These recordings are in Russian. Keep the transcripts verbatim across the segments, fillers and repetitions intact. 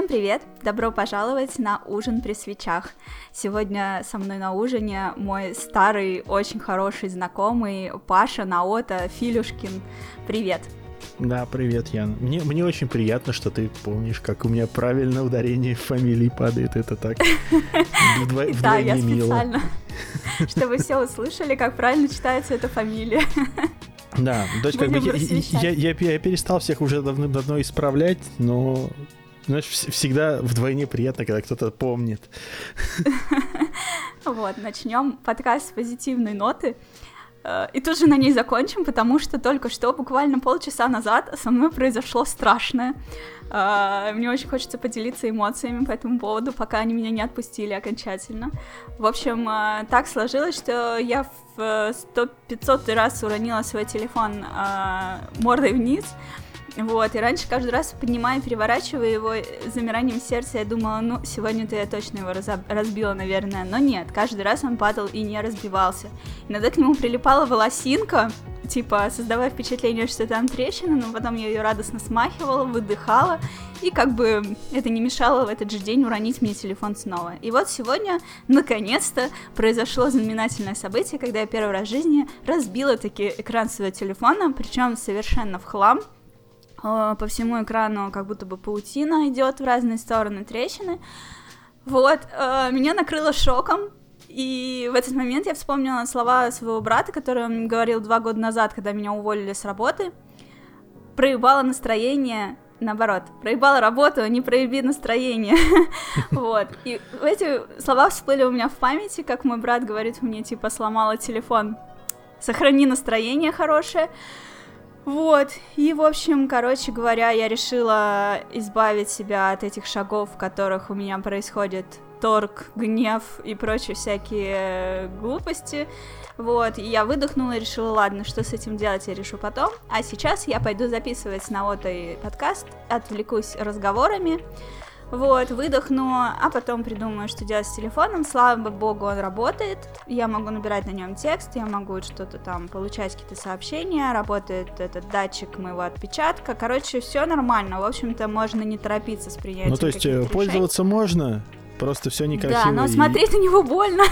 Всем привет! Добро пожаловать на «Ужин при свечах». Сегодня со мной на ужине мой старый, очень хороший знакомый Паша Наота Филюшкин. Привет! Да, привет, Ян. Мне, мне очень приятно, что ты помнишь, как у меня правильно ударение фамилии падает. Это так вдвойне мило. Да, я специально, чтобы все услышали, как правильно читается эта фамилия. Да, дочь, как бы я перестал всех уже давным-давно исправлять, но... Знаешь, всегда вдвойне приятно, когда кто-то помнит. Вот, начнем подкаст с позитивной ноты. И тут же на ней закончим, потому что только что, буквально полчаса назад, со мной произошло страшное. Мне очень хочется поделиться эмоциями по этому поводу, пока они меня не отпустили окончательно. В общем, так сложилось, что я в сто пятьсот раз уронила свой телефон мордой вниз. Вот, и раньше каждый раз, поднимая, переворачивая его замиранием сердца, я думала, ну, сегодня-то я точно его разоб... разбила, наверное, но нет, каждый раз он падал и не разбивался. Иногда к нему прилипала волосинка, типа, создавая впечатление, что там трещина, но потом я ее радостно смахивала, выдыхала, и как бы это не мешало в этот же день уронить мне телефон снова. И вот сегодня, наконец-то, произошло знаменательное событие, когда я первый раз в жизни разбила-таки экран своего телефона, причем совершенно в хлам. По всему экрану как будто бы паутина идет в разные стороны, трещины. Вот, меня накрыло шоком, и в этот момент я вспомнила слова своего брата, которые он говорил два года назад, когда меня уволили с работы. Проебало настроение, наоборот, проебало работу, не проеби настроение. Вот, и эти слова всплыли у меня в памяти, как мой брат говорит мне, типа, сломала телефон, сохрани настроение хорошее. Вот, и, в общем, короче говоря, я решила избавить себя от этих шагов, в которых у меня происходит торг, гнев и прочие всякие глупости. Вот, и я выдохнула и решила, ладно, что с этим делать, я решу потом. А сейчас я пойду записывать с Наотой подкаст, отвлекусь разговорами. Вот, выдохну, а потом придумаю, что делать с телефоном. Слава богу, он работает. Я могу набирать на нем текст, я могу что-то там получать, какие-то сообщения. Работает этот датчик моего отпечатка. Короче, все нормально. В общем-то, можно не торопиться с принятием. Ну, то есть, пользоваться решений можно, просто все некрасиво. Да, но и... смотреть на него больно.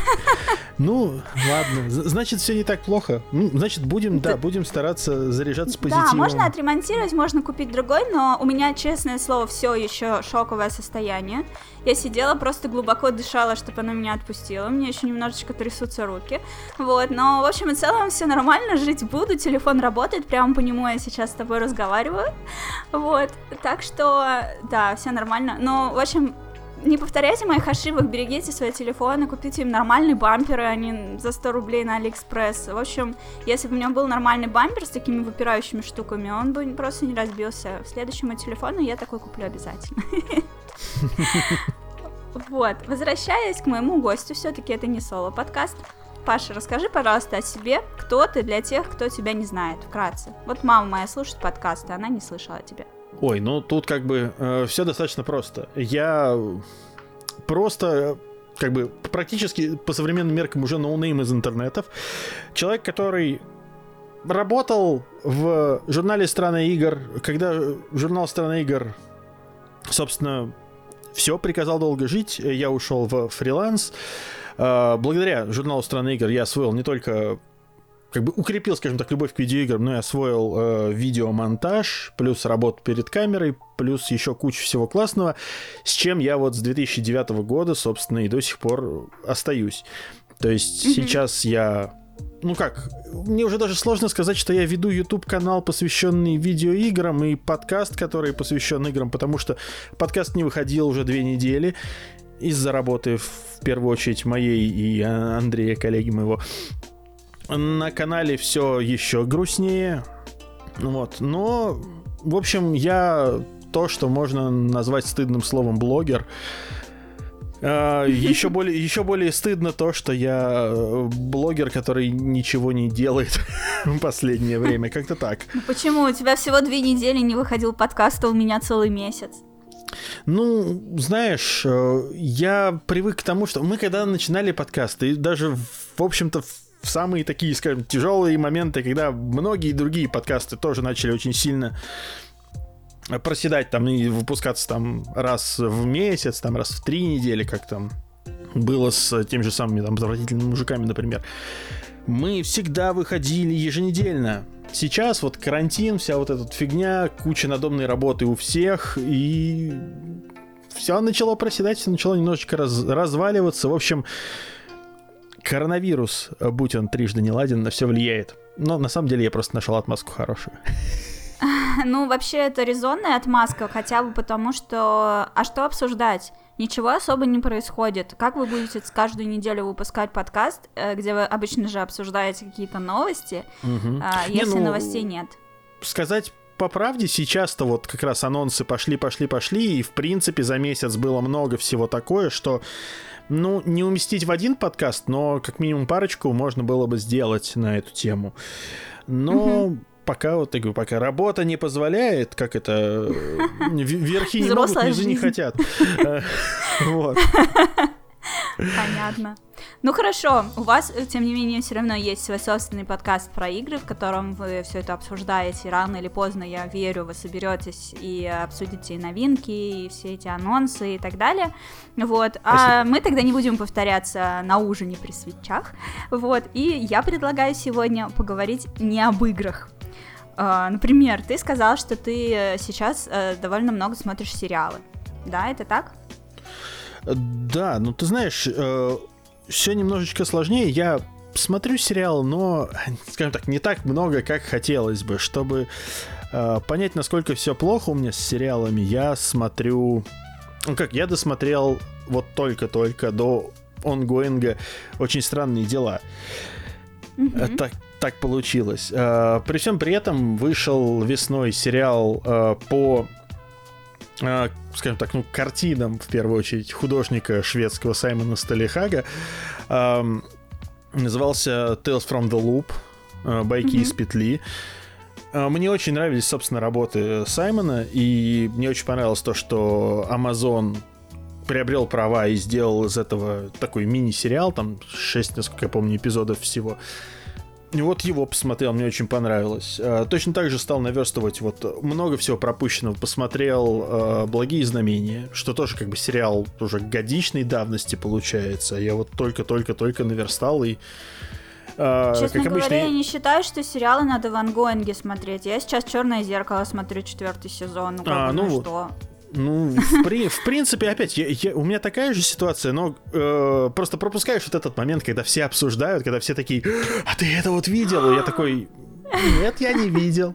Ну, ладно. Значит, все не так плохо. Ну, значит, будем, да, будем стараться заряжаться позитивом. Да, можно отремонтировать, можно купить другой, но у меня, честное слово, все еще шоковое состояние. Я сидела, просто глубоко дышала, чтобы она меня отпустила. Мне еще немножечко трясутся руки. Вот, но, в общем и целом, все нормально, жить буду, телефон работает, прямо по нему я сейчас с тобой разговариваю. Вот, так что, да, все нормально. Но, в общем... Не повторяйте моих ошибок, берегите свои телефоны, купите им нормальные бамперы, а не за сто рублей на Алиэкспресс. В общем, если бы у меня был нормальный бампер с такими выпирающими штуками, он бы просто не разбился. В следующему телефону я такой куплю обязательно. Вот, возвращаясь к моему гостю, все-таки это не соло-подкаст. Паша, расскажи, пожалуйста, о себе, кто ты для тех, кто тебя не знает, вкратце. Вот мама моя слушает подкасты, она не слышала о тебе. Ой, ну тут как бы э, все достаточно просто. Я просто, как бы, практически по современным меркам уже ноунейм из интернетов. Человек, который работал в журнале «Страна Игр», когда журнал «Страна Игр», собственно, все, приказал долго жить, я ушел в фриланс. Э, благодаря журналу «Страна Игр» я освоил не только... как бы укрепил, скажем так, любовь к видеоиграм, но и освоил э, видеомонтаж, плюс работу перед камерой, плюс еще куча всего классного, с чем я вот с две тысячи девятого года, собственно, и до сих пор остаюсь. То есть mm-hmm. сейчас я... Ну как, мне уже даже сложно сказать, что я веду YouTube-канал, посвященный видеоиграм, и подкаст, который посвящен играм, потому что подкаст не выходил уже две недели из-за работы, в первую очередь, моей и Андрея, коллеги моего. На канале все еще грустнее. Вот. Но, в общем, я то, что можно назвать стыдным словом блогер. Еще более, еще более стыдно то, что я блогер, который ничего не делает в последнее время. Как-то так. Почему? У тебя всего две недели не выходил подкаст, а у меня целый месяц. Ну, знаешь, я привык к тому, что мы когда начинали подкасты, и даже, в общем-то, в самые такие, скажем, тяжелые моменты, когда многие другие подкасты тоже начали очень сильно проседать там и выпускаться там раз в месяц, там раз в три недели, как там было с теми же самыми там отвратительными мужиками, например. Мы всегда выходили еженедельно. Сейчас вот карантин, вся вот эта фигня, куча надомной работы у всех, и все начало проседать, все начало немножечко раз, разваливаться. В общем, коронавирус, будь он трижды неладен, на все влияет. Но на самом деле я просто нашел отмазку хорошую. Ну, вообще, это резонная отмазка, хотя бы потому, что... А что обсуждать? Ничего особо не происходит. Как вы будете каждую неделю выпускать подкаст, где вы обычно же обсуждаете какие-то новости, угу. если не, ну, новостей нет? Сказать по правде, сейчас-то вот как раз анонсы пошли-пошли-пошли, и, в принципе, за месяц было много всего такое, что, ну, не уместить в один подкаст, но как минимум парочку можно было бы сделать на эту тему. Но... Угу. Пока, вот я говорю, пока работа не позволяет, как это, верхи не могут, низы не хотят. Понятно. Ну хорошо, у вас, тем не менее, все равно есть свой собственный подкаст про игры, в котором вы все это обсуждаете, рано или поздно, я верю, вы соберетесь и обсудите и новинки, и все эти анонсы и так далее, вот, а мы тогда не будем повторяться на ужине при свечах, вот, и я предлагаю сегодня поговорить не об играх. Например, ты сказал, что ты сейчас довольно много смотришь сериалы. Да, это так? Да, ну ты знаешь, все немножечко сложнее. Я смотрю сериал, но, скажем так, не так много, как хотелось бы. Чтобы понять, насколько все плохо у меня с сериалами, я смотрю... Ну как, я досмотрел вот только-только до онгоинга «Очень странные дела». Mm-hmm. Так, так получилось. При всем при этом вышел весной сериал по, скажем так, ну, картинам, в первую очередь, художника шведского Саймона Сталихага. Назывался Tales from the Loop, «Байки mm-hmm. из петли». Мне очень нравились, собственно, работы Саймона, и мне очень понравилось то, что Amazon приобрел права и сделал из этого такой мини-сериал, там шесть, насколько я помню, эпизодов всего. И вот его посмотрел, мне очень понравилось. Точно так же стал наверстывать вот много всего пропущенного. Посмотрел «Благие знамения», что тоже как бы сериал уже годичной давности получается. Я вот только-только-только наверстал и... Честно как говоря, обычно... я не считаю, что сериалы надо в ангоинге смотреть. Я сейчас «Черное зеркало» смотрю четвертый сезон. Ну, а, ну вот. Что? Ну, в, при, в принципе, опять, я, я, у меня такая же ситуация, но э, просто пропускаешь вот этот момент, когда все обсуждают, когда все такие: «А ты это вот видел?» И я такой: «Нет, я не видел».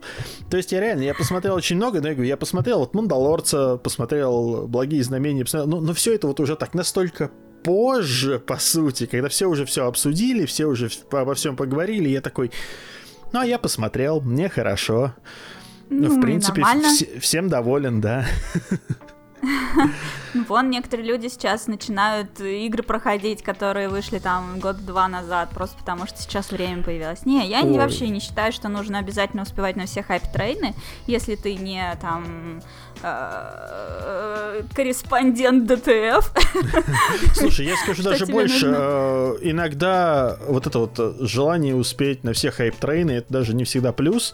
То есть я реально, я посмотрел очень много, но я говорю, я посмотрел вот «Мандалорца», посмотрел «Благие знамения», посмотрел, но, но все это вот уже так настолько позже, по сути, когда все уже все обсудили, все уже обо всем поговорили, я такой: «Ну, а я посмотрел, мне хорошо». Ну, ну, в принципе, вс- всем доволен, да. Вон, некоторые люди сейчас начинают игры проходить, которые вышли там год-два назад, просто потому что сейчас время появилось. Не, я не, вообще не считаю, что нужно обязательно успевать на все хайп-трейны, если ты не там корреспондент ДТФ. Слушай, я скажу даже больше. Иногда вот это вот желание успеть на все хайп-трейны, это даже не всегда плюс.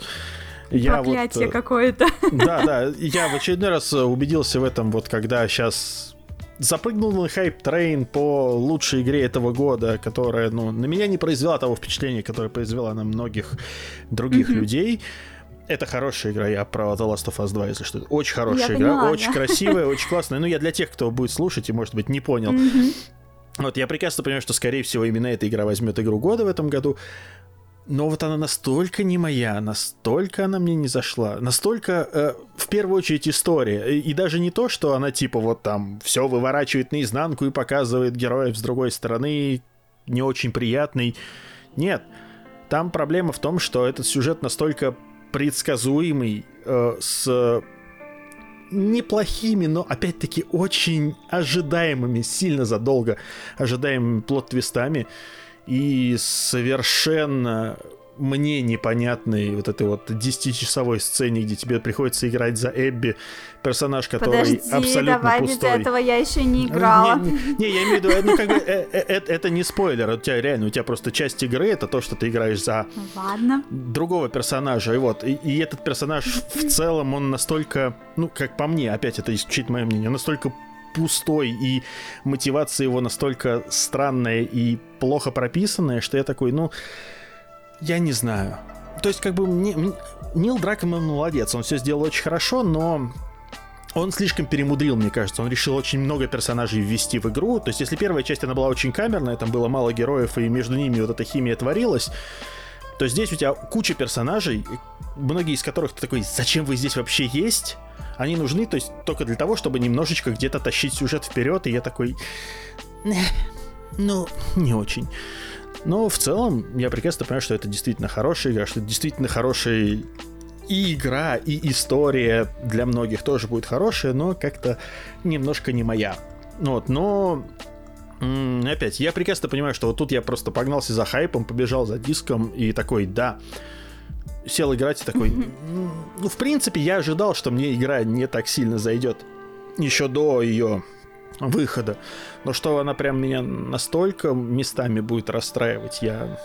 Я проклятие вот, какое-то. Да, да, я в очередной раз убедился в этом, вот когда сейчас запрыгнул на хайп-трейн по лучшей игре этого года, которая, ну, на меня не произвела того впечатления, которое произвела на многих других mm-hmm. людей. Это хорошая игра, я про The Last of Us два, если что. Очень хорошая я игра, поняла, очень да. красивая, очень классная. Ну, я для тех, кто будет слушать и, может быть, не понял. Mm-hmm. Вот, я прекрасно понимаю, что, скорее всего, именно эта игра возьмет игру года в этом году. Но вот она настолько не моя, настолько она мне не зашла, настолько, э, в первую очередь, история. И, и даже не то, что она типа вот там все выворачивает наизнанку и показывает героев с другой стороны, не очень приятный. Нет, там проблема в том, что этот сюжет настолько предсказуемый, э, с неплохими, но опять-таки очень ожидаемыми, сильно задолго ожидаемыми плот-твистами, и совершенно мне непонятной вот этой вот десятичасовой сцене, где тебе приходится играть за Эбби, персонаж, который Подожди, абсолютно давай, пустой. Подожди, без этого я еще не играла. Не, не, не я имею в виду, ну как бы это не спойлер, у тебя реально, у тебя просто часть игры, это то, что ты играешь за другого персонажа, и вот, и этот персонаж в целом, он настолько, ну как по мне, опять это исключительно мое мнение, настолько пустой, и мотивация его настолько странная и плохо прописанная, что я такой, ну, я не знаю. То есть, как бы, мне, мне, Нил Дракман молодец, он все сделал очень хорошо, но он слишком перемудрил, мне кажется. Он решил очень много персонажей ввести в игру. То есть, если первая часть, она была очень камерная, там было мало героев, и между ними вот эта химия творилась, то здесь у тебя куча персонажей, многие из которых ты такой, зачем вы здесь вообще есть? Они нужны, то есть, только для того, чтобы немножечко где-то тащить сюжет вперед, и я такой... Ну, не очень. Но в целом я прекрасно понимаю, что это действительно хорошая игра, что это действительно хорошая и игра, и история для многих тоже будет хорошая, но как-то немножко не моя. Вот, но... Опять, я прекрасно понимаю, что вот тут я просто погнался за хайпом, побежал за диском и такой, да... Сел играть и такой... Ну, в принципе, я ожидал, что мне игра не так сильно зайдет еще до ее выхода. Но что она прям меня настолько местами будет расстраивать, я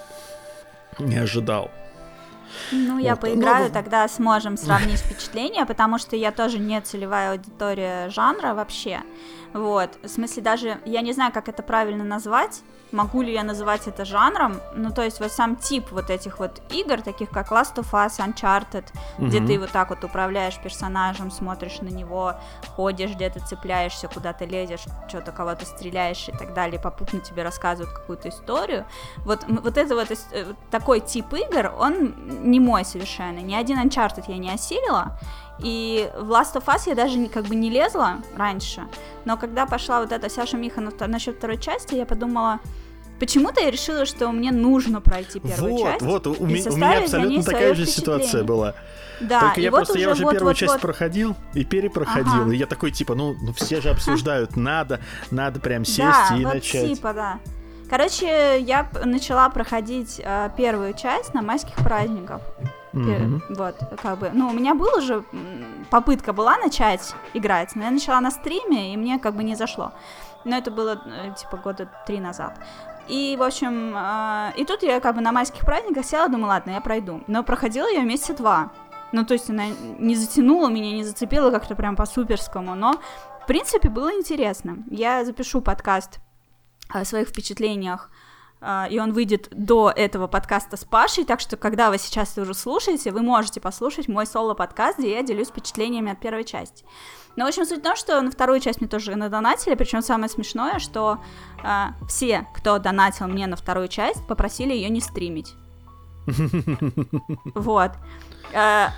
не ожидал. Ну, вот. Я поиграю, Но... тогда сможем сравнить впечатления, потому что я тоже не целевая аудитория жанра вообще. Вот, в смысле даже, я не знаю, как это правильно назвать, могу ли я называть это жанром, ну, то есть вот сам тип вот этих вот игр, таких как Last of Us, Uncharted, угу. где ты вот так вот управляешь персонажем, смотришь на него, ходишь где-то, цепляешься, куда-то лезешь, что-то кого-то стреляешь и так далее, попутно тебе рассказывают какую-то историю, вот, вот это вот такой тип игр, он не мой совершенно, ни один Uncharted я не осилила. И в Last of Us я даже как бы не лезла раньше, но когда пошла вот эта Саша Миха насчет второй части, я подумала, почему-то я решила, что мне нужно пройти первую вот, часть. Вот, вот, у, у меня абсолютно такая же ситуация была. Да, только я вот просто, уже, я уже вот, первую вот, часть вот. проходил и перепроходил, ага. и я такой, типа, ну, ну все же обсуждают, надо, надо прям сесть да, и вот начать. Да, вот типа, да. Короче, я начала проходить э, первую часть на майских праздниках. Mm-hmm. Вот, как бы, ну, у меня была же попытка была начать играть, но я начала на стриме, и мне как бы не зашло. Но это было, типа, года три назад. И, в общем, э, и тут я как бы на майских праздниках села, думаю, ладно, я пройду. Но проходила я месяца два. Ну, то есть она не затянула меня, не зацепила как-то прям по-суперскому, но, в принципе, было интересно. Я запишу подкаст о своих впечатлениях, и он выйдет до этого подкаста с Пашей, так что, когда вы сейчас уже слушаете, вы можете послушать мой соло-подкаст, где я делюсь впечатлениями от первой части. Но, в общем, суть в том, что на вторую часть мне тоже надонатили, причем самое смешное, что э, все, кто донатил мне на вторую часть, попросили ее не стримить. Вот.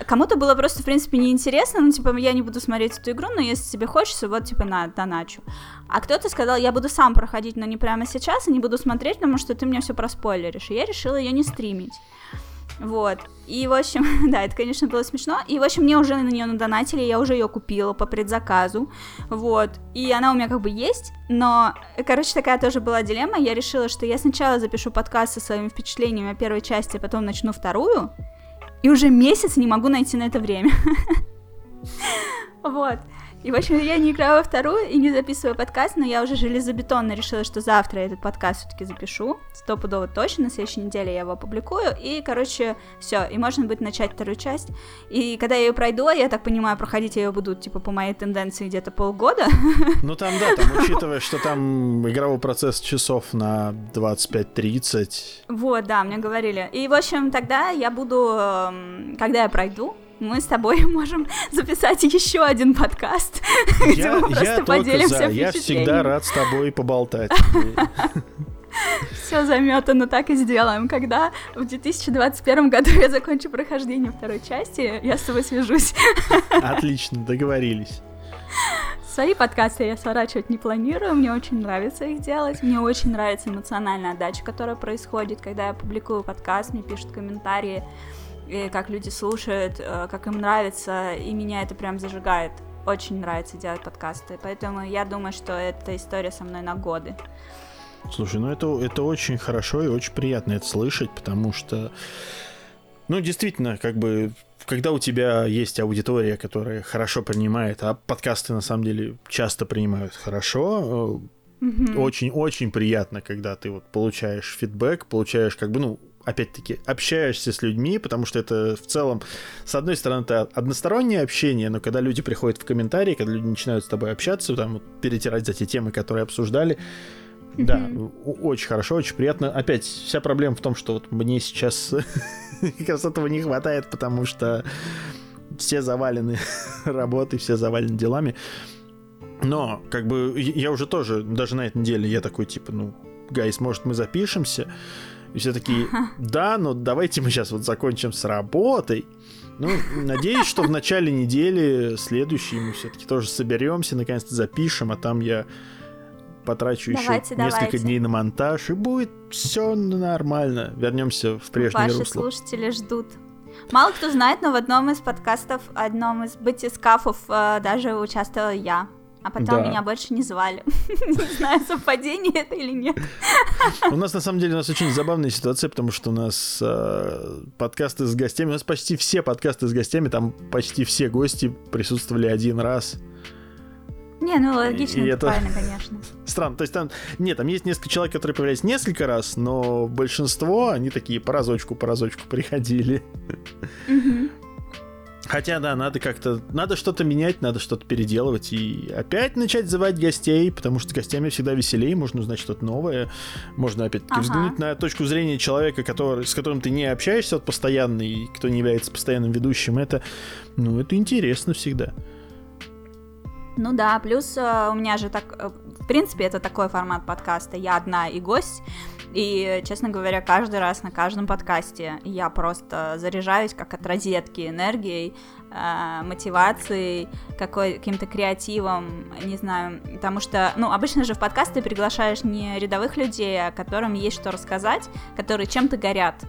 Кому-то было просто, в принципе, неинтересно, ну, типа, я не буду смотреть эту игру, но если тебе хочется, вот, типа, на, доначу. А кто-то сказал, я буду сам проходить, но не прямо сейчас, и не буду смотреть, потому что ты мне все проспойлеришь. И я решила ее не стримить. Вот. И, в общем, да, это, конечно, было смешно. И, в общем, мне уже на нее надонатили, я уже ее купила по предзаказу. Вот. И она у меня как бы есть, но, короче, такая тоже была дилемма. Я решила, что я сначала запишу подкаст со своими впечатлениями о первой части, а потом начну вторую. И уже месяц не могу найти на это время. Вот. И, в общем, я не играю во вторую и не записываю подкаст, но я уже железобетонно решила, что завтра этот подкаст все-таки запишу. Стопудово точно, на следующей неделе я его опубликую. И, короче, все. И можно будет начать вторую часть. И когда я ее пройду, я так понимаю, проходить я ее буду, типа, по моей тенденции где-то полгода. Ну, там, да, там, учитывая, что там игровой процесс часов на двадцать пять тридцать. Вот, да, мне говорили. И, в общем, тогда я буду, когда я пройду, мы с тобой можем записать еще один подкаст, я, где мы просто поделимся впечатлениями. Я всегда рад с тобой поболтать. Все заметано, так и сделаем. Когда в две тысячи двадцать первом году я закончу прохождение второй части, я с тобой свяжусь. Отлично, договорились. Свои подкасты я сворачивать не планирую, мне очень нравится их делать, мне очень нравится эмоциональная отдача, которая происходит, когда я публикую подкаст, мне пишут комментарии, и как люди слушают, как им нравится, и меня это прям зажигает. Очень нравится делать подкасты, поэтому я думаю, что эта история со мной на годы. Слушай, ну это, это очень хорошо и очень приятно это слышать, потому что Ну, действительно, как бы, когда у тебя есть аудитория, которая хорошо принимает, а подкасты, на самом деле, часто принимают хорошо, mm-hmm. очень-очень приятно, когда ты вот получаешь фидбэк, получаешь, как бы, ну, опять-таки, общаешься с людьми, потому что это в целом, с одной стороны, это одностороннее общение, но когда люди приходят в комментарии, когда люди начинают с тобой общаться, там, перетирать за те темы, которые обсуждали, mm-hmm. да, очень хорошо, очень приятно. Опять, вся проблема в том, что вот мне сейчас... Как раз этого не хватает, потому что все завалены работой, все завалены делами. Но, как бы, я уже тоже, даже на этой неделе, я такой, типа, ну, гайс, может, мы запишемся? И все такие, да, но давайте мы сейчас вот закончим с работой. Ну, надеюсь, что в начале недели следующей мы все-таки тоже соберемся, наконец-то запишем, а там я потрачу давайте, еще давайте. несколько дней на монтаж, и будет все нормально. Вернемся в прежнее Ваши русло. Ваши слушатели ждут. Мало кто знает, но в одном из подкастов, одном из бытискафов э, даже участвовала я. А потом да. меня больше не звали. Не знаю, совпадение это или нет. У нас, на самом деле, у нас очень забавная ситуация, потому что у нас э, подкасты с гостями, у нас почти все подкасты с гостями, там почти все гости присутствовали один раз. Не, ну логично, и это правильно, конечно. Странно, то есть там, нет, там есть несколько человек, которые появлялись несколько раз, но большинство, они такие по разочку, по разочку приходили. Mm-hmm. Хотя, да, надо как-то, надо что-то менять, надо что-то переделывать и опять начать звать гостей, потому что с гостями всегда веселее, можно узнать что-то новое, можно опять-таки ага. взглянуть на точку зрения человека, который, с которым ты не общаешься вот постоянно и кто не является постоянным ведущим, это, ну, это интересно всегда. Ну да, плюс э, у меня же так, э, в принципе, это такой формат подкаста, я одна и гость, и, честно говоря, каждый раз на каждом подкасте я просто заряжаюсь как от розетки энергией, э, мотивацией, какой, каким-то креативом, не знаю, потому что, ну, обычно же в подкаст ты приглашаешь не рядовых людей, а которым есть что рассказать, которые чем-то горят.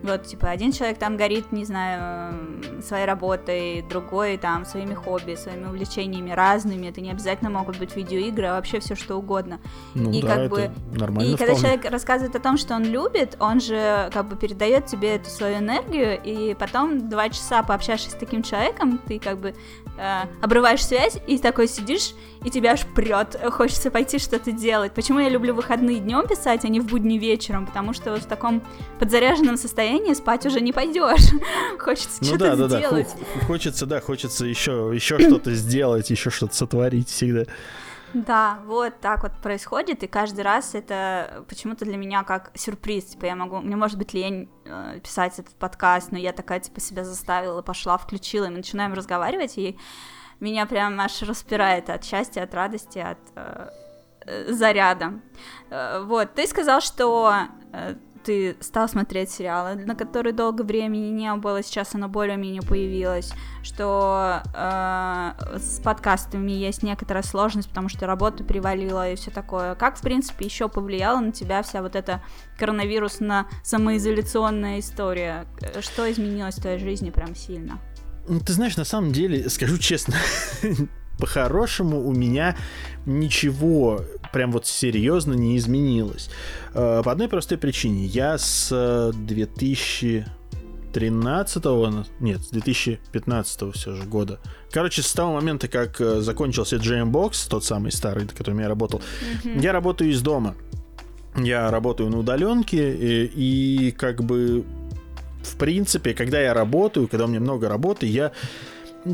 Вот, типа, один человек там горит, не знаю, своей работой, другой там своими хобби, своими увлечениями разными, это не обязательно могут быть видеоигры, а вообще все что угодно. Ну, и да, как бы, нормально. И когда вполне. Человек рассказывает о том, что он любит, он же как бы передает тебе эту свою энергию, и потом два часа пообщавшись с таким человеком, ты как бы э, обрываешь связь и такой сидишь, и тебя аж прет, хочется пойти что-то делать. Почему я люблю выходные днем писать, а не в будни вечером? Потому что вот в таком подзаряженном состоянии спать уже не пойдешь. Хочется ну, что-то да, да, сделать. Да. Хочется, да, хочется еще, еще что-то сделать, еще что-то сотворить всегда. Да, вот так вот происходит, и каждый раз это почему-то для меня как сюрприз. Типа я могу, мне может быть лень э, писать этот подкаст, но я такая типа себя заставила, пошла, включила, и мы начинаем разговаривать, и меня прям аж распирает от счастья, от радости, от э, э, заряда. Э, вот, ты сказал, что... Э, ты стал смотреть сериалы, на которые долго времени не было, сейчас оно более-менее появилось, что э, с подкастами есть некоторая сложность, потому что работу привалило и все такое. Как, в принципе, еще повлияла на тебя вся вот эта коронавирусно-самоизоляционная история? Что изменилось в твоей жизни прям сильно? Ну, ты знаешь, на самом деле, скажу честно, по-хорошему у меня ничего... прям вот серьезно не изменилось. По одной простой причине. Я с две тысячи тринадцатого... Нет, с две тысячи пятнадцатого все же года. Короче, с того момента, как закончился Джеймбокс, тот самый старый, на котором я работал, mm-hmm. я работаю из дома. Я работаю на удаленке, и, и как бы... В принципе, когда я работаю, когда у меня много работы, я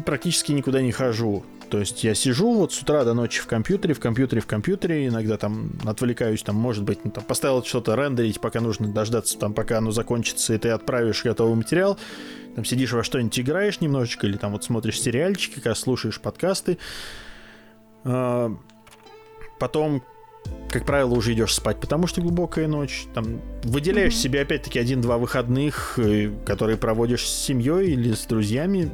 практически никуда не хожу. То есть я сижу вот с утра до ночи в компьютере, в компьютере, в компьютере, иногда там отвлекаюсь, там, может быть, ну, там, поставил что-то рендерить, пока нужно дождаться, там, пока оно закончится, и ты отправишь готовый материал, там, сидишь во что-нибудь играешь немножечко, или там вот смотришь сериальчики, как слушаешь подкасты. Потом, как правило, уже идешь спать, потому что глубокая ночь, там, выделяешь mm-hmm. себе, опять-таки, один-два выходных, которые проводишь с семьей или с друзьями.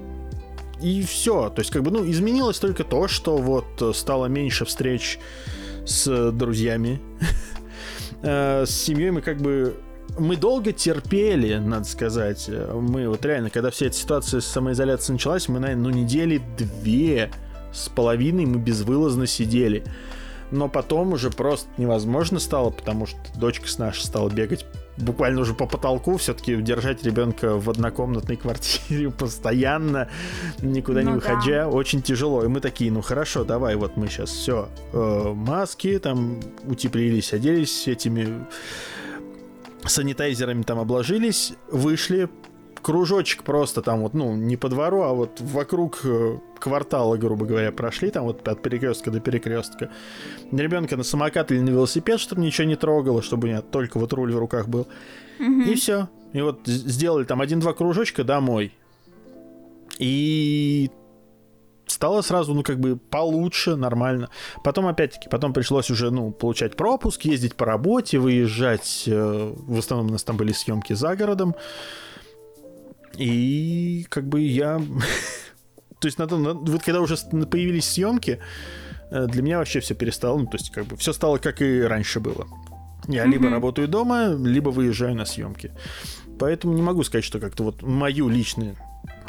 И все, то есть как бы, ну, изменилось только то, что вот стало меньше встреч с друзьями, с семьей мы как бы, мы долго терпели, надо сказать, мы вот реально, когда вся эта ситуация с самоизоляцией началась, мы, наверное, ну, недели две с половиной мы безвылазно сидели. но потом уже просто невозможно стало, потому что дочка наша стала бегать буквально уже по потолку, все-таки держать ребенка в однокомнатной квартире постоянно, никуда ну не выходя, да. Очень тяжело. И мы такие, ну хорошо, давай, вот мы сейчас все, э, маски там утеплились, оделись этими санитайзерами, там обложились, вышли, кружочек просто там вот, ну, не по двору, а вот вокруг квартала, грубо говоря, прошли, там вот от перекрестка до перекрестка. Ребенка на самокат или на велосипед, чтобы ничего не трогало, чтобы у меня только вот руль в руках был. Mm-hmm. И все. И вот сделали там один-два кружочка домой. И стало сразу, ну, как бы получше, нормально. Потом, опять-таки, потом пришлось уже, ну, получать пропуск, ездить по работе, выезжать. В основном у нас там были съемки за городом. И как бы я... То есть, на то, на, вот когда уже появились съемки, для меня вообще все перестало. Ну, то есть, как бы все стало, как и раньше было. Я mm-hmm. либо работаю дома, либо выезжаю на съемки. Поэтому не могу сказать, что как-то вот мою личную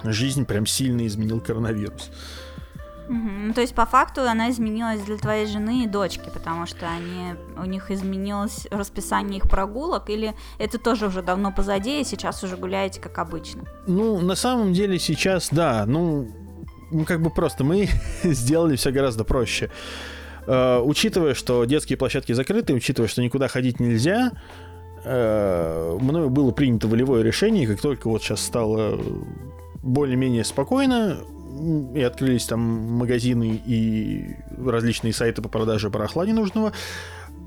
жизнь прям сильно изменил коронавирус. Mm-hmm. Ну, то есть, по факту, она изменилась для твоей жены и дочки, потому что они, у них изменилось расписание их прогулок, или это тоже уже давно позади, и сейчас уже гуляете, как обычно? Ну, на самом деле, сейчас, да, ну... Ну, как бы просто мы сделали все гораздо проще. Э, учитывая, что детские площадки закрыты, учитывая, что никуда ходить нельзя, э, мною было принято волевое решение, как только вот сейчас стало более-менее спокойно, и открылись там магазины и различные сайты по продаже барахла ненужного,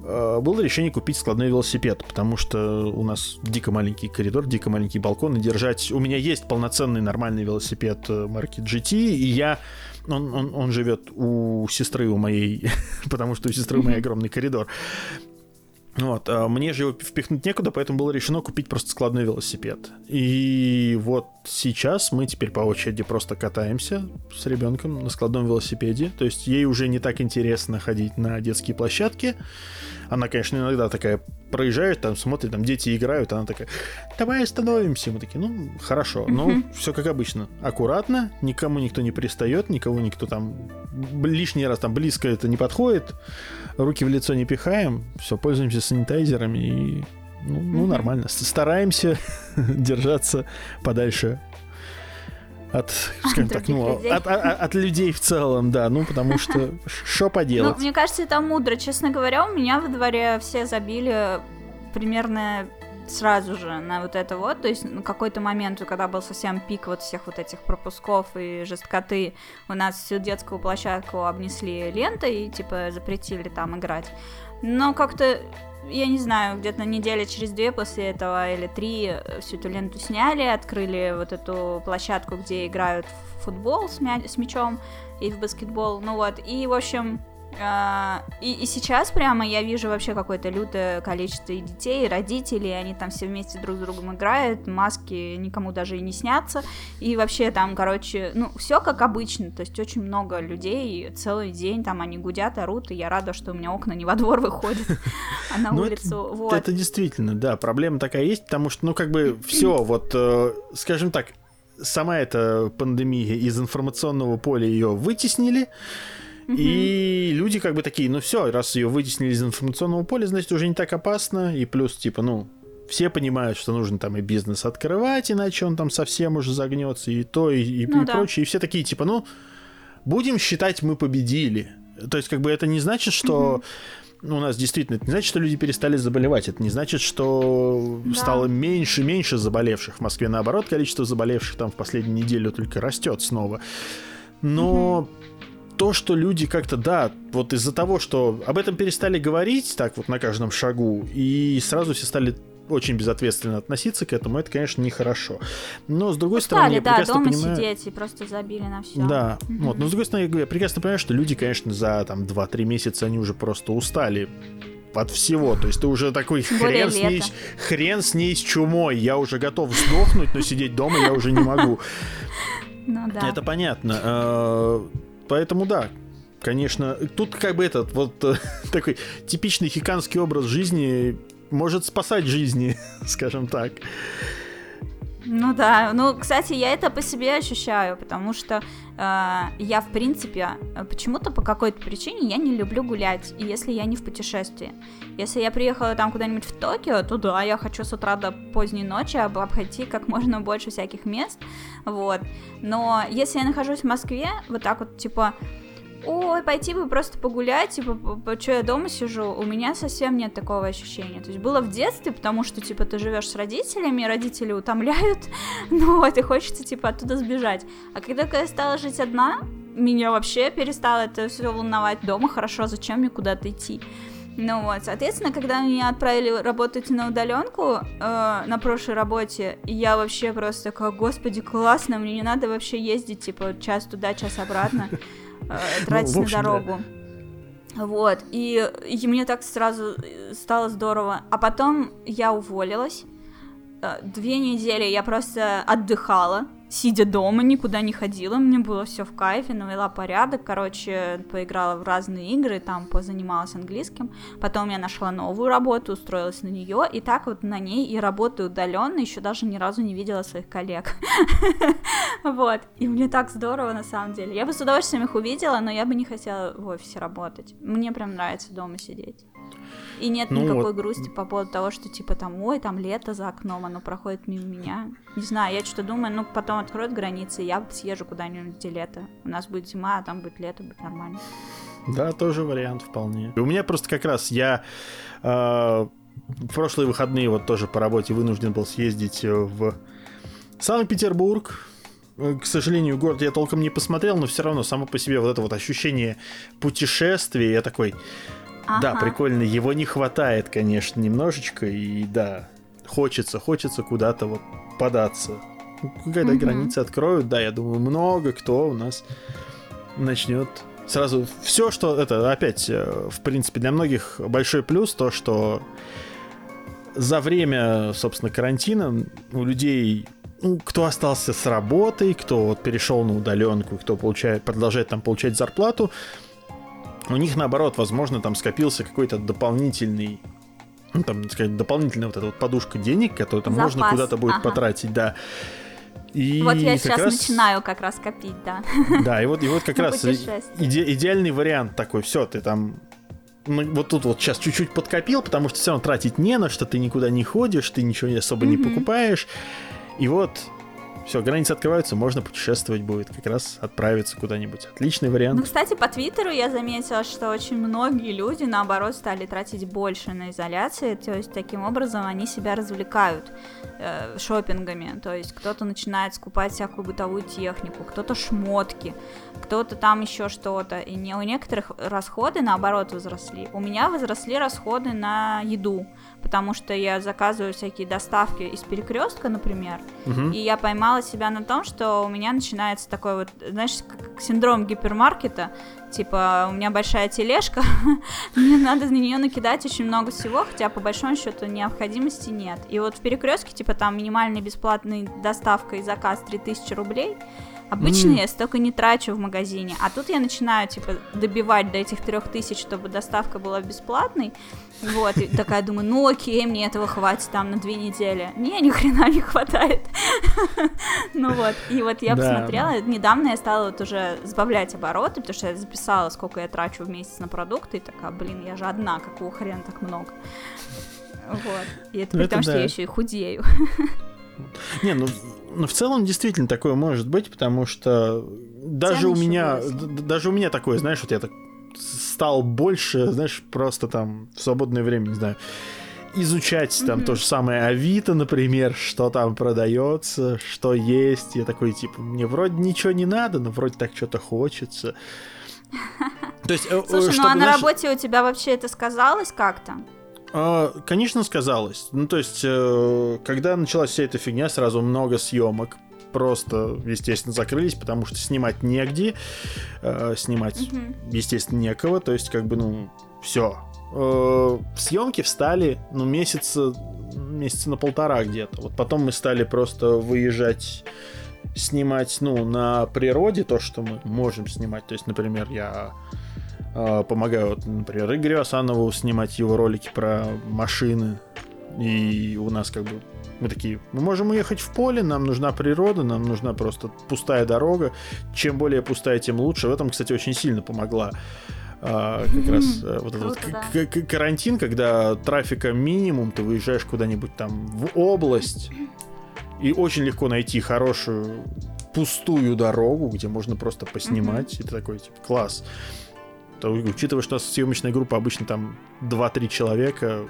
э, было решение купить складной велосипед, потому что у нас дико маленький коридор, дико маленький балкон, и держать... У меня есть полноценный нормальный велосипед марки джи ти, и я... Он, он, он живет у сестры у моей, потому что у сестры у моей огромный коридор. Вот, а мне же его впихнуть некуда, поэтому было решено купить просто складной велосипед. И вот сейчас мы теперь по очереди просто катаемся с ребенком на складном велосипеде. То есть ей уже не так интересно ходить на детские площадки. Она, конечно, иногда такая проезжает, там смотрит, там дети играют, она такая: давай остановимся. Мы такие, ну, хорошо, но все как обычно. Аккуратно, никому никто не пристает, никого никто там лишний раз там близко это не подходит. Руки в лицо не пихаем, все, пользуемся санитайзерами и, ну, ну нормально. Стараемся держаться подальше от, скажем так, ну, людей. От, от, от людей в целом, да, ну, потому что что поделать. Ну, мне кажется, это мудро, честно говоря, у меня во дворе все забили примерно сразу же на вот это вот, то есть на какой-то момент, когда был совсем пик вот всех вот этих пропусков и жесткоты, у нас всю детскую площадку обнесли лентой и типа запретили там играть, но как-то, я не знаю, где-то недели через две после этого или три всю эту ленту сняли, открыли вот эту площадку, где играют в футбол с, мя- с мячом и в баскетбол, ну вот, и в общем... И, и сейчас прямо я вижу вообще какое-то лютое количество и детей, и родителей, они там все вместе друг с другом играют, маски никому даже и не снятся, и вообще там, короче, ну, все как обычно, то есть очень много людей, целый день там они гудят, орут, и я рада, что у меня окна не во двор выходят, а на улицу. Это действительно, да, проблема такая есть, потому что, ну, как бы все, вот, скажем так, сама эта пандемия из информационного поля ее вытеснили, и mm-hmm. люди как бы такие, ну все, раз ее вытеснили из информационного поля, значит, уже не так опасно. И плюс, типа, ну, все понимают, что нужно там и бизнес открывать, иначе он там совсем уже загнется, и то, и, и, ну, и да. прочее. И все такие, типа, ну, будем считать, мы победили. То есть, как бы это не значит, что mm-hmm. у нас действительно, это не значит, что люди перестали заболевать. Это не значит, что да. стало меньше, меньше заболевших. В Москве, наоборот, количество заболевших там в последнюю неделю только растет снова. Но... Mm-hmm. То, что люди как-то, да, вот из-за того, что об этом перестали говорить так вот на каждом шагу, и сразу все стали очень безответственно относиться к этому, это, конечно, нехорошо. Но, с другой стороны, я прекрасно понимаю... Устали, да, дома сидеть и просто забили на все. Да, вот, но, с другой стороны, я прекрасно понимаю, что люди, конечно, за там два-три месяца они уже просто устали от всего, то есть ты уже такой хрен с, ней, хрен с ней с чумой, я уже готов сдохнуть, но сидеть дома я уже не могу. Ну да. Это понятно. Поэтому да, конечно, тут как бы этот вот такой типичный хиканский образ жизни может спасать жизни, скажем так. Ну да, ну, кстати, я это по себе ощущаю, потому что э, я, в принципе, почему-то по какой-то причине я не люблю гулять, если я не в путешествии. Если я приехала там куда-нибудь в Токио, то да, я хочу с утра до поздней ночи обойти как можно больше всяких мест, вот. Но если я нахожусь в Москве, вот так вот, типа... Ой, пойти бы просто погулять, типа, что я дома сижу, у меня совсем нет такого ощущения. То есть было в детстве, потому что, типа, ты живешь с родителями, родители утомляют, ну вот, и хочется, типа, оттуда сбежать. А когда я стала жить одна, меня вообще перестало это все волновать. Дома хорошо, зачем мне куда-то идти? Ну вот, соответственно, когда меня отправили работать на удаленку э, на прошлой работе, я вообще просто такая, господи, классно, мне не надо вообще ездить, типа, час туда, час обратно. Тратить ну, общем, на дорогу, да. Вот, и, и мне так сразу стало здорово. А потом я уволилась. Две недели я просто отдыхала, сидя дома, никуда не ходила. Мне было все в кайфе, навела порядок. Короче, поиграла в разные игры, там позанималась английским. Потом я нашла новую работу, устроилась на нее. И так вот на ней и работаю удаленно. Еще даже ни разу не видела своих коллег. Вот. И мне так здорово, на самом деле. Я бы с удовольствием их увидела, но я бы не хотела в офисе работать. Мне прям нравится дома сидеть. И нет ну, никакой вот... грусти по поводу того, что типа там, ой, там лето за окном, оно проходит мимо меня. Не знаю, я что-то думаю, ну потом откроют границы, я съезжу куда-нибудь, где лето. У нас будет зима, а там будет лето, будет нормально. Да, тоже вариант вполне. У меня просто как раз я... Э, в прошлые выходные вот тоже по работе вынужден был съездить в Санкт-Петербург. К сожалению, город я толком не посмотрел, но все равно само по себе вот это вот ощущение путешествия, я такой... Ага. Да, прикольно, его не хватает, конечно, немножечко, и да, хочется, хочется куда-то вот податься. Когда угу. границы откроют, да, я думаю, много кто у нас начнет сразу... Все, что это, опять, в принципе, для многих большой плюс, то, что за время, собственно, карантина у людей... Ну, кто остался с работой, кто вот перешел на удаленку, кто получает, продолжает там получать зарплату, у них, наоборот, возможно, там скопился какой-то дополнительный, ну, там, так сказать, дополнительная вот эта вот подушка денег, которую там запас. Можно куда-то будет ага. потратить, да. И вот я сейчас раз... начинаю как раз копить, да. Да, и вот, и вот как раз иде- идеальный вариант такой, все, ты там... Вот тут вот сейчас чуть-чуть подкопил, потому что все равно тратить не на что, ты никуда не ходишь, ты ничего особо mm-hmm. не покупаешь, и вот... Все, границы открываются, можно путешествовать будет, как раз отправиться куда-нибудь. Отличный вариант. Ну, кстати, по Твиттеру я заметила, что очень многие люди, наоборот, стали тратить больше на изоляции, то есть таким образом они себя развлекают э, шопингами, то есть кто-то начинает скупать всякую бытовую технику, кто-то шмотки, кто-то там еще что-то, и не, у некоторых расходы, наоборот, возросли. У меня возросли расходы на еду, потому что я заказываю всякие доставки из Перекрестка, например, угу. и я поймала себя на том, что у меня начинается такой вот, знаешь, как синдром гипермаркета, типа, у меня большая тележка, мне надо на нее накидать очень много всего, хотя по большому счету необходимости нет. И вот в Перекрестке, типа, там минимальная бесплатная доставка и заказ три тысячи рублей, обычно mm. я столько не трачу в магазине, а тут я начинаю, типа, добивать до этих трех тысяч, чтобы доставка была бесплатной, вот, и такая думаю, ну окей, мне этого хватит там на две недели, мне ни хрена не хватает, ну вот, и вот я посмотрела, недавно я стала вот уже сбавлять обороты, потому что я записала, сколько я трачу в месяц на продукты, и такая, блин, я же одна, какого хрена так много, вот, и это при том, что я еще и худею. Не, ну, ну в целом действительно такое может быть, потому что даже у меня, д- даже у меня такое, знаешь, вот я так стал больше, знаешь, просто там в свободное время, не знаю, изучать там mm-hmm. то же самое Авито, например, что там продается, что есть, я такой, типа, мне вроде ничего не надо, но вроде так что-то хочется. То есть, слушай, чтобы, ну а на знаешь... работе у тебя вообще это сказалось как-то? Конечно, сказалось. Ну, то есть, когда началась вся эта фигня, сразу много съемок. Просто, естественно, закрылись, потому что снимать негде. Снимать, mm-hmm. естественно, некого. То есть, как бы, ну, все. Съемки встали, ну, месяца, месяца на полтора где-то. Вот потом мы стали просто выезжать, снимать, ну, на природе то, что мы можем снимать. То есть, например, я... помогаю, вот, например, Игорю Асанову снимать его ролики про машины. И у нас как бы мы такие, мы можем уехать в поле, нам нужна природа, нам нужна просто пустая дорога. Чем более пустая, тем лучше. В этом, кстати, очень сильно помогла а, как раз mm-hmm. вот этот вот к- к- карантин, когда трафика минимум, ты выезжаешь куда-нибудь там в область, и очень легко найти хорошую пустую дорогу, где можно просто поснимать. Mm-hmm. И ты такой, типа, класс. То, учитывая, что у нас съемочная группа обычно там два-три человека,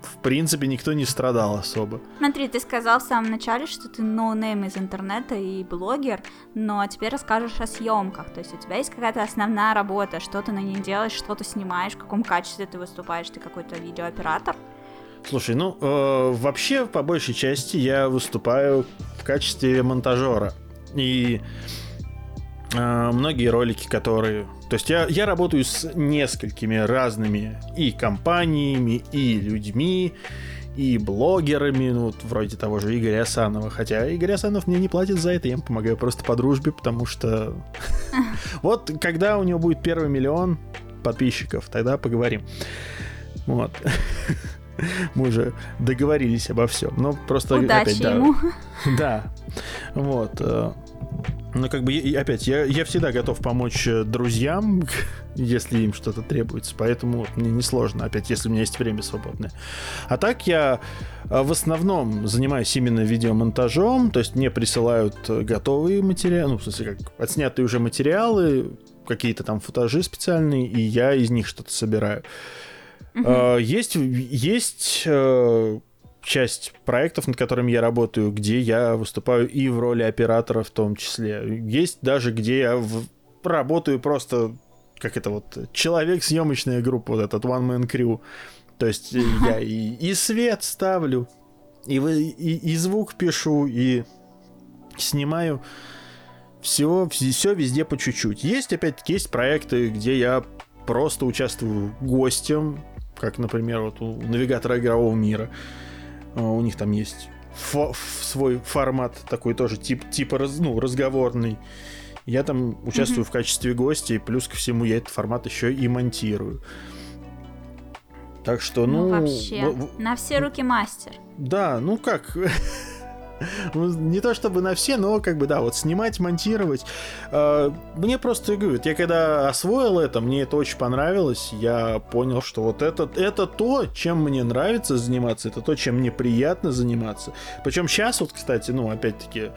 в принципе, никто не страдал особо. Смотри, ты сказал в самом начале, что ты ноунейм из интернета и блогер, но теперь расскажешь о съемках. То есть у тебя есть какая-то основная работа, что ты на ней делаешь, что ты снимаешь, в каком качестве ты выступаешь, ты какой-то видеооператор? Слушай, ну, э, вообще, по большей части я выступаю в качестве монтажера. И э, многие ролики, которые... То есть я, я работаю с несколькими разными и компаниями, и людьми, и блогерами, ну, вот вроде того же Игоря Асанова. Хотя Игорь Асанов мне не платит за это, я ему помогаю просто по дружбе, потому что... Вот когда у него будет первый миллион подписчиков, тогда поговорим. Вот. Мы уже договорились обо всем. Но просто удачи опять, да, ему. Да. Вот. Ну, как бы, и опять, я, я всегда готов помочь друзьям, если им что-то требуется. Поэтому вот, мне несложно, опять, если у меня есть время свободное. А так я в основном занимаюсь именно видеомонтажом. То есть мне присылают готовые материалы, ну, в смысле, как отснятые уже материалы, какие-то там футажи специальные, и я из них что-то собираю. Uh-huh. Есть, есть э, часть проектов, над которыми я работаю, где я выступаю и в роли оператора в том числе. Есть даже, где я в... работаю просто, как это вот, человек-съемочная группа, вот этот one-man crew. То есть uh-huh. я и, и свет ставлю, и, и, и звук пишу, и снимаю. Все, все везде по чуть-чуть. Есть, опять-таки, есть проекты, где я просто участвую гостем, как, например, вот у Навигатора игрового мира. У них там есть фо- свой формат такой тоже, тип, типа раз, ну, разговорный. Я там участвую mm-hmm. в качестве гостя, и плюс ко всему я этот формат еще и монтирую. Так что, ну... ну вообще, в- на все руки мастер. Да, ну как... Не то чтобы на все, но как бы, да, вот снимать, монтировать. Мне просто, говорю, я когда освоил это, мне это очень понравилось. Я понял, что вот это, это то, чем мне нравится заниматься. Это то, чем мне приятно заниматься. Причем сейчас вот, кстати, ну, опять-таки,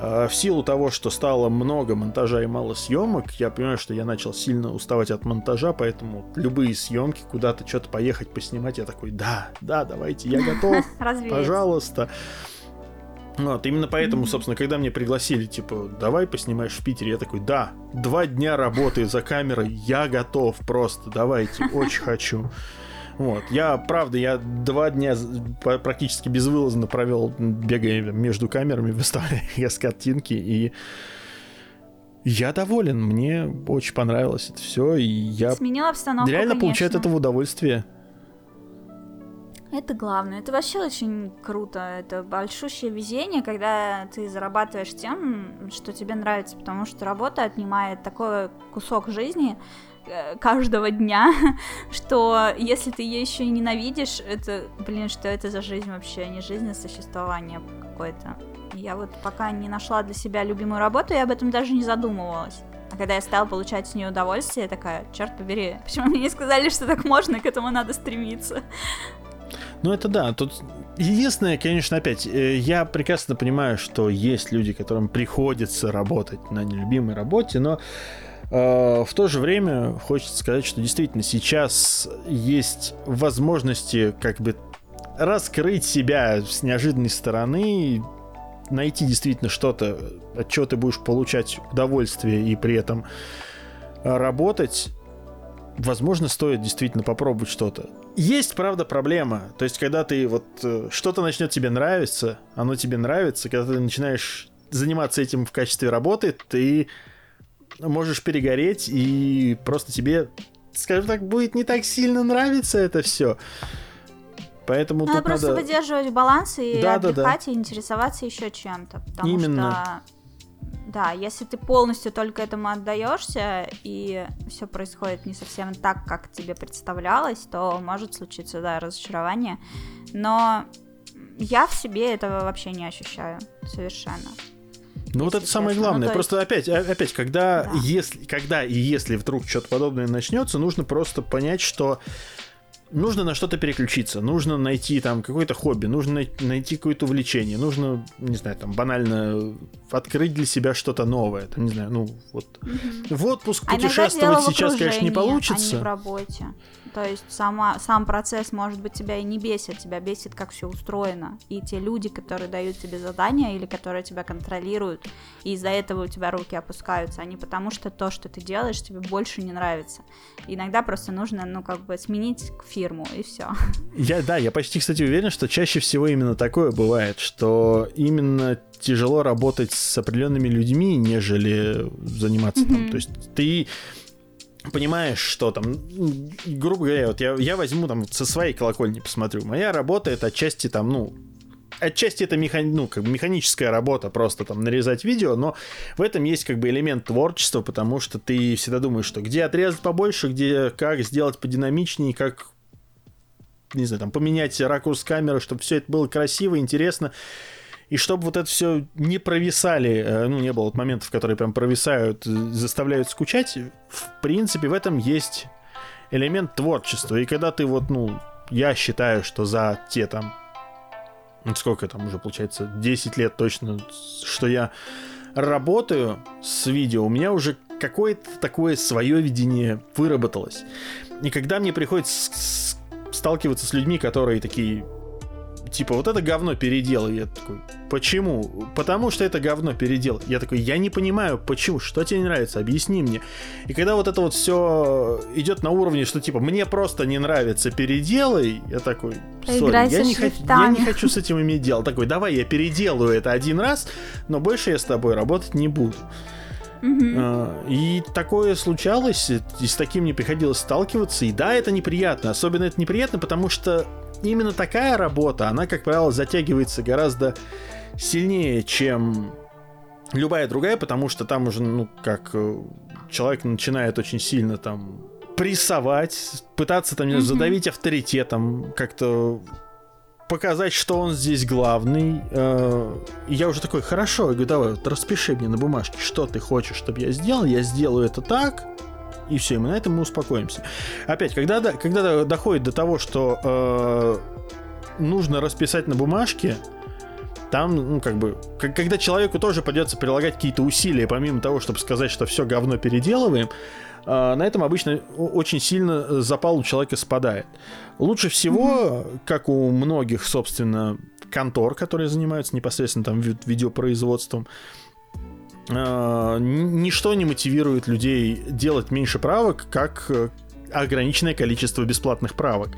в силу того, что стало много монтажа и мало съемок, я понимаю, что я начал сильно уставать от монтажа, поэтому любые съемки, куда-то что-то поехать, поснимать, я такой, да, да, давайте, я готов, пожалуйста. Вот, именно поэтому, собственно, когда мне пригласили, типа, давай поснимаешь в Питере, я такой, да, два дня работаю за камерой, я готов просто, давайте, очень хочу. Вот, я, правда, я два дня практически безвылазно провел, бегая между камерами, выставляя картинки, и я доволен, мне очень понравилось это все, и я сменила обстановку, реально получаю от этого удовольствие. Это главное. Это вообще очень круто. Это большущее везение, когда ты зарабатываешь тем, что тебе нравится, потому что работа отнимает такой кусок жизни каждого дня, что если ты ее еще и ненавидишь, это, блин, что это за жизнь вообще, не жизнь, а существование какое-то. Я вот пока не нашла для себя любимую работу, я об этом даже не задумывалась. А когда я стала получать с нее удовольствие, я такая, черт побери, почему мне не сказали, что так можно, к этому надо стремиться? Ну это да, тут единственное, конечно, опять, я прекрасно понимаю, что есть люди, которым приходится работать на нелюбимой работе, но э, в то же время хочется сказать, что действительно сейчас есть возможности как бы раскрыть себя с неожиданной стороны, найти действительно что-то, от чего ты будешь получать удовольствие и при этом работать. Возможно, стоит действительно попробовать что-то. Есть, правда, проблема. То есть, когда ты вот что-то начнет тебе нравиться, оно тебе нравится, когда ты начинаешь заниматься этим в качестве работы, ты можешь перегореть, и просто тебе, скажем так, будет не так сильно нравиться это все. Поэтому надо тут просто надо... выдерживать баланс и да, отдыхать, да, да. и интересоваться еще чем-то. Потому Именно. что Да, если ты полностью только этому отдаешься, и все происходит не совсем так, как тебе представлялось, то может случиться, да, разочарование. Но я в себе этого вообще не ощущаю совершенно. Ну вот это самое главное. Ну, просто есть... опять, опять, когда, да. если, когда и если вдруг что-то подобное начнется, нужно просто понять, что нужно на что-то переключиться, нужно найти там какое-то хобби, нужно най- найти какое-то увлечение, нужно, не знаю, там банально открыть для себя что-то новое, там, не знаю, ну вот mm-hmm. в отпуск путешествовать а сейчас, конечно, не получится. А не в работе. То есть сама, сам процесс, может быть, тебя и не бесит, тебя бесит, как все устроено. И те люди, которые дают тебе задания или которые тебя контролируют, и из-за этого у тебя руки опускаются, а не потому, что то, что ты делаешь, тебе больше не нравится. Иногда просто нужно, ну, как бы сменить фирму, и все. Я, да, я почти, кстати, уверен, что чаще всего именно такое бывает, что именно тяжело работать с определенными людьми, нежели заниматься mm-hmm. там. То есть ты... понимаешь, что там, грубо говоря, вот я, я возьму там со своей колокольни посмотрю. Моя работа это отчасти там, ну, отчасти это механи- ну, как бы механическая работа, просто там нарезать видео, но в этом есть как бы элемент творчества, потому что ты всегда думаешь, что где отрезать побольше, где как сделать подинамичнее, как, не знаю, там поменять ракурс камеры, чтобы все это было красиво, интересно. И чтобы вот это все не провисали, ну, не было вот моментов, которые прям провисают, заставляют скучать, в принципе, в этом есть элемент творчества. И когда ты вот, ну, я считаю, что за те там, сколько там уже получается, десять лет точно, что я работаю с видео, у меня уже какое-то такое свое видение выработалось. И когда мне приходится сталкиваться с людьми, которые такие... типа, вот это говно передел. Я такой, почему? Потому что это говно передел. Я такой, я не понимаю, почему, что тебе не нравится, объясни мне. И когда вот это вот все идет на уровне, что типа, мне просто не нравится переделай, я такой, сори, я не, х- я не хочу с этим иметь дело. Такой, давай я переделаю это один раз, но больше я с тобой работать не буду. Uh-huh. И такое случалось, и с таким мне приходилось сталкиваться. И да, это неприятно. Особенно это неприятно, потому что именно такая работа, она, как правило, затягивается гораздо сильнее, чем любая другая, потому что там уже, ну, как человек начинает очень сильно там прессовать, пытаться там uh-huh. задавить авторитетом, как-то показать, что он здесь главный. И я уже такой, хорошо, я говорю, давай, вот распиши мне на бумажке, что ты хочешь, чтобы я сделал, я сделаю это так, и все, и мы на этом мы успокоимся. Опять, когда, когда доходит до того, что э, нужно расписать на бумажке, там, ну, как бы, когда человеку тоже придется прилагать какие-то усилия, помимо того, чтобы сказать, что все говно переделываем, Uh, на этом обычно очень сильно запал у человека спадает. Лучше всего, mm-hmm. как у многих, собственно, контор, которые занимаются непосредственно там ви- видеопроизводством, uh, ничто не мотивирует людей делать меньше правок, как ограниченное количество бесплатных правок.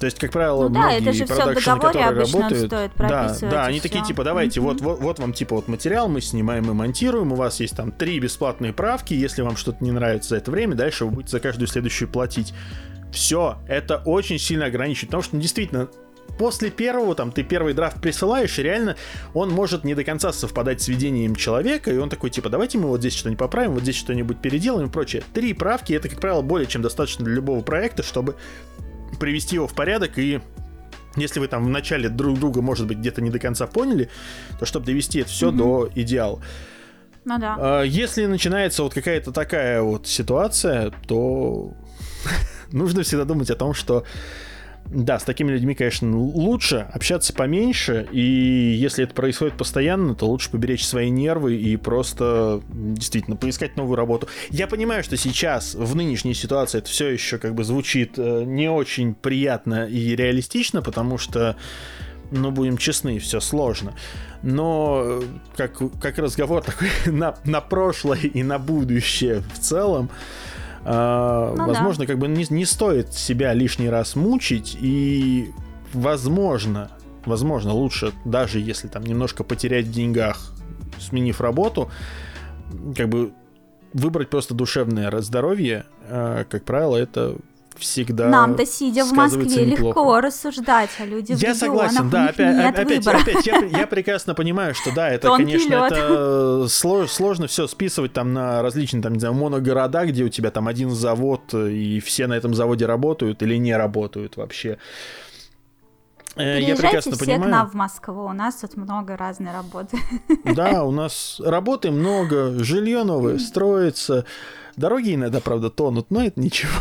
То есть, как правило, ну, многие да, продакшены, которые работают, да, да, они все. Такие, типа, давайте, mm-hmm. вот, вот, вот вам, типа, вот материал, мы снимаем и монтируем, у вас есть там три бесплатные правки, если вам что-то не нравится за это время, дальше вы будете за каждую следующую платить. Все, это очень сильно ограничивает, потому что, ну, действительно, после первого, там, ты первый драфт присылаешь, и реально он может не до конца совпадать с видением человека, и он такой, типа, давайте мы вот здесь что-нибудь поправим, вот здесь что-нибудь переделаем и прочее. Три правки, это, как правило, более чем достаточно для любого проекта, чтобы... привести его в порядок, и если вы там в начале друг друга, может быть, где-то не до конца поняли, то чтобы довести это все mm-hmm. до идеала. Ну да. Если начинается вот какая-то такая вот ситуация, то нужно всегда думать о том, что да, с такими людьми, конечно, лучше общаться поменьше, и если это происходит постоянно, то лучше поберечь свои нервы и просто действительно поискать новую работу. Я понимаю, что сейчас, в нынешней ситуации, это все еще как бы звучит не очень приятно и реалистично, потому что, ну, будем честны, все сложно. Но как, как разговор такой на, на прошлое и на будущее в целом, Uh, ну, возможно, да. как бы не, не стоит себя лишний раз мучить, и возможно, возможно, лучше, даже если там немножко потерять в деньгах, сменив работу, как бы выбрать просто душевное здоровье, uh, как правило, это всегда нам-то, сидя в Москве, неплохо. Легко рассуждать, а люди в я регионах, согласен, да, опять, нет опять, выбора. Опять, я, я прекрасно понимаю, что да, это, тонкий конечно, лёд. Это слож, сложно все списывать там на различные, там, не знаю, моногорода, где у тебя там один завод, и все на этом заводе работают или не работают вообще. Приезжайте, я прекрасно все понимаю. К нам в Москву, у нас тут много разной работы. Да, у нас работы много, жилье новое строится, дороги иногда, правда, тонут, но это ничего.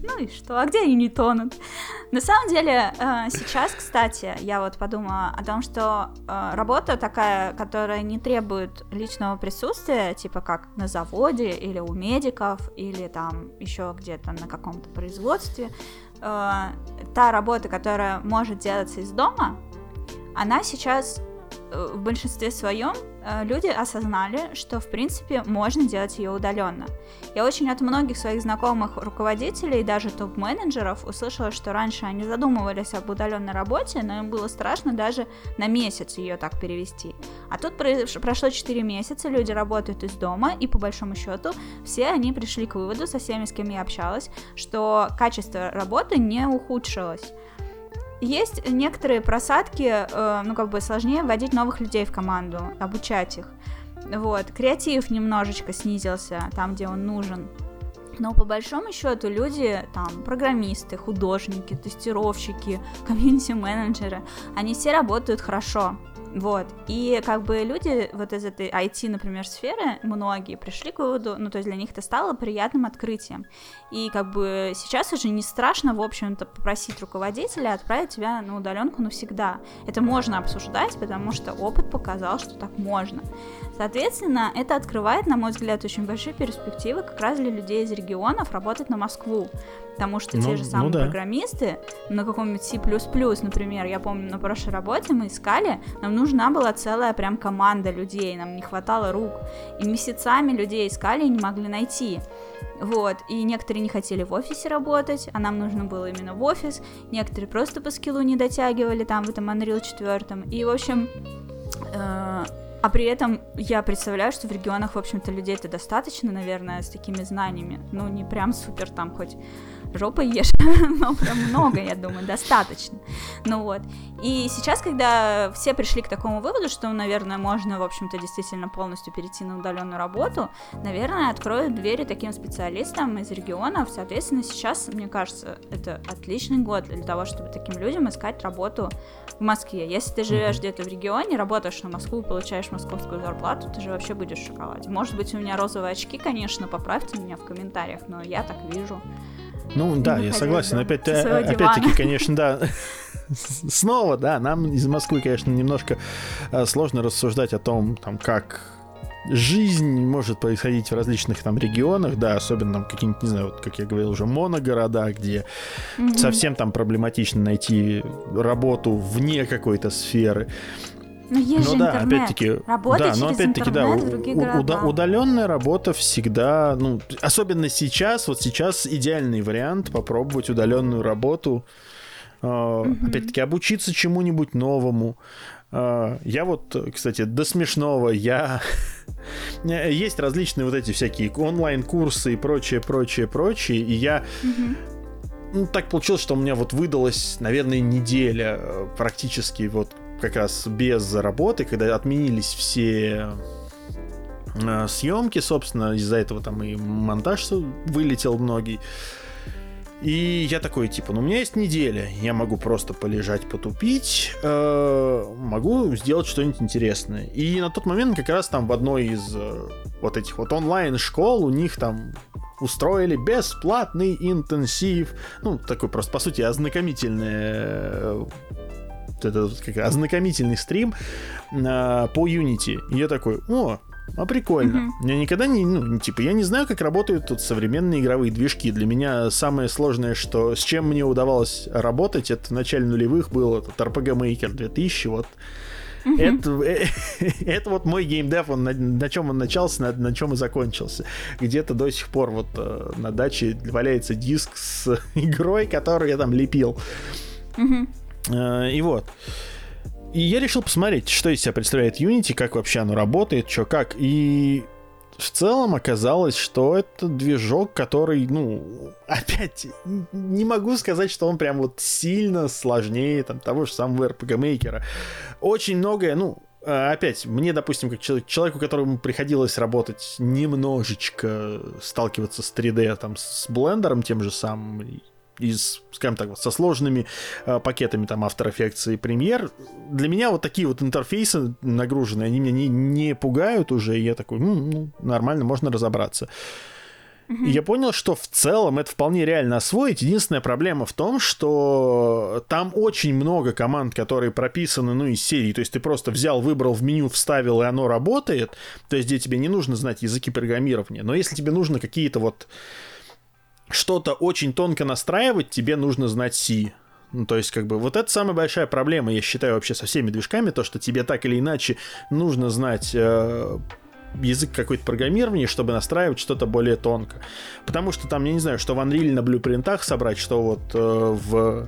Ну и что, а где они не тонут? На самом деле, сейчас, кстати, я вот подумала о том, что работа такая, которая не требует личного присутствия, типа как на заводе или у медиков, или там еще где-то на каком-то производстве, та работа, которая может делаться из дома, она сейчас в большинстве своем люди осознали, что, в принципе, можно делать ее удаленно. Я очень от многих своих знакомых руководителей, даже топ-менеджеров, услышала, что раньше они задумывались об удаленной работе, но им было страшно даже на месяц ее так перевести. А тут прошло четыре месяца, люди работают из дома, и, по большому счету, все они пришли к выводу, со всеми, с кем я общалась, что качество работы не ухудшилось. Есть некоторые просадки, э, ну как бы сложнее вводить новых людей в команду, обучать их. Вот, креатив немножечко снизился там, где он нужен. Но по большому счету люди, там, программисты, художники, тестировщики, комьюнити-менеджеры, они все работают хорошо. Вот, и как бы люди вот из этой ай ти, например, сферы, многие пришли к выводу, ну, то есть для них это стало приятным открытием. И как бы сейчас уже не страшно, в общем-то, попросить руководителя отправить тебя на удаленку навсегда. Это можно обсуждать, потому что опыт показал, что так можно. Соответственно, это открывает, на мой взгляд, очень большие перспективы как раз для людей из регионов работать на Москву. Потому что ну, те же самые ну да. программисты на каком-нибудь си плюс плюс, например, я помню, на прошлой работе мы искали, нам нужна была целая прям команда людей, нам не хватало рук, и месяцами людей искали и не могли найти. Вот, и некоторые не хотели в офисе работать, а нам нужно было именно в офис, некоторые просто по скиллу не дотягивали там в этом Unreal четыре, и в общем... Э- А при этом я представляю, что в регионах, в общем-то, людей-то достаточно, наверное, с такими знаниями. Ну, не прям супер там хоть жопой ешь, но прям много, я думаю, достаточно. Ну вот. И сейчас, когда все пришли к такому выводу, что, наверное, можно, в общем-то, действительно полностью перейти на удаленную работу, наверное, откроют двери таким специалистам из регионов. Соответственно, сейчас, мне кажется, это отличный год для того, чтобы таким людям искать работу в Москве. Если ты живешь где-то в регионе, работаешь на Москву, получаешь московскую зарплату, ты же вообще будешь в шоколаде. Может быть, у меня розовые очки, конечно, поправьте меня в комментариях, но я так вижу. Ну да, я согласен. Опять, опять-таки, конечно, да. Снова, да, нам из Москвы, конечно, немножко сложно рассуждать о том, там, как жизнь может происходить в различных там регионах, да, особенно там какие-нибудь, не знаю, вот, как я говорил уже, моногорода, где mm-hmm. совсем там проблематично найти работу вне какой-то сферы. Но есть ну же да, интернет. Опять-таки, работа да, через но опять-таки, интернет да, в другие у, города. Удаленная работа всегда, ну, особенно сейчас, вот сейчас идеальный вариант попробовать удаленную работу, mm-hmm. опять-таки обучиться чему-нибудь новому. Я вот, кстати, до смешного, я... есть различные вот эти всякие онлайн-курсы и прочее, прочее, прочее, и я... Mm-hmm. Ну, так получилось, что у меня вот выдалась, наверное, неделя практически вот как раз без работы, когда отменились все съемки, собственно, из-за этого там и монтаж вылетел многий. И я такой, типа, ну у меня есть неделя, я могу просто полежать, потупить, могу сделать что-нибудь интересное. И на тот момент как раз там в одной из вот этих вот онлайн-школ у них там устроили бесплатный интенсив, ну такой просто, по сути, ознакомительный, это как ознакомительный стрим э, по Unity. И я такой, о, а прикольно. Mm-hmm. Я никогда не, ну, типа, я не знаю, как работают тут современные игровые движки. Для меня самое сложное, что с чем мне удавалось работать, это в начале нулевых был этот Ар Пи Джи Мейкер две тысячи, вот. Это, это вот мой геймдев, он на, на чем он начался, на, на чем и закончился. Где-то до сих пор вот э, на даче валяется диск с игрой, которую я там лепил. Mm-hmm. Э, и вот. И я решил посмотреть, что из себя представляет Unity, как вообще оно работает, что как. И В целом оказалось, что это движок, который, ну, опять, не могу сказать, что он прям вот сильно сложнее там, того же самого эр пи джи Maker. Очень многое, ну, опять, мне, допустим, как человеку, которому приходилось работать немножечко, сталкиваться с три дэ, там, с Blender тем же самым, из, скажем так, вот, со сложными э, пакетами там After Effects и Premiere. Для меня вот такие вот интерфейсы нагруженные, они меня не, не пугают уже, и я такой, ну, нормально, можно разобраться. Mm-hmm. И я понял, что в целом это вполне реально освоить. Единственная проблема в том, что там очень много команд, которые прописаны, ну, из серии. То есть ты просто взял, выбрал в меню, вставил, и оно работает. То есть где тебе не нужно знать языки программирования. Но если тебе нужно какие-то вот... что-то очень тонко настраивать, тебе нужно знать си. Ну, то есть, как бы, вот это самая большая проблема, я считаю, вообще со всеми движками, то, что тебе так или иначе нужно знать э, язык какой-то программирования, чтобы настраивать что-то более тонко. Потому что там, я не знаю, что в Unreal на блюпринтах собрать, что вот э, в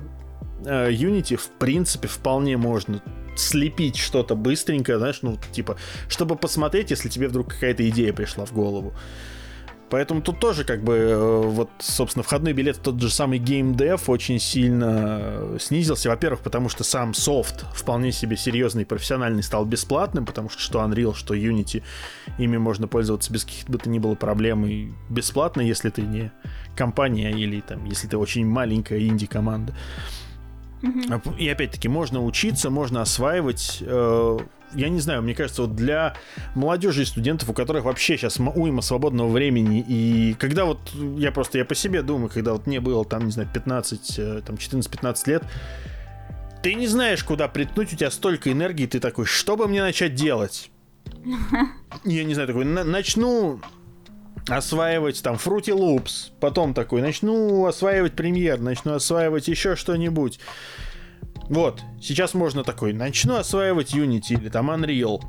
э, Unity, в принципе, вполне можно слепить что-то быстренько, знаешь, ну, типа, чтобы посмотреть, если тебе вдруг какая-то идея пришла в голову. Поэтому тут тоже, как бы, вот, собственно, входной билет в тот же самый геймдев очень сильно снизился. Во-первых, потому что сам софт вполне себе серьезный и профессиональный стал бесплатным, потому что что Unreal, что Unity, ими можно пользоваться без каких бы то ни было проблем и бесплатно, если ты не компания или, там, если ты очень маленькая инди-команда. Mm-hmm. И, опять-таки, можно учиться, можно осваивать... Э- Я не знаю, мне кажется, вот для молодежи и студентов, у которых вообще сейчас уйма свободного времени, и когда вот, я просто, я по себе думаю, когда вот мне было, там, не знаю, пятнадцать, там, четырнадцать-пятнадцать лет, ты не знаешь, куда приткнуть, у тебя столько энергии, ты такой, что бы мне начать делать? Я не знаю, такой, начну... осваивать там Fruity Loops, потом такой, начну осваивать Premiere, начну осваивать еще что-нибудь. Вот, сейчас можно такой, начну осваивать Unity или там Unreal.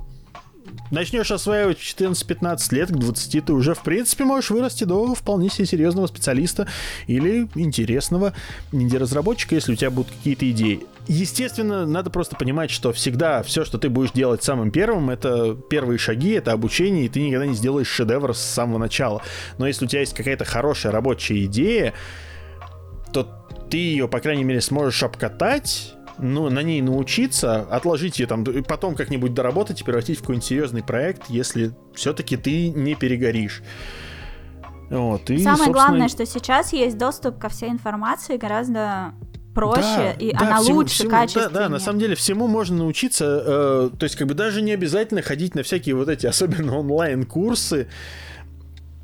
Начнешь осваивать в четырнадцать-пятнадцать лет, к двадцати ты уже, в принципе, можешь вырасти до вполне себе серьезного специалиста или интересного инди-разработчика, если у тебя будут какие-то идеи. Естественно, надо просто понимать, что всегда все, что ты будешь делать самым первым, это первые шаги, это обучение, и ты никогда не сделаешь шедевр с самого начала. Но если у тебя есть какая-то хорошая рабочая идея, то ты ее, по крайней мере, сможешь обкатать, ну, на ней научиться, отложить ее там, и потом как-нибудь доработать и превратить в какой-нибудь серьезный проект, если все-таки ты не перегоришь. Вот, и, самое собственно... главное, что сейчас есть доступ ко всей информации гораздо проще, да, и да, она всему, лучше, всему, качественнее. Да, да, на самом деле всему можно научиться, э, то есть как бы даже не обязательно ходить на всякие вот эти, особенно онлайн-курсы.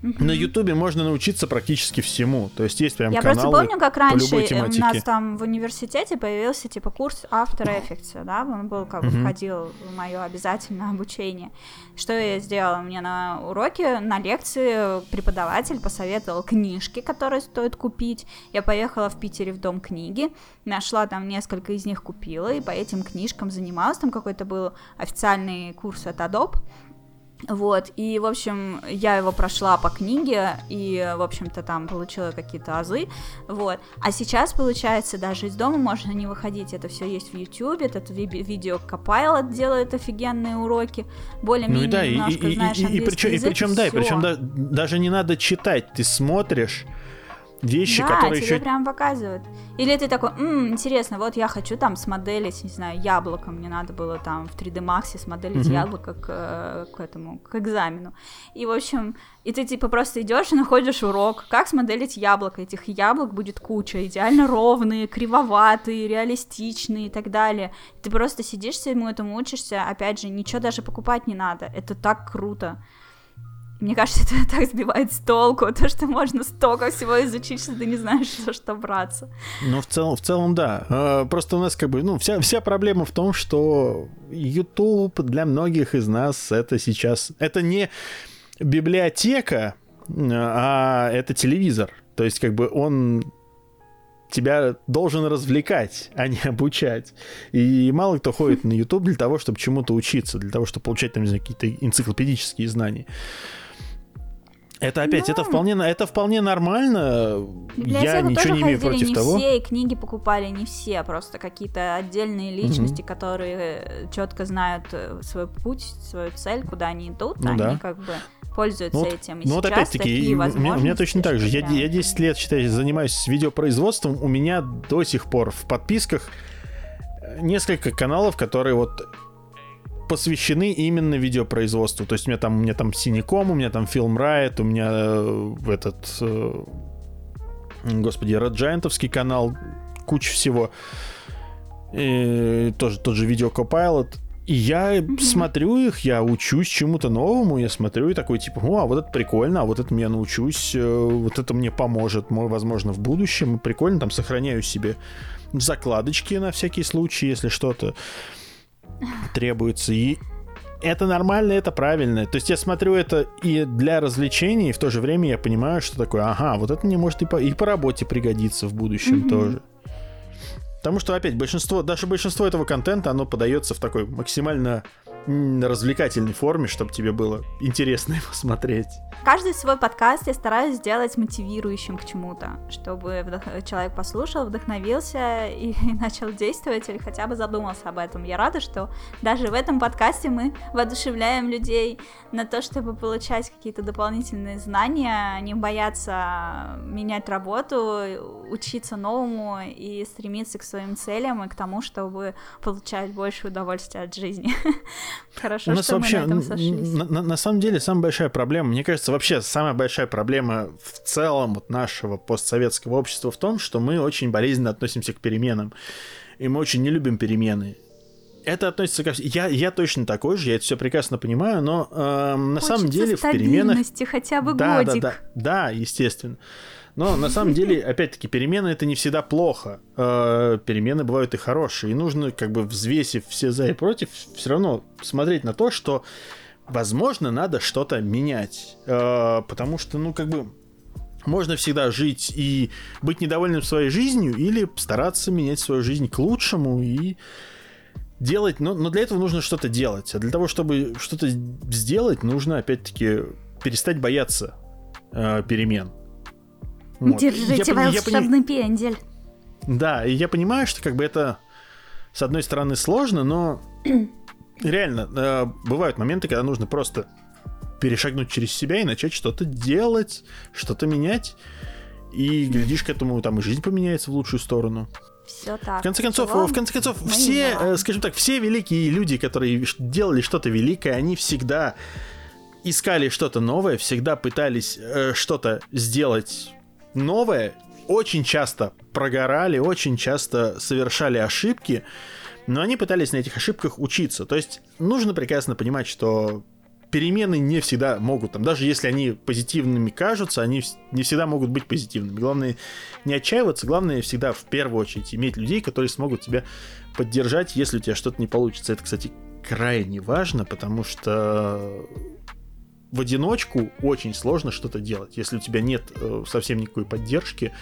На Ютубе можно научиться практически всему. То есть есть прям я каналы по любой тематике. Я просто помню, как раньше у нас там в университете появился типа курс After Effects, да, он был как бы uh-huh. входил в мое обязательное обучение. Что я сделала? Мне на уроке, на лекции преподаватель посоветовал книжки, которые стоит купить. Я поехала в Питере в Дом книги, нашла там несколько из них, купила, и по этим книжкам занималась. Там какой-то был официальный курс от Adobe. Вот, и, в общем, я его прошла по книге, и, в общем-то, там получила какие-то азы, вот. А сейчас, получается, даже из дома можно не выходить, это все есть в YouTube, этот ви- видеокопайлот делает офигенные уроки, более-менее ну, да, немножко и, знаешь и, и, английский причем, язык, и причем, да, и причем да, даже не надо читать, ты смотришь вещи, да, которые тебе еще... прям показывают. Или ты такой, м-м, интересно, вот я хочу там смоделить, не знаю, яблоко. Мне надо было там в три дэ Max смоделить mm-hmm. яблоко к, к этому, к экзамену. И, в общем, и ты типа просто идешь и находишь урок, как смоделить яблоко. Этих яблок будет куча, идеально ровные, кривоватые, реалистичные и так далее. Ты просто сидишь, всему этому учишься, опять же, ничего даже покупать не надо. Это так круто. Мне кажется, это так сбивает с толку, то, что можно столько всего изучить, что ты не знаешь, за что браться. Ну, в целом, в целом, да. Просто у нас как бы, ну, вся, вся проблема в том, что YouTube для многих из нас это сейчас... Это не библиотека, а это телевизор. То есть, как бы, он... тебя должен развлекать, а не обучать. И мало кто ходит на YouTube для того, чтобы чему-то учиться, для того, чтобы получать там, не знаю, какие-то энциклопедические знания. Это опять, ну, это, вполне, это вполне нормально. Я ничего не имею против не того. Не все, и книги покупали не все, просто какие-то отдельные личности, угу. которые четко знают свой путь, свою цель, куда они идут, ну, они да. как бы пользуются ну, этим. И ну, вот опять-таки, у меня точно так же. Я, я десять лет, считай, занимаюсь видеопроизводством. У меня до сих пор в подписках несколько каналов, которые вот посвящены именно видеопроизводству. То есть у меня там, у меня там Cinecom, у меня там Film Riot, у меня э, этот... Э, господи, Red Giant-овский канал, куча всего. И тоже, тот же Video Copilot. И я mm-hmm. смотрю их, я учусь чему-то новому, я смотрю и такой, типа, ну, а вот это прикольно, а вот это я научусь, вот это мне поможет, возможно, в будущем. Прикольно, там сохраняю себе закладочки на всякий случай, если что-то требуется. И это нормально, это правильно. То есть я смотрю это и для развлечений, и в то же время я понимаю, что такое, ага, вот это мне может и по, и по работе пригодиться в будущем mm-hmm. тоже. Потому что, опять, большинство, даже большинство этого контента, оно подается в такой максимально развлекательной форме, чтобы тебе было интересно его смотреть. Каждый свой подкаст я стараюсь сделать мотивирующим к чему-то, чтобы вдох- человек послушал, вдохновился и, и начал действовать или хотя бы задумался об этом. Я рада, что даже в этом подкасте мы воодушевляем людей на то, чтобы получать какие-то дополнительные знания, не бояться менять работу, учиться новому и стремиться к своим целям и к тому, чтобы получать больше удовольствия от жизни. Хорошо, что вообще, мы на этом сошлись. На, на, на самом деле, самая большая проблема, мне кажется, вообще самая большая проблема в целом вот нашего постсоветского общества в том, что мы очень болезненно относимся к переменам, и мы очень не любим перемены. Это относится ко всему. Я, я точно такой же, я это все прекрасно понимаю, но э, на Хочется самом деле в переменах... стабильности, хотя бы да, годик. Да, да, да, да, естественно. Но на самом деле, опять-таки, перемены — это не всегда плохо. Э, перемены бывают и хорошие. И нужно, как бы взвесив все за и против, все равно смотреть на то, что, возможно, надо что-то менять. Э, потому что, ну, как бы, можно всегда жить и быть недовольным своей жизнью или стараться менять свою жизнь к лучшему и делать. Но, но для этого нужно что-то делать. А для того, чтобы что-то сделать, нужно, опять-таки, перестать бояться э, перемен. Вот. Держите волшебный пони... пендель. Да, и я понимаю, что как бы это с одной стороны сложно, но реально э, бывают моменты, когда нужно просто перешагнуть через себя и начать что-то делать, что-то менять. И глядишь, к этому там и жизнь поменяется в лучшую сторону. Все так. В конце концов, в конце концов, все, э, скажем так, все великие люди, которые делали что-то великое, они всегда искали что-то новое, всегда пытались э, что-то сделать новое, очень часто прогорали, очень часто совершали ошибки, но они пытались на этих ошибках учиться. То есть нужно прекрасно понимать, что перемены не всегда могут, там, даже если они позитивными кажутся, они не всегда могут быть позитивными. Главное не отчаиваться, главное всегда в первую очередь иметь людей, которые смогут тебя поддержать, если у тебя что-то не получится. Это, кстати, крайне важно, потому что в одиночку очень сложно что-то делать. Если у тебя нет э, совсем никакой поддержки,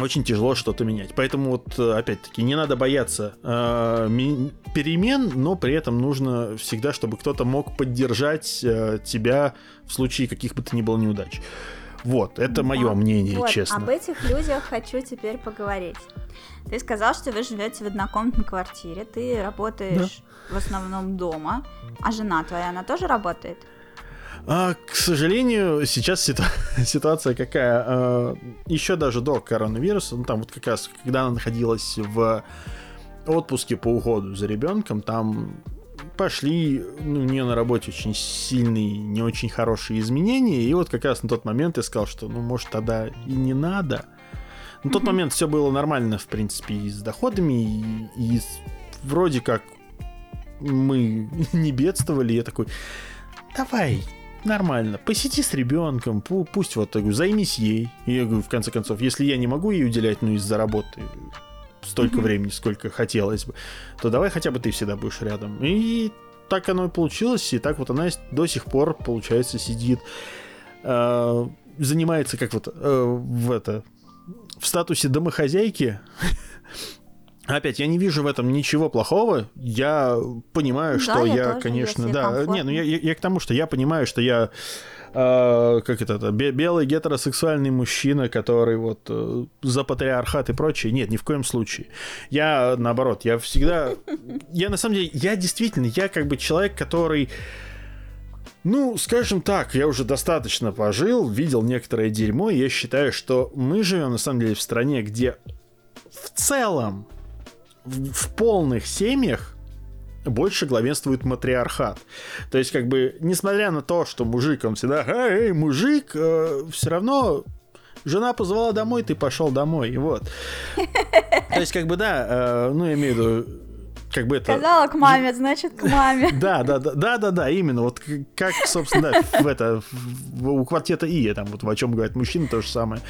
очень тяжело что-то менять. Поэтому вот, опять-таки, не надо бояться э, ми- перемен, но при этом нужно всегда, чтобы кто-то мог поддержать э, тебя в случае каких бы то ни было неудач. Вот, это да. мое мнение, вот, честно. Об этих людях хочу теперь поговорить. Ты сказал, что вы живете в однокомнатной квартире, ты работаешь да. в основном дома, а жена твоя, она тоже работает? А, к сожалению, сейчас ситу... ситуация какая? А, еще даже до коронавируса, ну там вот как раз, когда она находилась в отпуске по уходу за ребенком, там пошли ну, у нее на работе очень сильные, не очень хорошие изменения, и вот как раз на тот момент я сказал, что ну может тогда и не надо. На mm-hmm. тот момент все было нормально, в принципе, и с доходами, и, и вроде как мы не бедствовали, я такой, давай, нормально, посиди с ребенком, пусть вот, я говорю, займись ей. И я говорю, в конце концов, если я не могу ей уделять, ну, из-за работы столько mm-hmm. времени, сколько хотелось бы, то давай хотя бы ты всегда будешь рядом. И так оно и получилось, и так вот она до сих пор, получается, сидит, э, занимается как вот э, в это, в статусе домохозяйки. Опять, я не вижу в этом ничего плохого. Я понимаю, да, что я, я тоже, конечно, да. Комфортно. Не, ну я, я, я к тому, что я понимаю, что я э, как это, белый гетеросексуальный мужчина, который вот э, за патриархат и прочее. Нет, ни в коем случае. Я наоборот, я всегда, я на самом деле, я действительно, я как бы человек, который Ну, скажем так, я уже достаточно пожил, видел некоторое дерьмо, и я считаю, что мы живем, на самом деле, в стране, где в целом, в, в полных семьях больше главенствует матриархат. То есть, как бы, несмотря на то, что мужик, он всегда, эй, мужик, э, все равно жена позвала домой, ты пошел домой, вот. То есть, как бы, да, э, ну, я имею в виду, как бы это... Сказала к маме, значит, к маме. Да, да, да, да, да, да, именно. Вот как, собственно, да, в это, в, у квартета И, там, вот, о чем говорят мужчины, то же самое.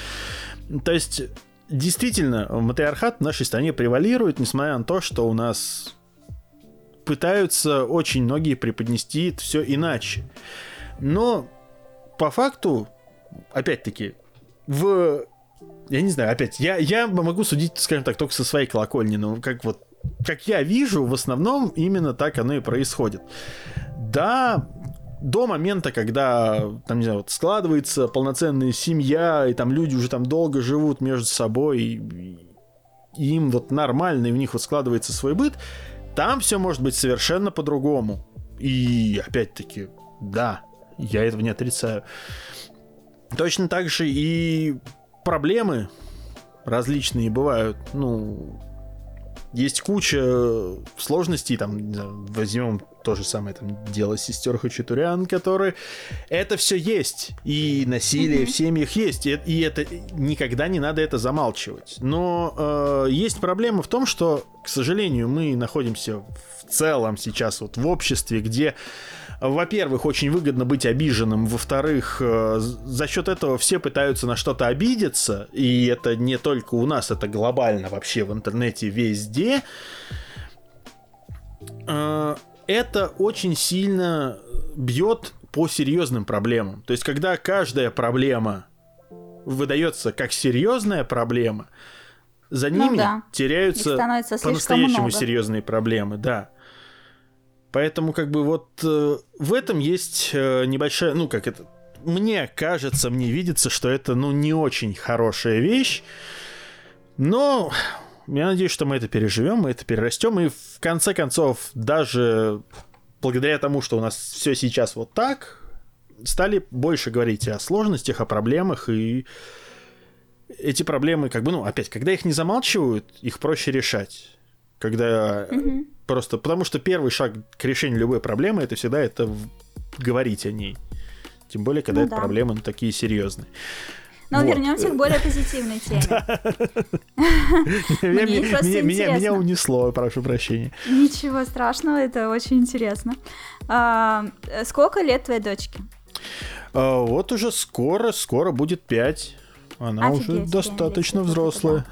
То есть, действительно, матриархат в нашей стране превалирует, несмотря на то, что у нас пытаются очень многие преподнести это все иначе. Но по факту, опять-таки, в... Я не знаю, опять, я, я могу судить, скажем так, только со своей колокольни, но как вот как я вижу, в основном именно так оно и происходит. Да, до момента, когда там, не знаю, вот складывается полноценная семья, и там люди уже там долго живут между собой, и, и им вот нормально, и у них вот складывается свой быт, там все может быть совершенно по-другому. И опять-таки, да, я этого не отрицаю. Точно так же и проблемы различные бывают, ну... Есть куча сложностей, там, возьмем то же самое, там, дело сестер Хачатурян, которые... Это все есть, и насилие mm-hmm. в семьях есть, и, и это никогда не надо это замалчивать. Но э, есть проблема в том, что, к сожалению, мы находимся в целом сейчас вот в обществе, где, во-первых, очень выгодно быть обиженным, во-вторых, э, за счет этого все пытаются на что-то обидеться, и это не только у нас, это глобально вообще в интернете везде. Э, Это очень сильно бьет по серьезным проблемам. То есть, когда каждая проблема выдается как серьезная проблема, за ними ну да. теряются по-настоящему серьезные проблемы, да. Поэтому, как бы, вот э, в этом есть э, небольшая, ну, как это, мне кажется, мне видится, что это, ну, не очень хорошая вещь, но... Я надеюсь, что мы это переживем, мы это перерастем, и в конце концов, даже благодаря тому, что у нас все сейчас вот так, стали больше говорить о сложностях, о проблемах, и эти проблемы, как бы, ну, опять, когда их не замалчивают, их проще решать. Когда mm-hmm. просто... Потому что первый шаг к решению любой проблемы, это всегда это говорить о ней. Тем более, когда ну, это да. проблемы, ну, такие серьезные. Но вот. Вернемся к более позитивной теме. Меня унесло, прошу прощения. Ничего страшного, это очень интересно. Сколько лет твоей дочке? Вот уже скоро, скоро будет пять. Она уже достаточно взрослая.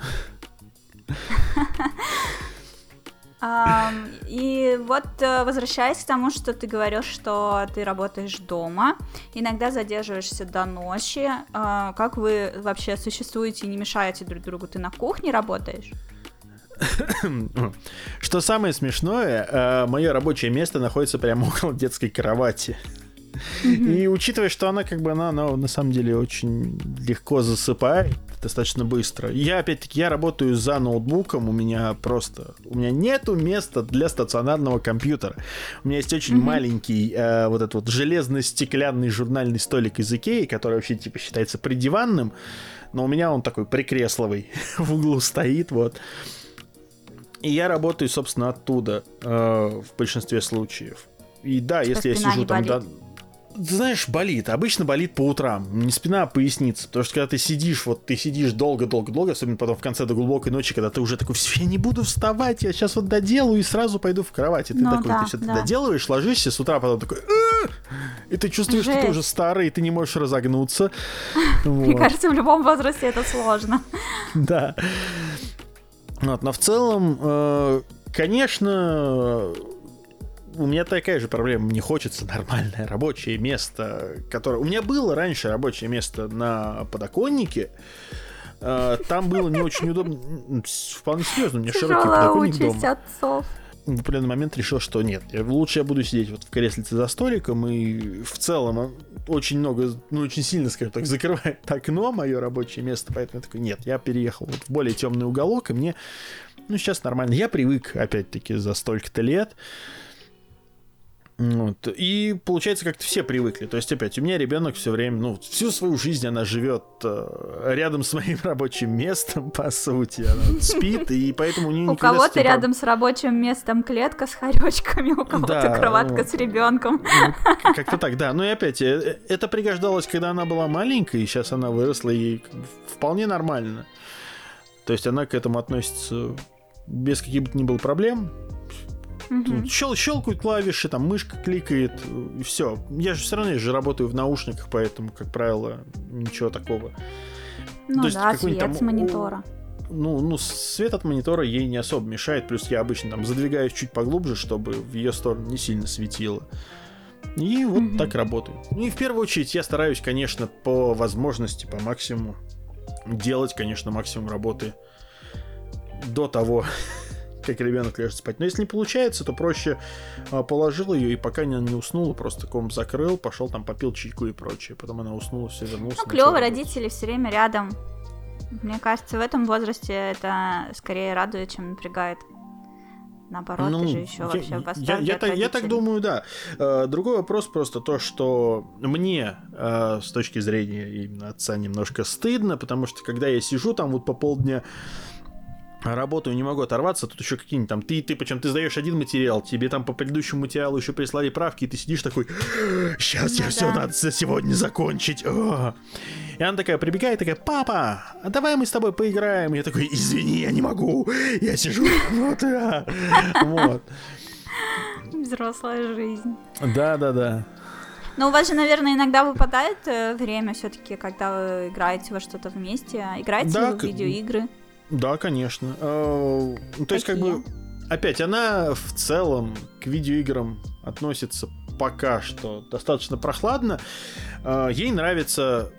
И вот, возвращаясь к тому, что ты говорил, что ты работаешь дома, иногда задерживаешься до ночи. Как вы вообще существуете и не мешаете друг другу? Ты на кухне работаешь? Что самое смешное, мое рабочее место находится прямо около детской кровати. И учитывая, что она как бы она, она на самом деле очень легко засыпает, достаточно быстро. Я опять-таки я работаю за ноутбуком, у меня просто у меня нету места для стационарного компьютера. У меня есть очень mm-hmm. маленький э, вот этот вот железно-стеклянный журнальный столик из Икеи, который вообще типа считается придиванным, но у меня он такой прикресловый в углу стоит вот. И я работаю собственно оттуда э, в большинстве случаев. И да, что если я сижу там, да, ты знаешь, болит. Обычно болит по утрам. Не спина, а поясница. Потому что когда ты сидишь, вот ты сидишь долго-долго-долго, особенно потом в конце до глубокой ночи, когда ты уже такой, я не буду вставать, я сейчас вот доделаю и сразу пойду в кровать. И ты ну, такой, да, ты все да. доделываешь, ложишься, с утра потом такой, и ты чувствуешь, жесть. Что ты уже старый, и ты не можешь разогнуться. Мне кажется, в любом возрасте это сложно. Да. Но в целом, конечно... У меня такая же проблема. Мне хочется нормальное рабочее место, которое... У меня было раньше рабочее место на подоконнике. Там было не очень удобно. Вполне серьезно, у меня широкий подоконник дома. Тяжелая участь отцов. В определенный момент решил, что нет. Лучше я буду сидеть вот в креслице за столиком. И в целом очень много, ну очень сильно, скажем так, закрывает окно мое рабочее место. Поэтому я такой, нет, я переехал вот в более темный уголок. И мне, ну сейчас нормально. Я привык, опять-таки, за столько-то лет. Вот. И получается, как-то все привыкли. То есть, опять, у меня ребенок все время, ну, всю свою жизнь она живет рядом с моим рабочим местом, по сути. Она спит, и поэтому у нее... У кого-то рядом с рабочим местом клетка с хоречками, у кого-то кроватка с ребенком. Как-то так, да. Ну и опять, это пригождалось, когда она была маленькая, и сейчас она выросла, и вполне нормально. То есть она к этому относится без каких-то ни было проблем. Mm-hmm. Щел, щелкают клавиши, там мышка кликает, и все. Я же все равно я же работаю в наушниках, поэтому, как правило, ничего такого. Ну то да, свет там, с монитора. Ну, ну, свет от монитора ей не особо мешает. Плюс я обычно там задвигаюсь чуть поглубже, чтобы в ее сторону не сильно светило. И вот mm-hmm. так работаю. Ну и в первую очередь я стараюсь, конечно, по возможности, по максимуму делать, конечно, максимум работы до того, как ребенок лежит спать. Но если не получается, то проще положил ее, и пока она не уснула, просто комп закрыл, пошел там попил чайку и прочее. Потом она уснула, все вернулся. Ну, клево, родители все время рядом. Мне кажется, в этом возрасте это скорее радует, чем напрягает. Наоборот, ну, ты же еще я, вообще в восторге. Я, я, так, я так думаю, да. Другой вопрос просто то, что мне с точки зрения именно отца немножко стыдно, потому что когда я сижу там вот по полдня работаю, не могу оторваться, тут еще какие-нибудь там... Ты, ты причем ты сдаешь один материал, тебе там по предыдущему материалу еще прислали правки, и ты сидишь такой... Сейчас ну я да. все надо за сегодня закончить. О! И она такая прибегает, такая: папа, а давай мы с тобой поиграем. И я такой: извини, я не могу. Я сижу... Вот, а. Вот. Взрослая жизнь. Да-да-да. Но у вас же, наверное, иногда выпадает время все-таки, когда вы играете во что-то вместе. Играете да, в видеоигры? Да, конечно. То Какие? есть, как бы, опять, она в целом к видеоиграм относится пока что достаточно прохладно. Ей нравится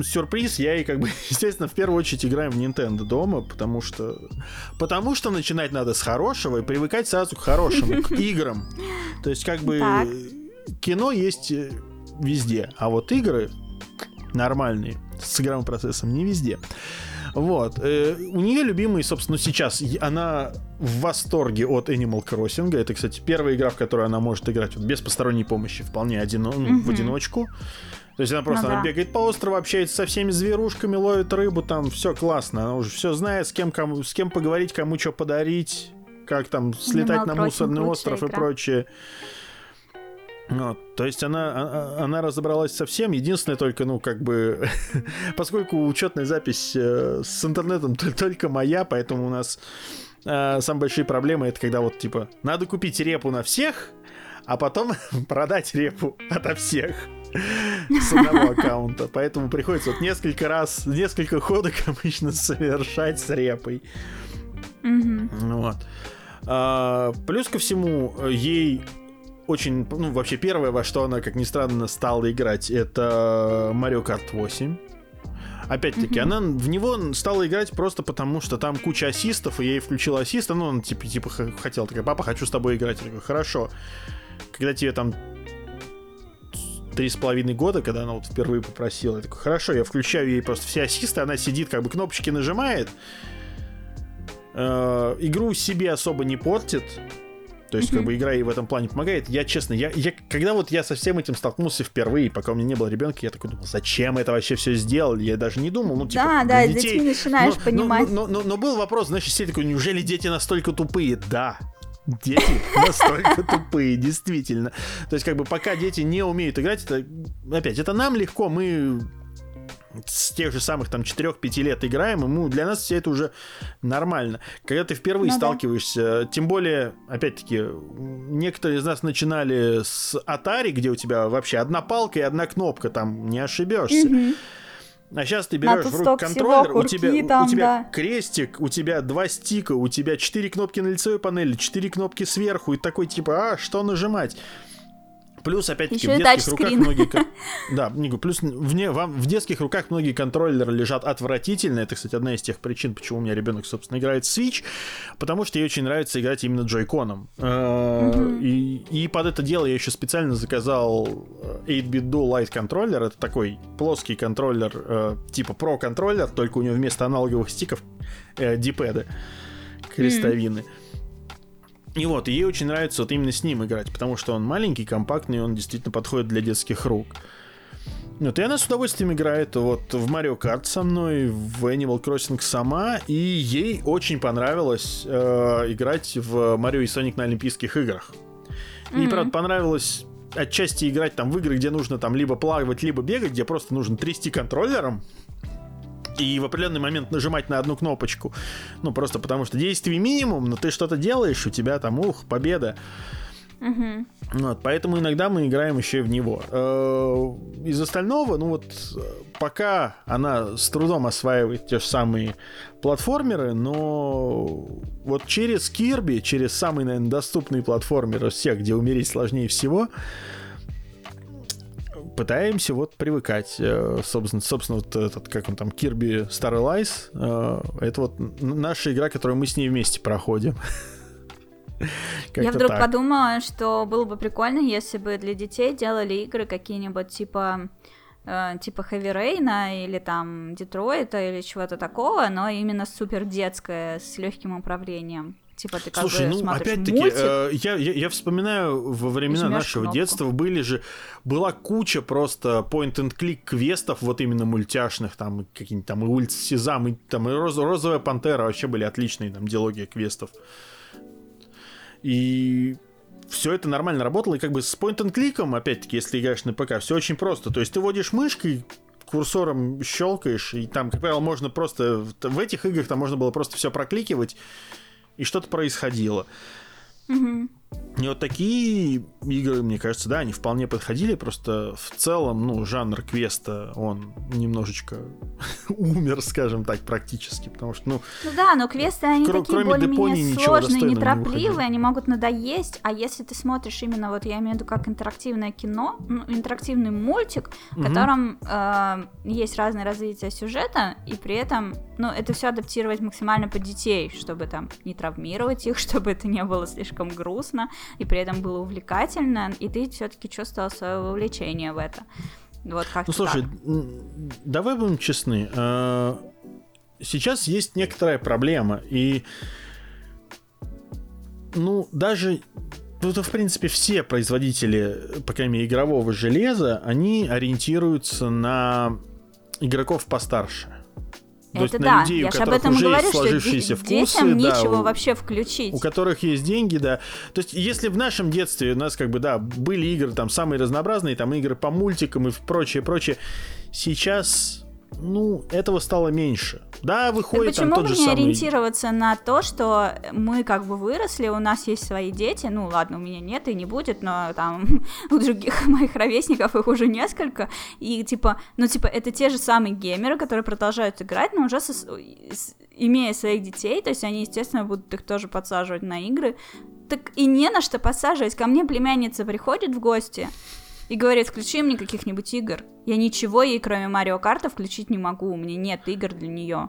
сюрприз. Я ей, как бы, естественно, в первую очередь играем в Nintendo дома, потому что... Потому что начинать надо с хорошего и привыкать сразу к хорошему, к играм. То есть, как бы, кино есть везде, а вот игры нормальные, с игровым процессом, не везде. Вот. Э, у нее любимый, собственно, сейчас она в восторге от Animal Crossing. Это, кстати, первая игра, в которую она может играть вот, без посторонней помощи, вполне одино... mm-hmm. в одиночку. То есть она просто ну, она да. бегает по острову, общается со всеми зверушками, ловит рыбу, там все классно. Она уже все знает, с кем, кому, с кем поговорить, кому что подарить, как там слетать Animal на мусорный Crossing, остров и игра. прочее. Ну, то есть она, она разобралась со всем. Единственное только, ну, как бы, поскольку учетная запись э, с интернетом только моя, поэтому у нас э, самые большие проблемы — это когда вот, типа, надо купить репу на всех, а потом продать репу ото всех с одного аккаунта. Поэтому приходится вот несколько раз, несколько ходок обычно совершать с репой. Вот. А, плюс ко всему, ей... Очень, ну, вообще первое, во что она, как ни странно, стала играть, это Mario Kart восемь. Опять-таки, mm-hmm. она в него стала играть просто потому, что там куча ассистов, и я ей включил ассиста, ну, он типа, типа хотел, такая: папа, хочу с тобой играть. Я такой: хорошо. Когда тебе там три с половиной года, когда она вот впервые попросила, я такой: хорошо, я включаю ей просто все ассисты, она сидит, как бы кнопочки нажимает, э, игру себе особо не портит. То есть, mm-hmm. как бы, игра ей в этом плане помогает. Я, честно, я, я, когда вот я со всем этим столкнулся впервые, пока у меня не было ребенка, я такой думал: зачем это вообще все сделали? Я даже не думал. Ну, типа, да, да, детей... с детьми начинаешь но, понимать. Но, но, но, но, но был вопрос, значит, все такой: неужели дети настолько тупые? Да, дети настолько тупые, действительно. То есть, как бы, пока дети не умеют играть, это, опять, это нам легко, мы... с тех же самых там четыре-пять лет играем, и мы, для нас все это уже нормально. Когда ты впервые ну, сталкиваешься, да. тем более, опять-таки, некоторые из нас начинали с Atari, где у тебя вообще одна палка и одна кнопка, там не ошибешься. Угу. А сейчас ты берешь в руку контроллер, всего, у тебя, там, у тебя да. крестик, у тебя два стика, у тебя четыре кнопки на лицевой панели, четыре кнопки сверху, и такой типа: а, что нажимать? Плюс, опять-таки, в детских руках многие... Да, плюс вне, вам, в детских руках многие контроллеры лежат отвратительно. Это, кстати, одна из тех причин, почему у меня ребенок, собственно, играет в Switch. Потому что ей очень нравится играть именно джойконом. Mm-hmm. И, и под это дело я еще специально заказал восемь-бит Dual Light контроллер. Это такой плоский контроллер, типа Pro контроллер, только у него вместо аналоговых стиков э, D-пэды, крестовины. Mm-hmm. И вот, и ей очень нравится вот именно с ним играть, потому что он маленький, компактный, он действительно подходит для детских рук. Вот, и она с удовольствием играет вот в Mario Kart со мной, в Animal Crossing сама, и ей очень понравилось э, играть в Mario и Sonic на Олимпийских играх. Mm-hmm. Ей, правда, понравилось отчасти играть там в игры, где нужно там либо плавать, либо бегать, где просто нужно трясти контроллером и в определенный момент нажимать на одну кнопочку. Ну, просто потому что действий минимум, но ты что-то делаешь, у тебя там, ух, победа. Uh-huh. Вот, поэтому иногда мы играем еще и в него. Из остального, ну вот, пока она с трудом осваивает те же самые платформеры, но вот через Кирби, через самый, наверное, доступный платформер из всех, где умереть сложнее всего, пытаемся вот привыкать. Собственно, собственно вот этот, как он там, Кирби Star Allies, это вот наша игра, которую мы с ней вместе проходим. Как-то Я вдруг так. подумала, что было бы прикольно, если бы для детей делали игры какие-нибудь типа, э, типа Heavy Rain или там Детройта или чего-то такого, но именно супер детское, с легким управлением. Типа ты как Слушай, бы ну, смотришь опять-таки, мультик. Э, я, я, я вспоминаю, во времена нашего кнопку. детства были же, была куча просто point-and-click квестов, вот именно мультяшных, там какие-нибудь там и Улица Сезам, и там и Роз, Розовая Пантера, вообще были отличные там диалоги квестов. И все это нормально работало. И как бы с point-and-кликом, опять-таки, если играешь на ПК, все очень просто. То есть ты водишь мышкой, курсором щелкаешь, и там, как правило, можно просто... В этих играх там можно было просто все прокликивать, и что-то происходило. Mm-hmm. И вот такие игры, мне кажется, да, они вполне подходили. Просто в целом, ну, жанр квеста, он немножечко умер, скажем так, практически. Потому что, ну... Ну да, но квесты, они кр- такие более-менее сложные, неторопливые, не они могут надоесть. А если ты смотришь именно, вот я имею в виду, как интерактивное кино, ну, интерактивный мультик, в угу. котором э, есть разное развитие сюжета, и при этом, ну, это все адаптировать максимально под детей, чтобы там не травмировать их, чтобы это не было слишком грустно, и при этом было увлекательно, и ты все-таки чувствовал свое вовлечение в это. Вот как-то. Ну слушай, так. давай будем честны. Сейчас есть некоторая проблема, и ну даже тут, в принципе, все производители, по крайней мере, игрового железа, они ориентируются на игроков постарше. То это есть да, на людей, я у которых уже говорю, есть сложившиеся вкусы, детям да, нечего у, вообще включить. У которых есть деньги, да. То есть, если в нашем детстве у нас, как бы, да, были игры там самые разнообразные, там игры по мультикам и прочее, прочее, сейчас, ну, этого стало меньше. Да, выходит так там тот же самый... Почему мне ориентироваться на то, что мы как бы выросли, у нас есть свои дети, ну, ладно, у меня нет и не будет, но там у других моих ровесников их уже несколько, и типа, ну, типа, это те же самые геймеры, которые продолжают играть, но уже со, с, имея своих детей, то есть они, естественно, будут их тоже подсаживать на игры, так и не на что подсаживать. Ко мне племянница приходит в гости и говорит, включи мне каких-нибудь игр. Я ничего ей, кроме Марио Карта, включить не могу. У меня нет игр для нее.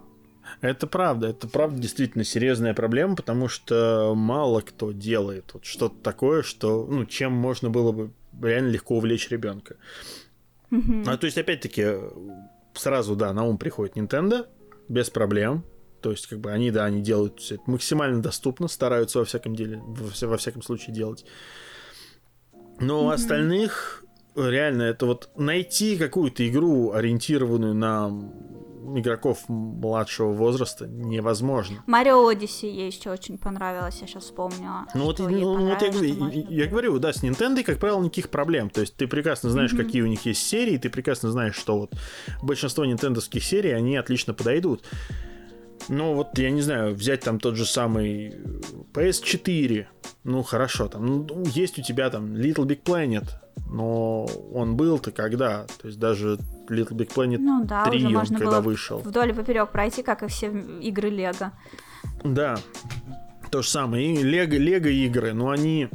Это правда. Это правда действительно серьезная проблема, потому что мало кто делает вот что-то такое, что, ну, чем можно было бы реально легко увлечь ребенка. Mm-hmm. А, то есть, опять-таки, сразу, да, на ум приходит Nintendo без проблем. То есть, как бы, они, да, они делают все это максимально доступно, стараются во всяком деле, во, во всяком случае делать. Но mm-hmm. у остальных... Реально, это вот найти какую-то игру, ориентированную на игроков младшего возраста, невозможно. Марио Одиссе ей еще очень понравилось, я сейчас вспомнила. Ну вот, ну, вот я, я, я говорю, да, с Nintendo, как правило, никаких проблем. То есть ты прекрасно знаешь, mm-hmm. какие у них есть серии, ты прекрасно знаешь, что вот большинство нинтендовских серий, они отлично подойдут. Ну вот, я не знаю, взять там тот же самый пи эс четыре, ну хорошо, там ну, есть у тебя там Little Big Planet, но он был-то когда? То есть даже Little Big Planet ну, да, три уже можно он когда было вышел. Вдоль и поперёк пройти, как и все игры Лего. Да, то же самое, и Лего, Лего игры, но они,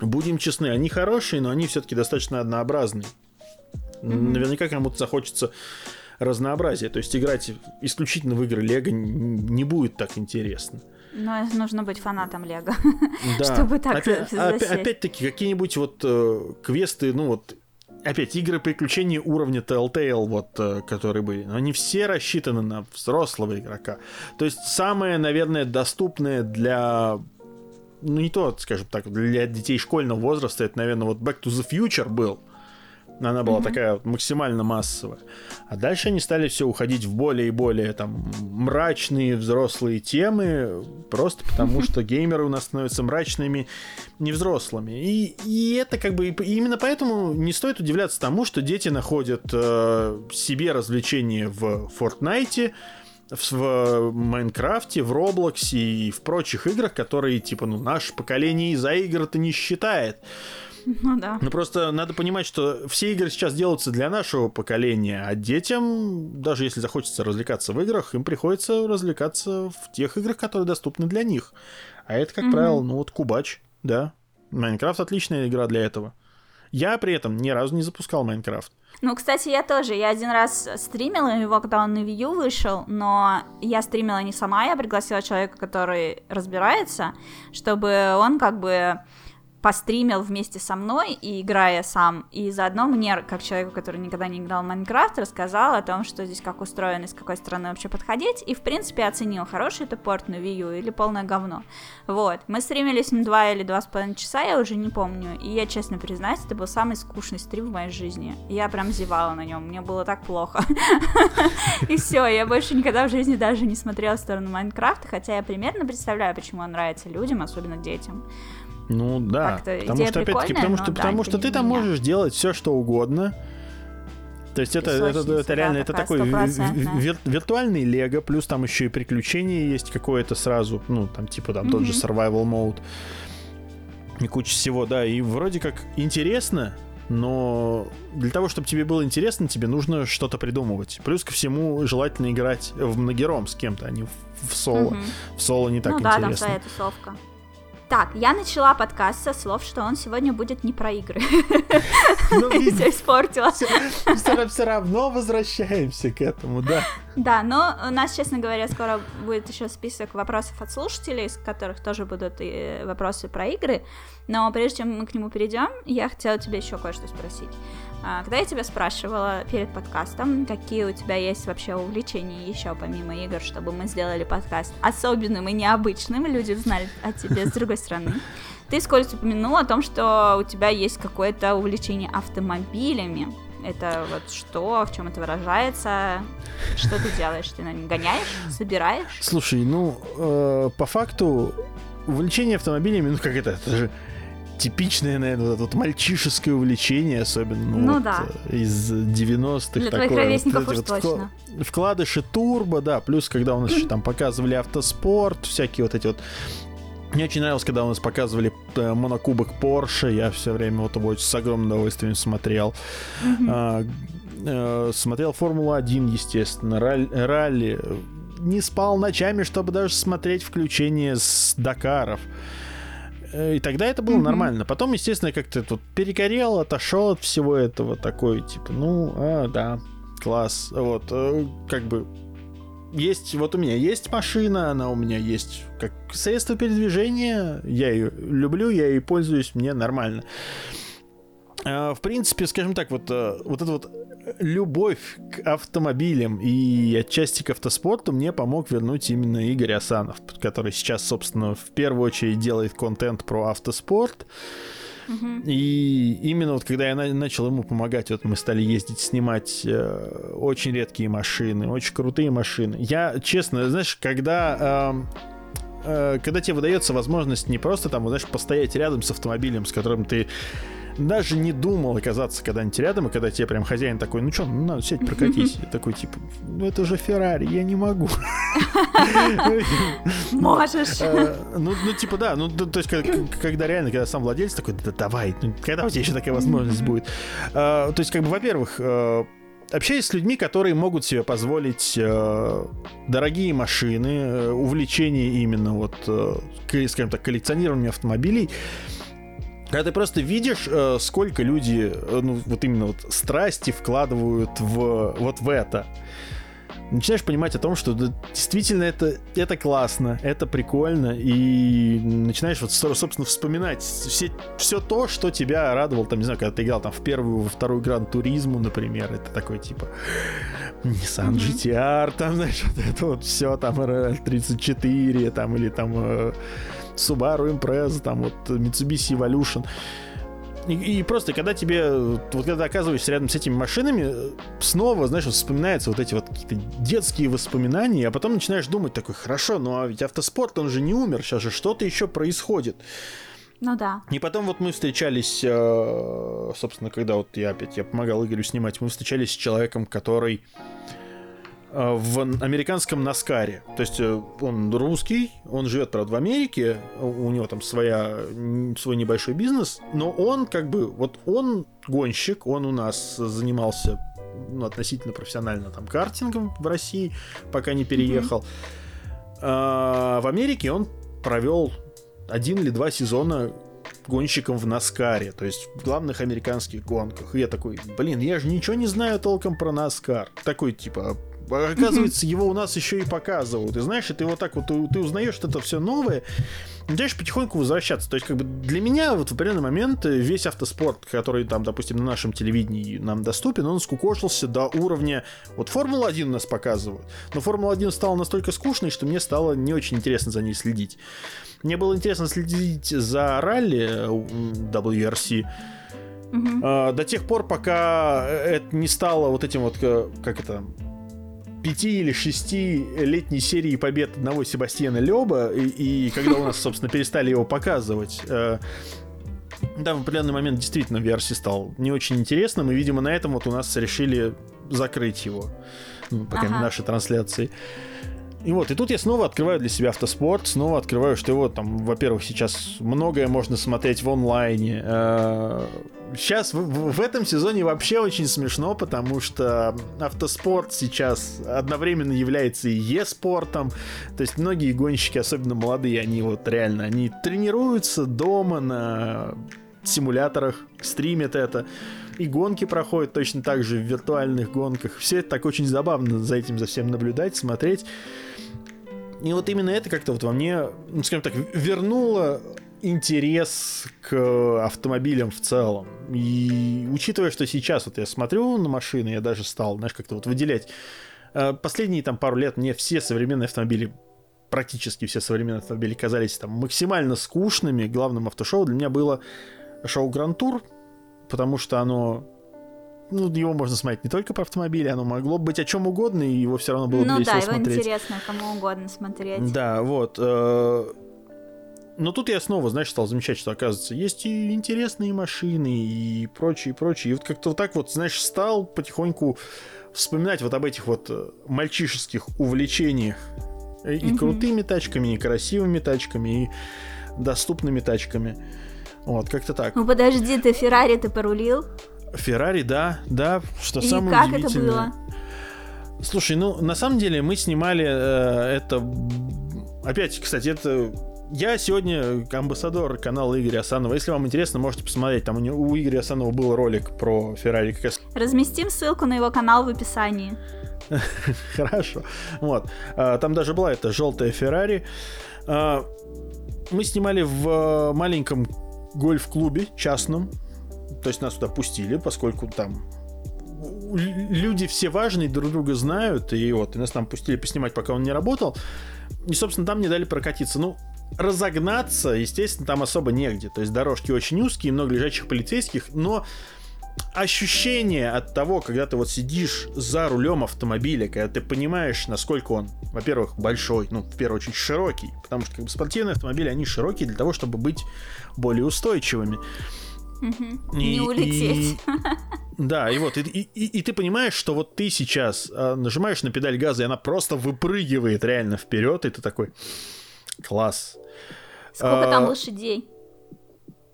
будем честны, они хорошие, но они все-таки достаточно однообразные. Mm-hmm. Наверняка кому-то захочется... разнообразие, то есть играть исключительно в игры Лего не будет так интересно. Но нужно быть фанатом Лего, да. чтобы так опять, засесть. Опять-таки, какие-нибудь вот э, квесты, ну вот, опять, игры приключений уровня Telltale, вот, э, которые были, но они все рассчитаны на взрослого игрока. То есть самое, наверное, доступное для ну, не то, скажем так, для детей школьного возраста. Это, наверное, вот Back to the Future был. Она была mm-hmm. такая вот максимально массовая. А дальше они стали все уходить в более и более там мрачные взрослые темы, просто потому что геймеры у нас становятся мрачными, невзрослыми. И, и это как бы... И именно поэтому не стоит удивляться тому, что дети находят э, себе развлечения в Fortnite, в Майнкрафте, в Роблоксе и в прочих играх, которые, типа, ну, наше поколение из-за игр-то не считает. Ну да. Ну просто надо понимать, что все игры сейчас делаются для нашего поколения, а детям, даже если захочется развлекаться в играх, им приходится развлекаться в тех играх, которые доступны для них. А это, как mm-hmm. правило, ну вот Кубач, да. Майнкрафт отличная игра для этого. Я при этом ни разу не запускал Майнкрафт. Ну, кстати, я тоже. Я один раз стримила его, когда он на Wii U вышел, но я стримила не сама, я пригласила человека, который разбирается, чтобы он как бы... постримил вместе со мной, и играя сам, и заодно мне, как человеку, который никогда не играл в Майнкрафт, рассказал о том, что здесь как устроено, с какой стороны вообще подходить, и, в принципе, оценил, хороший это порт на Wii U или полное говно. Вот. Мы стримились на два или два с половиной часа, я уже не помню, и я, честно признаюсь, это был самый скучный стрим в моей жизни. Я прям зевала на нем, мне было так плохо. И все, я больше никогда в жизни даже не смотрела в сторону Майнкрафта, хотя я примерно представляю, почему он нравится людям, особенно детям. Ну да, как-то потому что, опять-таки, потому что, да, потому что ты там меня. можешь делать все, что угодно. То есть это, это, это, это реально, это такой вир, виртуальный лего, плюс там еще и приключения есть какое-то сразу, ну там типа там mm-hmm. тот же survival mode и куча всего, да, и вроде как интересно, но для того, чтобы тебе было интересно, тебе нужно что-то придумывать. Плюс ко всему, желательно играть в многером с кем-то, а не в соло. Mm-hmm. В соло не так ну, интересно. Ну да, там своя тусовка. Так, я начала подкаст со слов, что он сегодня будет не про игры. И все испортила. Все равно возвращаемся к этому, да. Да, но у нас, честно говоря, скоро будет еще список вопросов от слушателей, из которых тоже будут вопросы про игры. Но прежде чем мы к нему перейдем, я хотела тебя еще кое-что спросить. Когда я тебя спрашивала перед подкастом, какие у тебя есть вообще увлечения еще помимо игр, чтобы мы сделали подкаст особенным и необычным, люди узнали о тебе с другой стороны, ты вскользь упомянула о том, что у тебя есть какое-то увлечение автомобилями. Это вот что, в чем это выражается? Что ты делаешь? Ты, наверное, гоняешь? Собираешь? Слушай, ну, э, по факту увлечение автомобилями, ну как это, это же... типичное, наверное, вот это вот мальчишеское увлечение, особенно ну, вот, да. из девяностых. Для такое, твоих ровесников вот, уж вот, точно. Вкладыши турбо, да, плюс когда у нас еще там показывали автоспорт, всякие вот эти вот. Мне очень нравилось, когда у нас показывали монокубок Porsche, я все время вот его с огромным удовольствием смотрел. Mm-hmm. А, а, смотрел Формулу-один, естественно, ралли, ралли. Не спал ночами, чтобы даже смотреть включение с Дакаров. И тогда это было mm-hmm. нормально. Потом, естественно, как-то тут перегорел, отошел от всего этого. Такой, типа, ну, а, да, класс. Вот, как бы есть, вот у меня есть машина, она у меня есть как средство передвижения. Я ее люблю, я ей пользуюсь, мне нормально. В принципе, скажем так, вот, вот эта вот любовь к автомобилям и отчасти к автоспорту мне помог вернуть именно Игорь Асанов, который сейчас, собственно, в первую очередь делает контент про автоспорт. Mm-hmm. И именно вот когда я на- начал ему помогать, вот мы стали ездить, снимать э, очень редкие машины, очень крутые машины. Я, честно, знаешь, когда... Э, э, когда тебе выдается возможность не просто там, знаешь, постоять рядом с автомобилем, с которым ты даже не думал оказаться когда-нибудь рядом, и когда тебе прям хозяин такой, ну что, ну надо сядь, прокатись. Я такой, типа, ну это же Феррари, я не могу. Можешь. Ну, типа, да, ну, то есть, когда реально, когда сам владелец такой, да давай, когда у тебя еще такая возможность будет? То есть, как бы, во-первых, общаюсь с людьми, которые могут себе позволить э, дорогие машины, э, увлечение именно вот, э, к, скажем так, коллекционированием автомобилей. Когда ты просто видишь, э, сколько люди, э, ну вот именно вот страсти вкладывают в вот в это. Начинаешь понимать о том, что да, действительно это, это классно, это прикольно, и начинаешь вот, собственно, вспоминать все, все то, что тебя радовало, там, не знаю, когда ты играл там в первую, во вторую Гран-туризму, например, это такой, типа, Nissan джи ти ар, там, знаешь, вот это вот все, там, эр эл тридцать четыре, там, или там Subaru Impreza, там вот Mitsubishi Evolution. И, и просто, когда тебе, вот когда оказываешься рядом с этими машинами, снова, знаешь, вспоминаются вот эти вот какие-то детские воспоминания, а потом начинаешь думать такой, хорошо, ну а ведь автоспорт, он же не умер, сейчас же что-то еще происходит. Ну да. И потом вот мы встречались, собственно, когда вот я опять, я помогал Игорю снимать, мы встречались с человеком, который в американском Наскаре. То есть он русский, он живет, правда, в Америке, у него там своя, свой небольшой бизнес, но он как бы, вот он гонщик, он у нас занимался, ну, относительно профессионально там картингом в России, пока не переехал. Mm-hmm. А в Америке он провел один или два сезона гонщиком в Наскаре, то есть в главных американских гонках. И я такой, блин, я же ничего не знаю толком про Наскар. Такой типа... Оказывается, его у нас еще и показывают. И знаешь, ты вот так вот, ты узнаешь, что это все новое, начинаешь потихоньку возвращаться. То есть, как бы для меня вот в определенный момент весь автоспорт, который там, допустим, на нашем телевидении нам доступен, он скукошился до уровня... Вот Формула-один у нас показывают, но Формула-один стала настолько скучной, что мне стало не очень интересно за ней следить. Мне было интересно следить за ралли дабл ю ар си, mm-hmm. до тех пор, пока это не стало вот этим вот, как это... пяти или шести летней серии побед одного Себастьяна Лёба, и, и когда у нас, собственно, перестали его показывать, э, да, в определенный момент действительно ви ар си стал не очень интересным, и, видимо, на этом вот у нас решили закрыть его, ну, пока ага. наши трансляции. И вот, и тут я снова открываю для себя автоспорт, снова открываю, что его там, во-первых, сейчас многое можно смотреть в онлайне. Сейчас в, в этом сезоне вообще очень смешно, потому что автоспорт сейчас одновременно является и e-спортом. То есть многие гонщики, особенно молодые, они вот реально, они тренируются дома на симуляторах, стримят это. И гонки проходят точно так же в виртуальных гонках. Все это так очень забавно за этим за всем наблюдать, смотреть. И вот именно это как-то вот во мне, ну, скажем так, вернуло интерес к автомобилям в целом. И учитывая, что сейчас вот я смотрю на машины, я даже стал, знаешь, как-то вот выделять. Последние там пару лет мне все современные автомобили, практически все современные автомобили казались там максимально скучными. Главным автошоу для меня было шоу «Гран-тур», потому что оно, ну, его можно смотреть не только про автомобили, оно могло быть о чем угодно, и его все равно было бы весело смотреть. Ну да, его интересно кому угодно смотреть. Да, вот. Но тут я снова, знаешь, стал замечать, что, оказывается, есть и интересные машины, и прочее, и прочее. И вот как-то вот так вот, знаешь, стал потихоньку вспоминать вот об этих вот мальчишеских увлечениях и крутыми тачками, и красивыми тачками, и доступными тачками. Вот, как-то так. Ну подожди, ты Феррари-то порулил? Феррари, да, да, что и самое как удивительное. Как это было? Слушай, ну, на самом деле мы снимали э, это... Опять, кстати, это... Я сегодня амбассадор канала Игоря Асанова. Если вам интересно, можете посмотреть. Там у, него, у Игоря Асанова был ролик про Феррари. Как раз... Разместим ссылку на его канал в описании. Хорошо. Вот. Там даже была эта желтая Феррари. Мы снимали в маленьком гольф-клубе частном. То есть нас туда пустили, поскольку там люди все важные, друг друга знают. И вот, и нас там пустили поснимать, пока он не работал. И, собственно, там мне дали прокатиться. Ну, разогнаться, естественно, там особо негде. То есть дорожки очень узкие, много лежачих полицейских. Но ощущение от того, когда ты вот сидишь за рулем автомобиля, когда ты понимаешь, насколько он, во-первых, большой, ну, в первую очередь, широкий, потому что как бы спортивные автомобили, они широкие для того, чтобы быть более устойчивыми. Угу. И, не улететь. И, да, и вот, и, и, и ты понимаешь, что вот ты сейчас нажимаешь на педаль газа, и она просто выпрыгивает реально вперед, и ты такой, класс. Сколько а, там лошадей?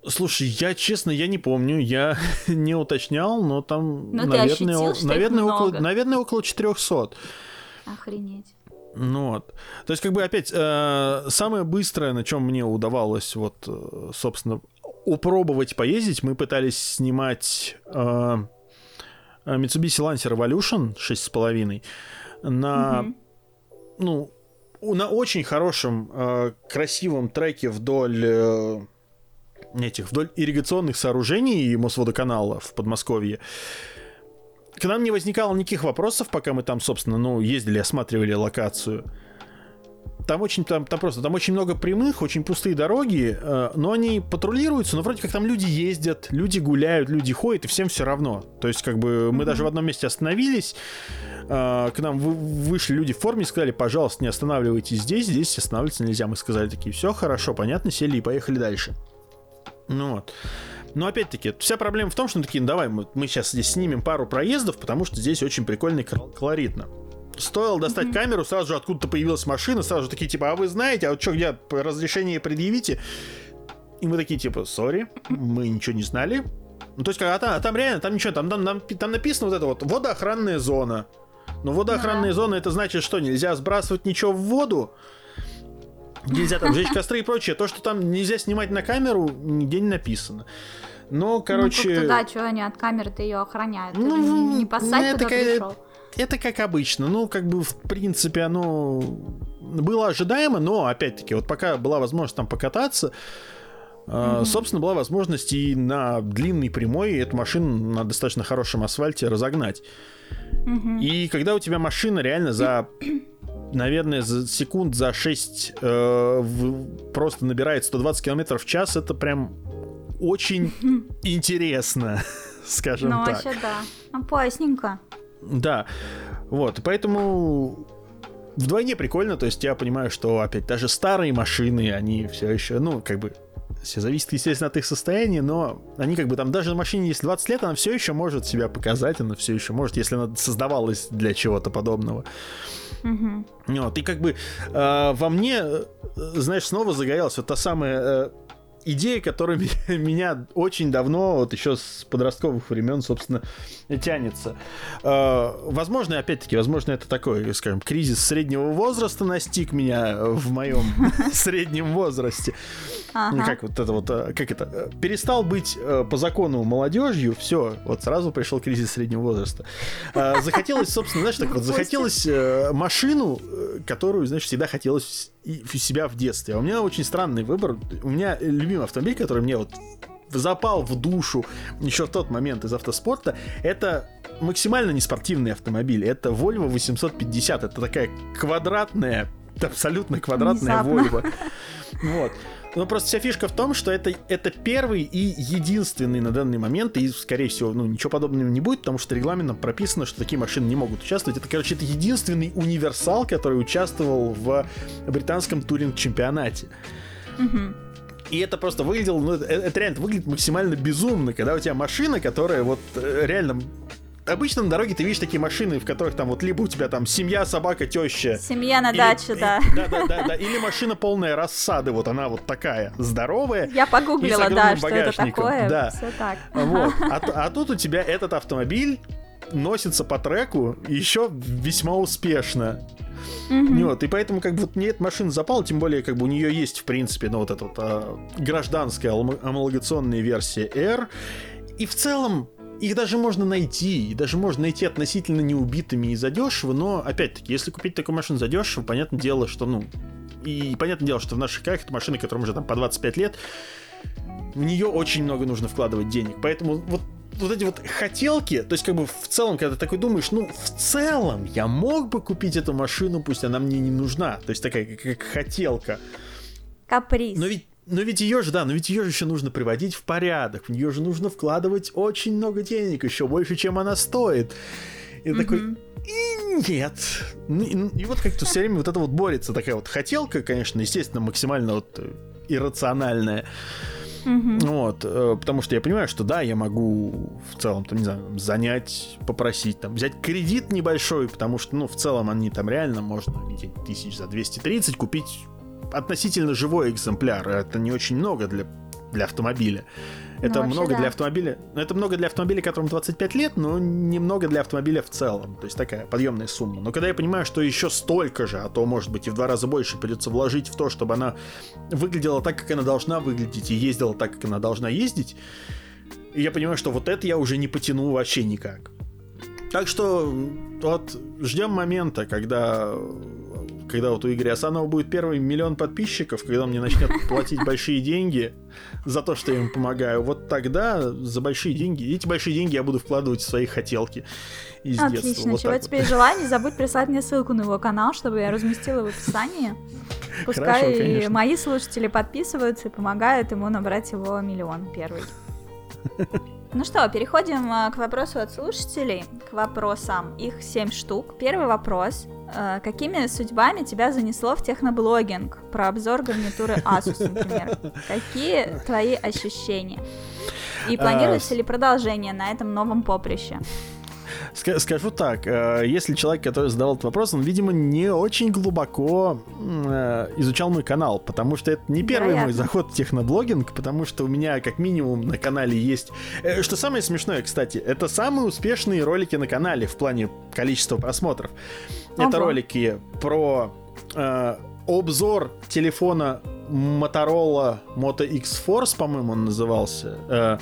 Слушай, я, честно, я не помню, я не уточнял, но там, но наверное, ощутил, о... наверное, около... наверное, около четыреста. Охренеть. Ну вот. То есть, как бы, опять, э, самое быстрое, на чем мне удавалось, вот, собственно, упробовать поездить, мы пытались снимать э, Mitsubishi Lancer Evolution шесть с половиной на, mm-hmm. ну, на очень хорошем, э, красивом треке вдоль... Э, этих, вдоль ирригационных сооружений и Мосводоканала в Подмосковье. К нам не возникало никаких вопросов, пока мы там, собственно, ну, ездили, осматривали локацию. там очень, там, там просто, там очень много прямых, очень пустые дороги, э, но они патрулируются, но вроде как там люди ездят, люди гуляют, люди ходят, и всем все равно. То есть, как бы, мы mm-hmm. даже в одном месте остановились, э, к нам вы, вышли люди в форме и сказали, пожалуйста, не останавливайтесь здесь, здесь останавливаться нельзя. Мы сказали такие, все хорошо, понятно, сели и поехали дальше. Ну вот. Но опять-таки, вся проблема в том, что мы такие, ну давай, мы, мы сейчас здесь снимем пару проездов, потому что здесь очень прикольно и колоритно. Стоило достать mm-hmm. камеру, сразу же откуда-то появилась машина, сразу же такие, типа, а вы знаете, а вот что, где разрешение предъявите? И мы такие, типа, сори, мы ничего не знали. Ну, то есть, а там, а там реально, там ничего, там, там, там, там написано вот это вот, водоохранная зона. Но водоохранная mm-hmm. зона, это значит, что нельзя сбрасывать ничего в воду, нельзя там жечь костры и прочее. То, что там нельзя снимать на камеру, нигде не написано. Но, короче... Ну, как-то, да, что они от камеры-то ее охраняют. Ну, не, не поссать, куда пришел. Это как обычно, ну, как бы, в принципе, оно было ожидаемо, но, опять-таки, вот пока была возможность там покататься, mm-hmm. э, собственно, была возможность и на длинной прямой эту машину на достаточно хорошем асфальте разогнать. Mm-hmm. И когда у тебя машина реально за, наверное, за секунд, за шесть э, в, просто набирает сто двадцать километров в час, это прям очень mm-hmm. интересно, скажем ну, так. Ну, вообще, да. Опасненько. Да, вот, поэтому вдвойне прикольно, то есть я понимаю, что опять даже старые машины, они все еще, ну, как бы, все зависит, естественно, от их состояния, но они как бы там, даже на машине, если двадцать лет, она все еще может себя показать, она все еще может, если она создавалась для чего-то подобного. Mm-hmm. Вот, и как бы э, во мне, знаешь, снова загорелась вот та самая... Э, идея, которая меня очень давно, вот еще с подростковых времен, собственно, тянется. Возможно, опять-таки, возможно, это такой, скажем, кризис среднего возраста настиг меня в моем среднем возрасте. Как вот это вот, как это, перестал быть по закону молодежью, все, вот сразу пришел кризис среднего возраста. Захотелось, собственно, знаешь, так вот, захотелось машину, которую, знаешь, всегда хотелось себя в детстве. А у меня очень странный выбор. У меня любимый автомобиль, который мне вот запал в душу еще в тот момент из автоспорта, это максимально неспортивный автомобиль. Это Volvo восемьсот пятьдесят. Это такая квадратная, абсолютно квадратная Внезапно. Volvo. Вот. Но просто вся фишка в том, что это, это первый и единственный на данный момент, и, скорее всего, ну, ничего подобного не будет, потому что регламентом прописано, что такие машины не могут участвовать. Это, короче, это единственный универсал, который участвовал в британском туринг-чемпионате. Mm-hmm. И это просто выглядело, ну, это реально выглядит максимально безумно, когда у тебя машина, которая вот реально... Обычно на дороге ты видишь такие машины, в которых там вот либо у тебя там семья, собака, теща. Семья на или, даче, и, да. Да-да-да, или машина полная рассады, вот она вот такая здоровая. Я погуглила, да, что это такое, да. Все так. Вот. А, а тут у тебя этот автомобиль носится по треку еще весьма успешно. Mm-hmm. Вот, и поэтому как бы вот мне эта машина запала, тем более как бы у нее есть в принципе, ну вот эта вот а, гражданская омологационная версия R, и в целом их даже можно найти, и даже можно найти относительно неубитыми и задешево, но опять-таки, если купить такую машину задешево, понятное дело, что ну и понятное дело, что в наших краях это машина, которым уже там по двадцать пять лет, в нее очень много нужно вкладывать денег, поэтому вот вот эти вот хотелки, то есть как бы в целом, когда ты такой думаешь, ну в целом я мог бы купить эту машину, пусть она мне не нужна, то есть такая как хотелка. Каприз. Но ведь, но ведь ее же, да, но ведь ее же еще нужно приводить в порядок, в нее же нужно вкладывать очень много денег, еще больше, чем она стоит. И mm-hmm. такой, и нет. И, и вот как-то все время вот это вот борется, такая вот хотелка, конечно, естественно, максимально вот иррациональная. Mm-hmm. Вот, потому что я понимаю, что да, я могу в целом, там, не знаю, занять, попросить, там, взять кредит небольшой, потому что, ну, в целом они там реально можно тысяч за двести тридцать купить относительно живой экземпляр. Это не очень много для, для автомобиля. Это ну, много вообще, для да. автомобиля. Это много для автомобиля, которому двадцать пять лет, но немного для автомобиля в целом. То есть такая подъемная сумма. Но когда я понимаю, что еще столько же, а то, может быть, и в два раза больше придется вложить в то, чтобы она выглядела так, как она должна выглядеть, и ездила так, как она должна ездить, и я понимаю, что вот это я уже не потяну вообще никак. Так что вот ждем момента, когда... когда вот у Игоря Асанова будет первый миллион подписчиков, когда он мне начнет платить большие деньги за то, что я им помогаю, вот тогда за большие деньги, эти большие деньги я буду вкладывать в свои хотелки из детства. Отлично, чего тебе желание, не забудь прислать мне ссылку на его канал, чтобы я разместила в описании. Пускай хорошо, конечно. Мои слушатели подписываются и помогают ему набрать его миллион первый. Ну что, переходим к вопросу от слушателей, к вопросам. Их семь штук. Первый вопрос. Э, какими судьбами тебя занесло в техноблогинг? Про обзор гарнитуры Asus, например. Какие твои ощущения? И планируется ли продолжение на этом новом поприще? Скажу так, если человек, который задавал этот вопрос, он, видимо, не очень глубоко изучал мой канал, потому что это не первый Вероятно. Мой заход в техноблогинг, потому что у меня как минимум на канале есть... Что самое смешное, кстати, это самые успешные ролики на канале в плане количества просмотров. Ага. Это ролики про э, обзор телефона Motorola Moto X Force, по-моему, он назывался. Э,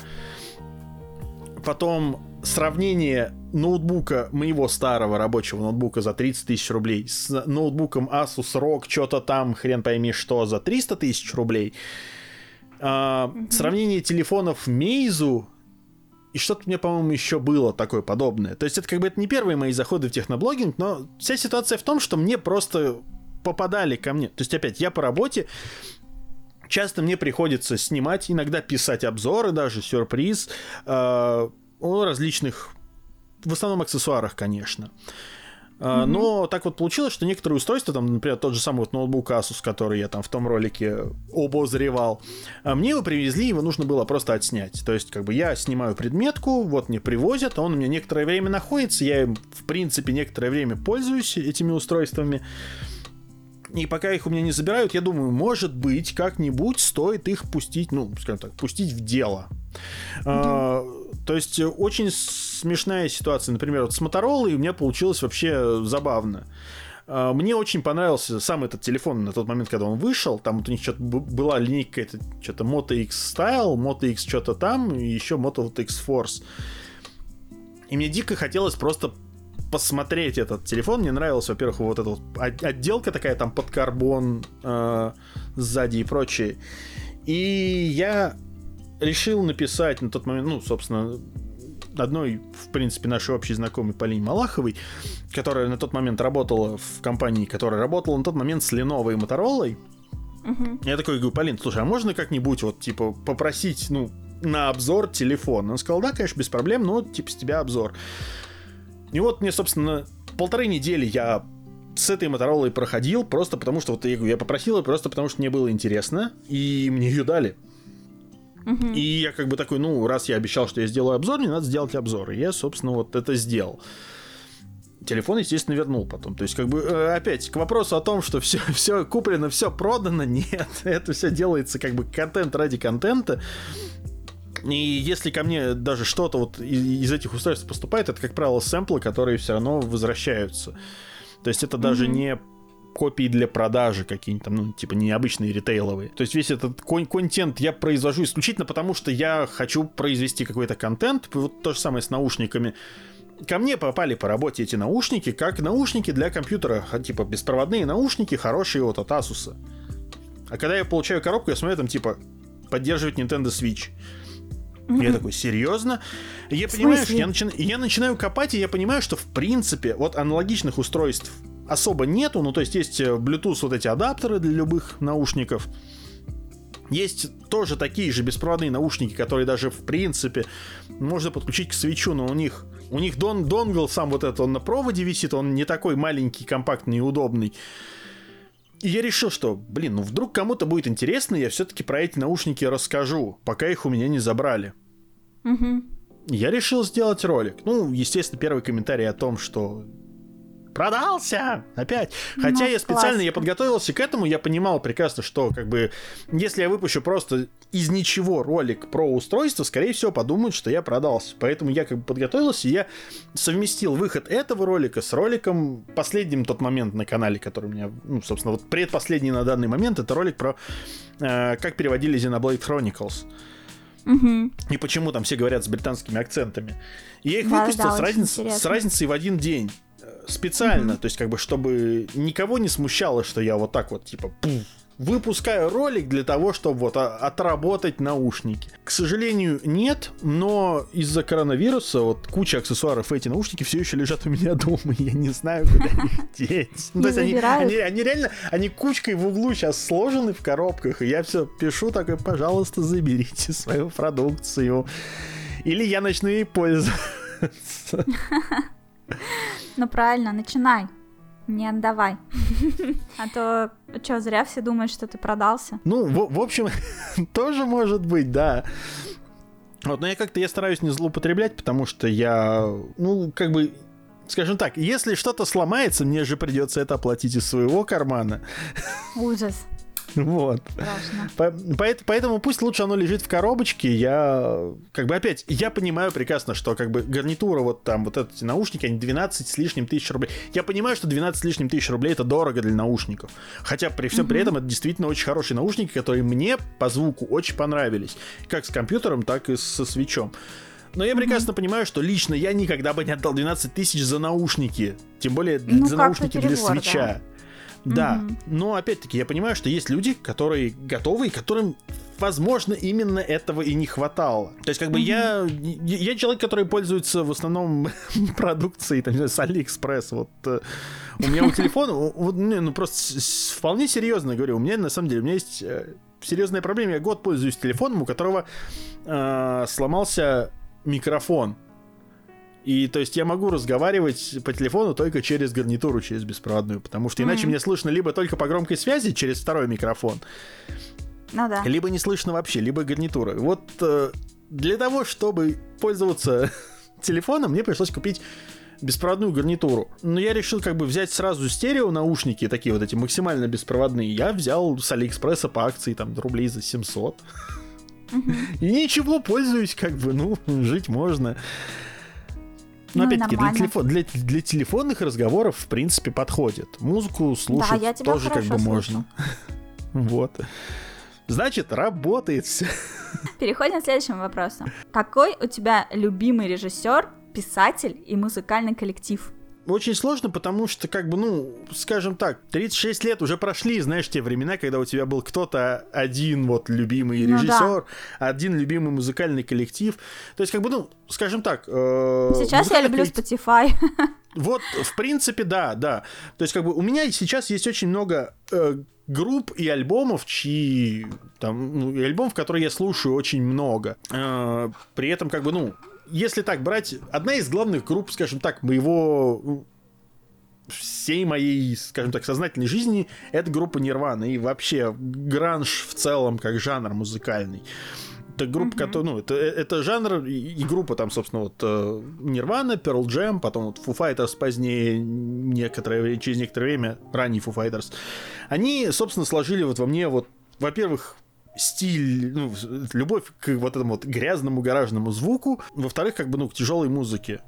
потом... Сравнение ноутбука, моего старого рабочего ноутбука за тридцать тысяч рублей с ноутбуком Asus ROG, что-то там, хрен пойми что, за триста тысяч рублей. А, mm-hmm. Сравнение телефонов Meizu и что-то мне, по-моему, еще было такое подобное. То есть это как бы это не первые мои заходы в техноблогинг, но вся ситуация в том, что мне просто попадали ко мне. То есть опять я по работе. Часто мне приходится снимать, иногда писать обзоры, даже сюрприз, э- о различных, в основном аксессуарах, конечно. Mm-hmm. Но так вот получилось, что некоторые устройства, там, например, тот же самый вот ноутбук Asus, который я там в том ролике обозревал, мне его привезли, его нужно было просто отснять. То есть, как бы я снимаю предметку, вот мне привозят, он у меня некоторое время находится, я им, в принципе, некоторое время пользуюсь этими устройствами. И пока их у меня не забирают, я думаю, может быть, как-нибудь стоит их пустить, ну, скажем так, пустить в дело. Mm-hmm. А- То есть очень смешная ситуация. Например, вот с Моторолой у меня получилось вообще забавно. Мне очень понравился сам этот телефон на тот момент, когда он вышел. Там вот у них что-то была линейка какая-то, что-то Moto X Style, Moto X что-то там, и еще Moto X Force. И мне дико хотелось просто посмотреть этот телефон. Мне нравилась, во-первых, вот эта вот отделка такая там под карбон э, сзади и прочее. И я... решил написать на тот момент, ну, собственно, одной, в принципе, нашей общей знакомой Полине Малаховой, которая на тот момент работала в компании, которая работала на тот момент с Lenovo и Motorola. Uh-huh. Я такой говорю: Полин, слушай, а можно как-нибудь вот, типа, попросить, ну, на обзор телефон? Он сказал: да, конечно, без проблем, но, типа, с тебя обзор. И вот мне, собственно, полторы недели я с этой Motorola проходил, просто потому что, вот я говорю, я попросил ее просто потому, что мне было интересно, и мне ее дали. Uh-huh. И я как бы такой, ну, раз я обещал, что я сделаю обзор, мне надо сделать обзор. И я, собственно, вот это сделал. Телефон, естественно, вернул потом. То есть, как бы, опять, к вопросу о том, что все, все куплено, все продано. Нет, это все делается как бы контент ради контента. И если ко мне даже что-то вот из этих устройств поступает, это, как правило, сэмплы, которые все равно возвращаются. То есть это uh-huh. даже не... копии для продажи какие-нибудь там, ну, типа, необычные ритейловые. То есть весь этот кон- контент я произвожу исключительно потому, что я хочу произвести какой-то контент. Вот то же самое с наушниками. Ко мне попали по работе эти наушники, как наушники для компьютера. Типа, беспроводные наушники, хорошие вот от Asus. А когда я получаю коробку, я смотрю, там, типа, поддерживает Nintendo Switch. Mm-hmm. Я такой: серьезно? Я, понимаю, я, начи... я начинаю копать, и я понимаю, что, в принципе, вот аналогичных устройств особо нету, ну то есть есть Bluetooth вот эти адаптеры для любых наушников. Есть тоже такие же беспроводные наушники, которые даже в принципе можно подключить к свитчу, но у них у них дон, донгл сам вот этот, он на проводе висит, он не такой маленький, компактный и удобный. И я решил, что, блин, ну вдруг кому-то будет интересно, я все-таки про эти наушники расскажу, пока их у меня не забрали. Mm-hmm. Я решил сделать ролик. Ну, естественно, первый комментарий о том, что продался! Опять! Хотя ну, я специально, классно. Я подготовился к этому, я понимал прекрасно, что, как бы, если я выпущу просто из ничего ролик про устройство, скорее всего, подумают, что я продался. Поэтому я, как бы, подготовился, и я совместил выход этого ролика с роликом последним тот момент на канале, который у меня, ну, собственно, вот предпоследний на данный момент, это ролик про э, как переводили Xenoblade Chronicles. Угу. И почему там все говорят с британскими акцентами. И я их да, выпустил да, с, разниц... с разницей в один день. Специально, mm-hmm. то есть, как бы, чтобы никого не смущало, что я вот так вот, типа, пуф, выпускаю ролик для того, чтобы вот отработать наушники. К сожалению, нет, но из-за коронавируса вот куча аксессуаров эти наушники все еще лежат у меня дома, и я не знаю, куда их деть. Ну, то есть они, они, они реально, они кучкой в углу сейчас сложены в коробках, и я все пишу такой: пожалуйста, заберите свою продукцию. Или я начну ей пользоваться. Ну правильно, начинай. Не отдавай. А то, что, зря все думают, что ты продался. Ну, в, в общем, тоже может быть, да. Вот, но я как-то я стараюсь не злоупотреблять, потому что я, ну, как бы, скажем так, если что-то сломается, мне же придется это оплатить из своего кармана. Ужас. Вот. По- по- поэтому пусть лучше оно лежит в коробочке. Я, как бы, опять, я понимаю прекрасно, что, как бы, гарнитура, вот там, вот эти наушники, они двенадцать с лишним тысяч рублей. Я понимаю, что двенадцать с лишним тысяч рублей это дорого для наушников. Хотя при всем mm-hmm. при этом это действительно очень хорошие наушники, которые мне по звуку очень понравились. Как с компьютером, так и со свитчом. Но я прекрасно mm-hmm. понимаю, что лично я никогда бы не отдал двенадцать тысяч за наушники. Тем более, ну, за наушники перебор, для свитча. Да. Да, mm-hmm. но опять-таки я понимаю, что есть люди, которые готовы и которым, возможно, именно этого и не хватало. То есть, как бы, mm-hmm. я, я человек, который пользуется в основном продукцией, там, не знаю, с Алиэкспресс. Вот у меня у телефона, вот, ну просто вполне серьезно говорю, у меня на самом деле, у меня есть серьезная проблема. Я год пользуюсь телефоном, у которого э, сломался микрофон. И, то есть, я могу разговаривать по телефону только через гарнитуру, через беспроводную, потому что иначе mm-hmm. мне слышно либо только по громкой связи через второй микрофон, ну, да. либо не слышно вообще, либо гарнитура. Вот э, для того, чтобы пользоваться телефоном, мне пришлось купить беспроводную гарнитуру. Но я решил, как бы, взять сразу стерео наушники, такие вот эти максимально беспроводные. Я взял с Алиэкспресса по акции, там, рублей за семьсот. Mm-hmm. И ничего, пользуюсь, как бы, ну, жить можно. Но, ну, опять-таки, для, телефон, для, для телефонных разговоров, в принципе, подходит. Музыку слушать, да, тоже как бы слышу. Можно. Вот. Значит, работает все. Переходим к следующему вопросу. Какой у тебя любимый режиссер, писатель и музыкальный коллектив? Очень сложно, потому что, как бы, ну, скажем так, тридцать шесть лет уже прошли, знаешь, те времена, когда у тебя был кто-то один вот любимый режиссер, ну, да. один любимый музыкальный коллектив. То есть, как бы, ну, скажем так... Э, сейчас я люблю коллектив... Spotify. Вот, в принципе, да, да. То есть, как бы, у меня сейчас есть очень много э, групп и альбомов, чьи... Там, ну, и альбомов, которые я слушаю очень много. Э, при этом, как бы, ну... Если так брать, одна из главных групп, скажем так, моего... всей моей, скажем так, сознательной жизни, это группа Nirvana. И вообще гранж в целом, как жанр музыкальный. Это группа, mm-hmm. которая... Ну, это, это жанр и, и группа там, собственно, вот Nirvana, Pearl Jam, потом вот Foo Fighters позднее, некоторое, через некоторое время, ранний Foo Fighters. Они, собственно, сложили вот во мне вот, во-первых... стиль, ну, любовь к вот этому вот грязному гаражному звуку. Во-вторых, как бы, ну, к тяжелой музыке.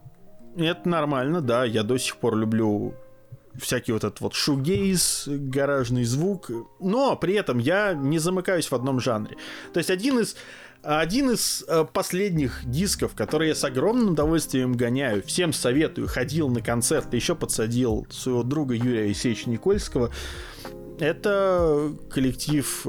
Это нормально, да, я до сих пор люблю всякий вот этот вот шугейз, гаражный звук. Но при этом я не замыкаюсь в одном жанре. То есть один из, один из последних дисков, которые я с огромным удовольствием гоняю, всем советую, ходил на концерт, еще подсадил своего друга Юрия Исеевича Никольского. Это коллектив...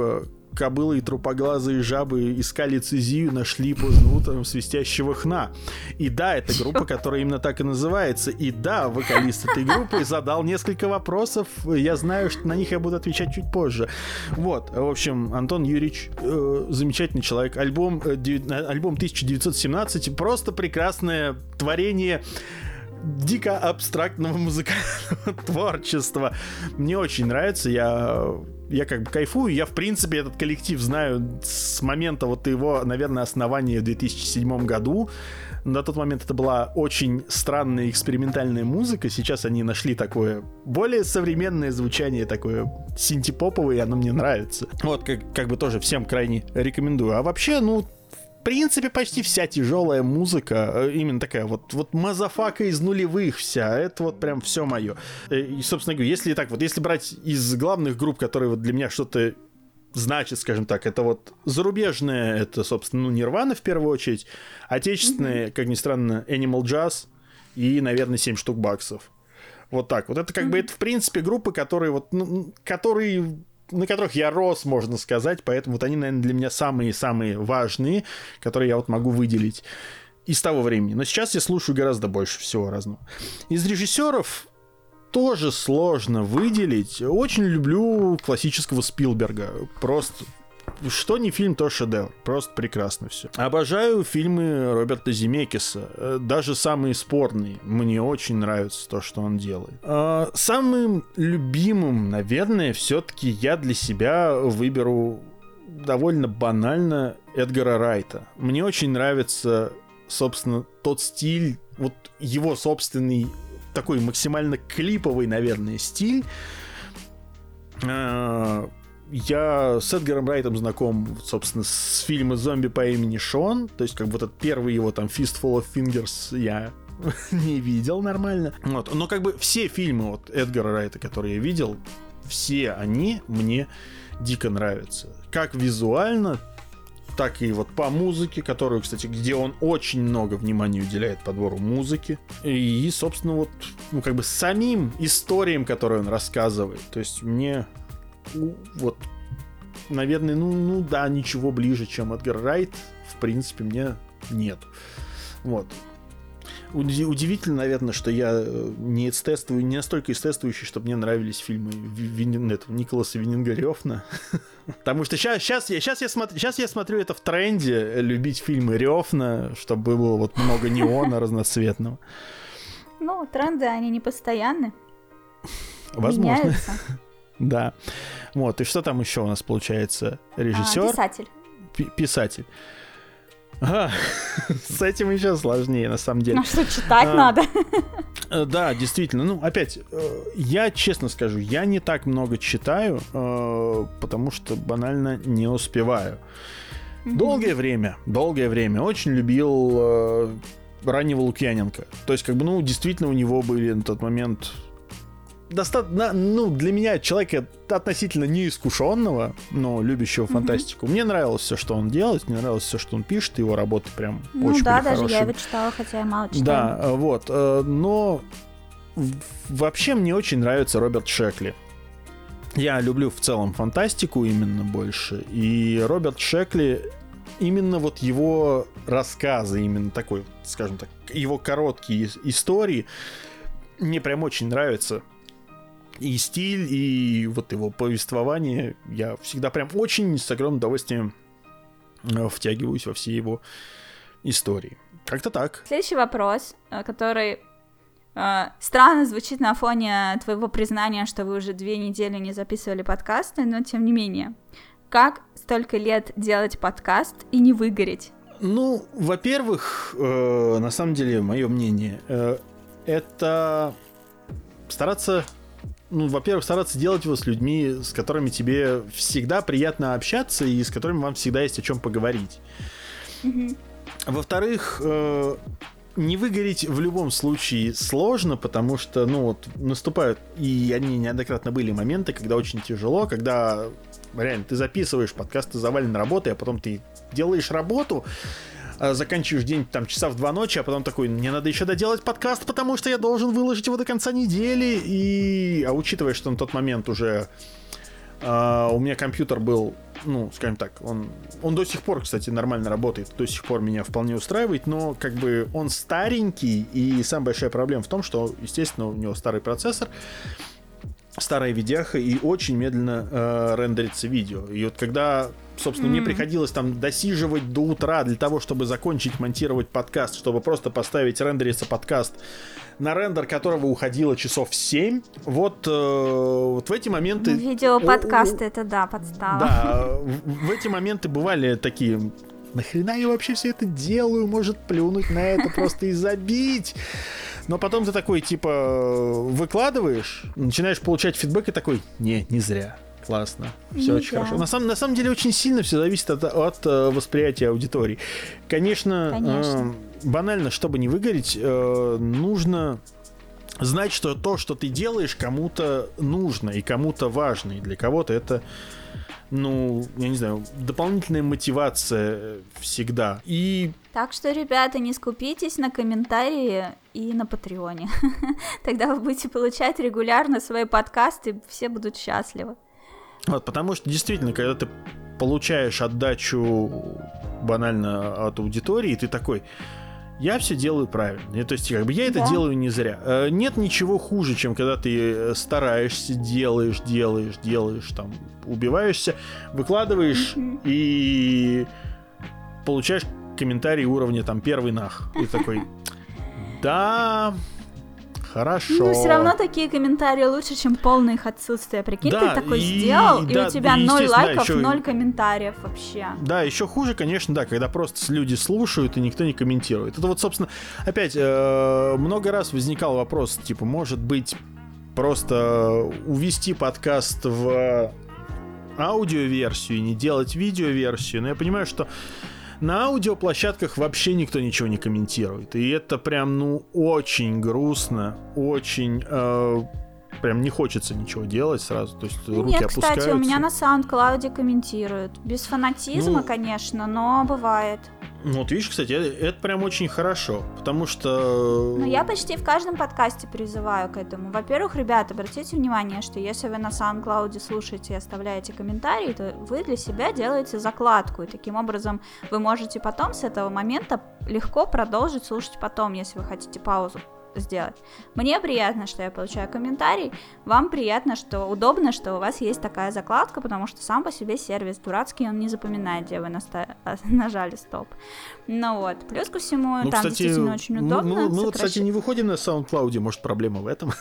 Кобылы и трупоглазые жабы искали цезию, нашли поздно утром свистящего хна. И да, это группа, которая именно так и называется. И да, вокалист этой группы задал несколько вопросов. Я знаю, что на них я буду отвечать чуть позже. Вот, в общем, Антон Юрьевич э, замечательный человек. Альбом, э, альбом тысяча девятьсот семнадцать просто прекрасное творение дико абстрактного музыкального творчества. Мне очень нравится, я... Я как бы кайфую, я в принципе этот коллектив знаю с момента вот его, наверное, основания в две тысячи седьмом году. На тот момент это была очень странная экспериментальная музыка, сейчас они нашли такое более современное звучание, такое синтепоповое, и оно мне нравится. Вот, как, как бы тоже всем крайне рекомендую. А вообще, ну, в принципе, почти вся тяжелая музыка, именно такая вот, вот мазафака из нулевых вся, это вот прям все мое. И, собственно говоря, если так вот, если брать из главных групп, которые вот для меня что-то значит, скажем так, это вот зарубежная, это, собственно, ну, Nirvana в первую очередь, отечественные, mm-hmm. как ни странно, Animal Jazz и, наверное, семь штук баксов. Вот так вот. Это как mm-hmm. бы, это, в принципе, группы, которые вот, ну, которые... на которых я рос, можно сказать, поэтому вот они, наверное, для меня самые-самые важные, которые я вот могу выделить из того времени. Но сейчас я слушаю гораздо больше всего разного. Из режиссеров тоже сложно выделить. Очень люблю классического Спилберга. Просто... Что не фильм, то шедевр. Просто прекрасно все. Обожаю фильмы Роберта Земекиса. Даже самые спорные. Мне очень нравится то, что он делает. Самым любимым, наверное, все-таки я для себя выберу довольно банально Эдгара Райта. Мне очень нравится, собственно, тот стиль, вот его собственный, такой максимально клиповый, наверное, стиль. Я с Эдгаром Райтом знаком, собственно, с фильма «Зомби по имени Шон». То есть, как бы вот этот первый его там «Fistful of Fingers» я не видел нормально. Вот. Но как бы все фильмы вот Эдгара Райта, которые я видел, все они мне дико нравятся. Как визуально, так и вот по музыке, которую, кстати, где он очень много внимания уделяет подбору музыки. И, собственно, вот, ну, как бы самим историям, которые он рассказывает. То есть, мне... Вот, наверное, ну, ну да, ничего ближе, чем Эдгар Райт, в принципе, мне нет. Вот. Удивительно, наверное, что я не эстествую, не настолько эстествующий, чтобы мне нравились фильмы Винин, этого, Николаса Винингерёфна. Потому что сейчас, сейчас, я, сейчас, я смотрю, сейчас я смотрю это в тренде, любить фильмы Рёфна, чтобы было вот много неона разноцветного. Ну, тренды, они не постоянны. Возможно. Меняются. Да. Вот. И что там еще у нас получается? Режиссер? А, писатель. П- писатель. А, с этим еще сложнее, на самом деле. Ну что, читать а, надо? Да, действительно. Ну, опять, я честно скажу, я не так много читаю, потому что банально не успеваю. Mm-hmm. Долгое время, долгое время очень любил раннего Лукьяненко. То есть, как бы, ну, действительно, у него были на тот момент... Достаточно, ну, для меня, человека относительно неискушенного, но любящего mm-hmm. фантастику, мне нравилось все, что он делает, мне нравилось все, что он пишет, его работы прям ну, очень да, были даже хорошие. Я его читала, хотя я мало читала. Да, вот, но вообще мне очень нравится Роберт Шекли. Я люблю в целом фантастику именно больше, и Роберт Шекли... Именно вот его рассказы, именно такой, скажем так, его короткие истории мне прям очень нравятся. И стиль, и вот его повествование. Я всегда прям очень с огромным удовольствием втягиваюсь во все его истории. Как-то так. Следующий вопрос, который э, странно звучит на фоне твоего признания, что вы уже две недели не записывали подкасты, но тем не менее. Как столько лет делать подкаст и не выгореть? Ну, во-первых, э, на самом деле, мое мнение, э, это стараться... Ну, во-первых, стараться делать его с людьми, с которыми тебе всегда приятно общаться и с которыми вам всегда есть о чем поговорить. Mm-hmm. Во-вторых, э- не выгореть в любом случае сложно, потому что, ну, вот, наступают, и они неоднократно были моменты, когда очень тяжело, когда реально ты записываешь подкаст, ты завален работой, а потом ты делаешь работу, заканчиваешь день там часа в два ночи, а потом такой, мне надо еще доделать подкаст, потому что я должен выложить его до конца недели. И... А учитывая, что на тот момент уже э, у меня компьютер был, ну, скажем так, он, он до сих пор, кстати, нормально работает, до сих пор меня вполне устраивает, но как бы он старенький, и самая большая проблема в том, что, естественно, у него старый процессор, старая видяха, и очень медленно э, рендерится видео. И вот когда... Собственно, mm-hmm. мне приходилось там досиживать до утра для того, чтобы закончить монтировать подкаст, чтобы просто поставить рендериться подкаст, на рендер которого уходило часов семь. Вот, э, вот в эти моменты... Ну, видео-подкасты, это да, подстава. Да, в, в эти моменты бывали такие... Нахрена я вообще все это делаю? Может, плюнуть на это просто и забить? Но потом ты такой, типа, выкладываешь, начинаешь получать фидбэк и такой, не, не зря. Классно, все очень хорошо. На самом, на самом деле очень сильно все зависит от, от восприятия аудитории. Конечно, Конечно. Э, банально, чтобы не выгореть, э, нужно знать, что то, что ты делаешь, кому-то нужно и кому-то важно. И для кого-то это, ну, я не знаю, дополнительная мотивация всегда. И... Так что, ребята, не скупитесь на комментарии и на Патреоне. Тогда вы будете получать регулярно свои подкасты, все будут счастливы. Вот, потому что действительно, когда ты получаешь отдачу банально от аудитории, ты такой... Я все делаю правильно. То есть, как бы я это да. делаю не зря. Нет ничего хуже, чем когда ты стараешься, делаешь, делаешь, делаешь, там, убиваешься, выкладываешь mm-hmm. и получаешь комментарий уровня там первый нах. И такой: да, хорошо. Ну, все равно такие комментарии лучше, чем полное их отсутствие. Прикинь, да, ты такой и, сделал, и, и да, у тебя ноль лайков, да, еще... ноль комментариев вообще. Да, еще хуже, конечно, да, когда просто люди слушают и никто не комментирует. Это вот, собственно, опять э, много раз возникал вопрос, типа, может быть, просто увести подкаст в аудиоверсию и не делать видеоверсию. Но я понимаю, что на аудиоплощадках вообще никто ничего не комментирует. И это прям, ну, очень грустно, очень... Э, прям не хочется ничего делать сразу, то есть руки Нет, опускаются. Кстати, у меня на SoundCloud комментируют. Без фанатизма, ну, конечно, но бывает. Ну, вот видишь, кстати, это, это прям очень хорошо, потому что... Ну, я почти в каждом подкасте призываю к этому. Во-первых, ребят, обратите внимание, что если вы на SoundCloud слушаете и оставляете комментарии, то вы для себя делаете закладку, и таким образом вы можете потом с этого момента легко продолжить слушать потом, если вы хотите паузу сделать. Мне приятно, что я получаю комментарий, вам приятно, что удобно, что у вас есть такая закладка, потому что сам по себе сервис дурацкий, он не запоминает, где вы наста- нажали стоп. Ну вот, плюс ко всему, ну, там, кстати, действительно очень удобно. Мы, мы, мы вот, кстати, не выходим на SoundCloud, может, проблема в этом?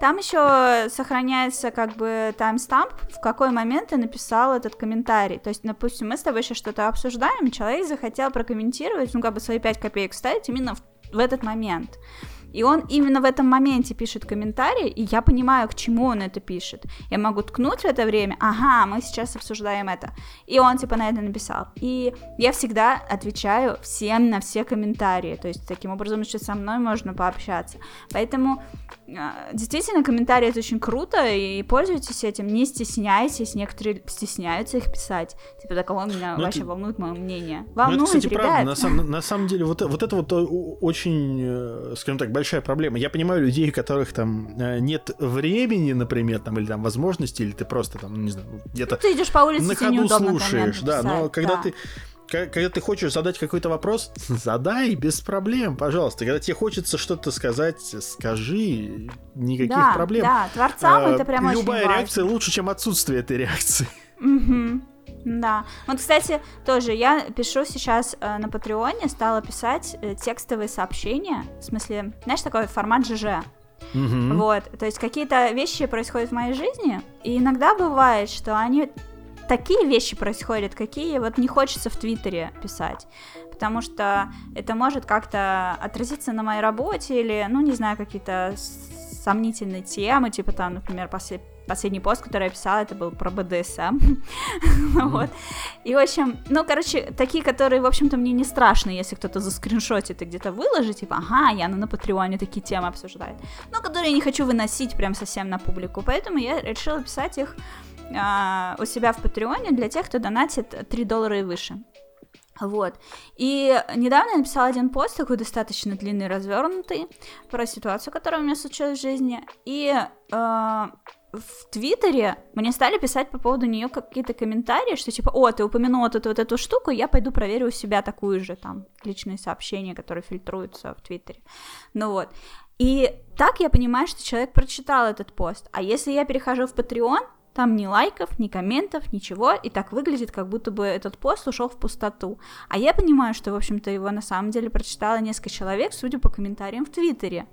Там еще сохраняется как бы таймстамп, в какой момент ты написал этот комментарий. То есть, допустим, мы с тобой еще что-то обсуждаем, человек захотел прокомментировать, ну, как бы свои пять копеек ставить именно в в этот момент. И он именно в этом моменте пишет комментарий, и я понимаю, к чему он это пишет. Я могу ткнуть в это время, ага, мы сейчас обсуждаем это. И он типа на это написал. И я всегда отвечаю всем на все комментарии. То есть таким образом еще со мной можно пообщаться. Поэтому действительно комментарии — это очень круто, и пользуйтесь этим, не стесняйтесь. Некоторые стесняются их писать. Типа, да кого меня Но вообще это... волнует мое мнение. Волнует, это, кстати, ребят. Правда. На, сам, на самом деле вот, вот это вот очень, скажем так, большая проблема. Я понимаю людей, у которых там нет времени, например, там, или там возможности, или ты просто там, не знаю, где-то ты идешь по улице, на ходу слушаешь, да, но когда да. ты когда ты хочешь задать какой-то вопрос, задай без проблем, пожалуйста. Когда тебе хочется что-то сказать, скажи, никаких да, проблем. Да, творцам а, это прям очень важно. Любая реакция лучше, чем отсутствие этой реакции. Угу. Да. Вот, кстати, тоже я пишу сейчас э, на Патреоне, стала писать э, текстовые сообщения, в смысле, знаешь, такой формат ЖЖ. Mm-hmm. Вот, то есть какие-то вещи происходят в моей жизни, и иногда бывает, что они... Такие вещи происходят, какие вот не хочется в Твиттере писать, потому что это может как-то отразиться на моей работе или, ну, не знаю, какие-то сомнительные темы, типа там, например, после... Последний пост, который я писала, это был про БДСМ. Вот. И, в общем, ну, короче, такие, которые, в общем-то, мне не страшны, если кто-то заскриншотит и где-то выложит, типа, ага, Яна на Патреоне такие темы обсуждает. Но которые я не хочу выносить прям совсем на публику, поэтому я решила писать их а, у себя в Патреоне для тех, кто донатит три доллара и выше. Вот. И недавно я написала один пост, такой достаточно длинный, развернутый, про ситуацию, которая у меня случилась в жизни, и... А, в Твиттере мне стали писать по поводу нее какие-то комментарии, что типа, о, ты упомянула тут вот эту штуку, я пойду проверю у себя такую же, там, личные сообщения, которые фильтруются в Твиттере. Ну вот. И так я понимаю, что человек прочитал этот пост. А если я перехожу в Patreon, там ни лайков, ни комментов, ничего, и так выглядит, как будто бы этот пост ушел в пустоту. А я понимаю, что, в общем-то, его на самом деле прочитало несколько человек, судя по комментариям в Твиттере.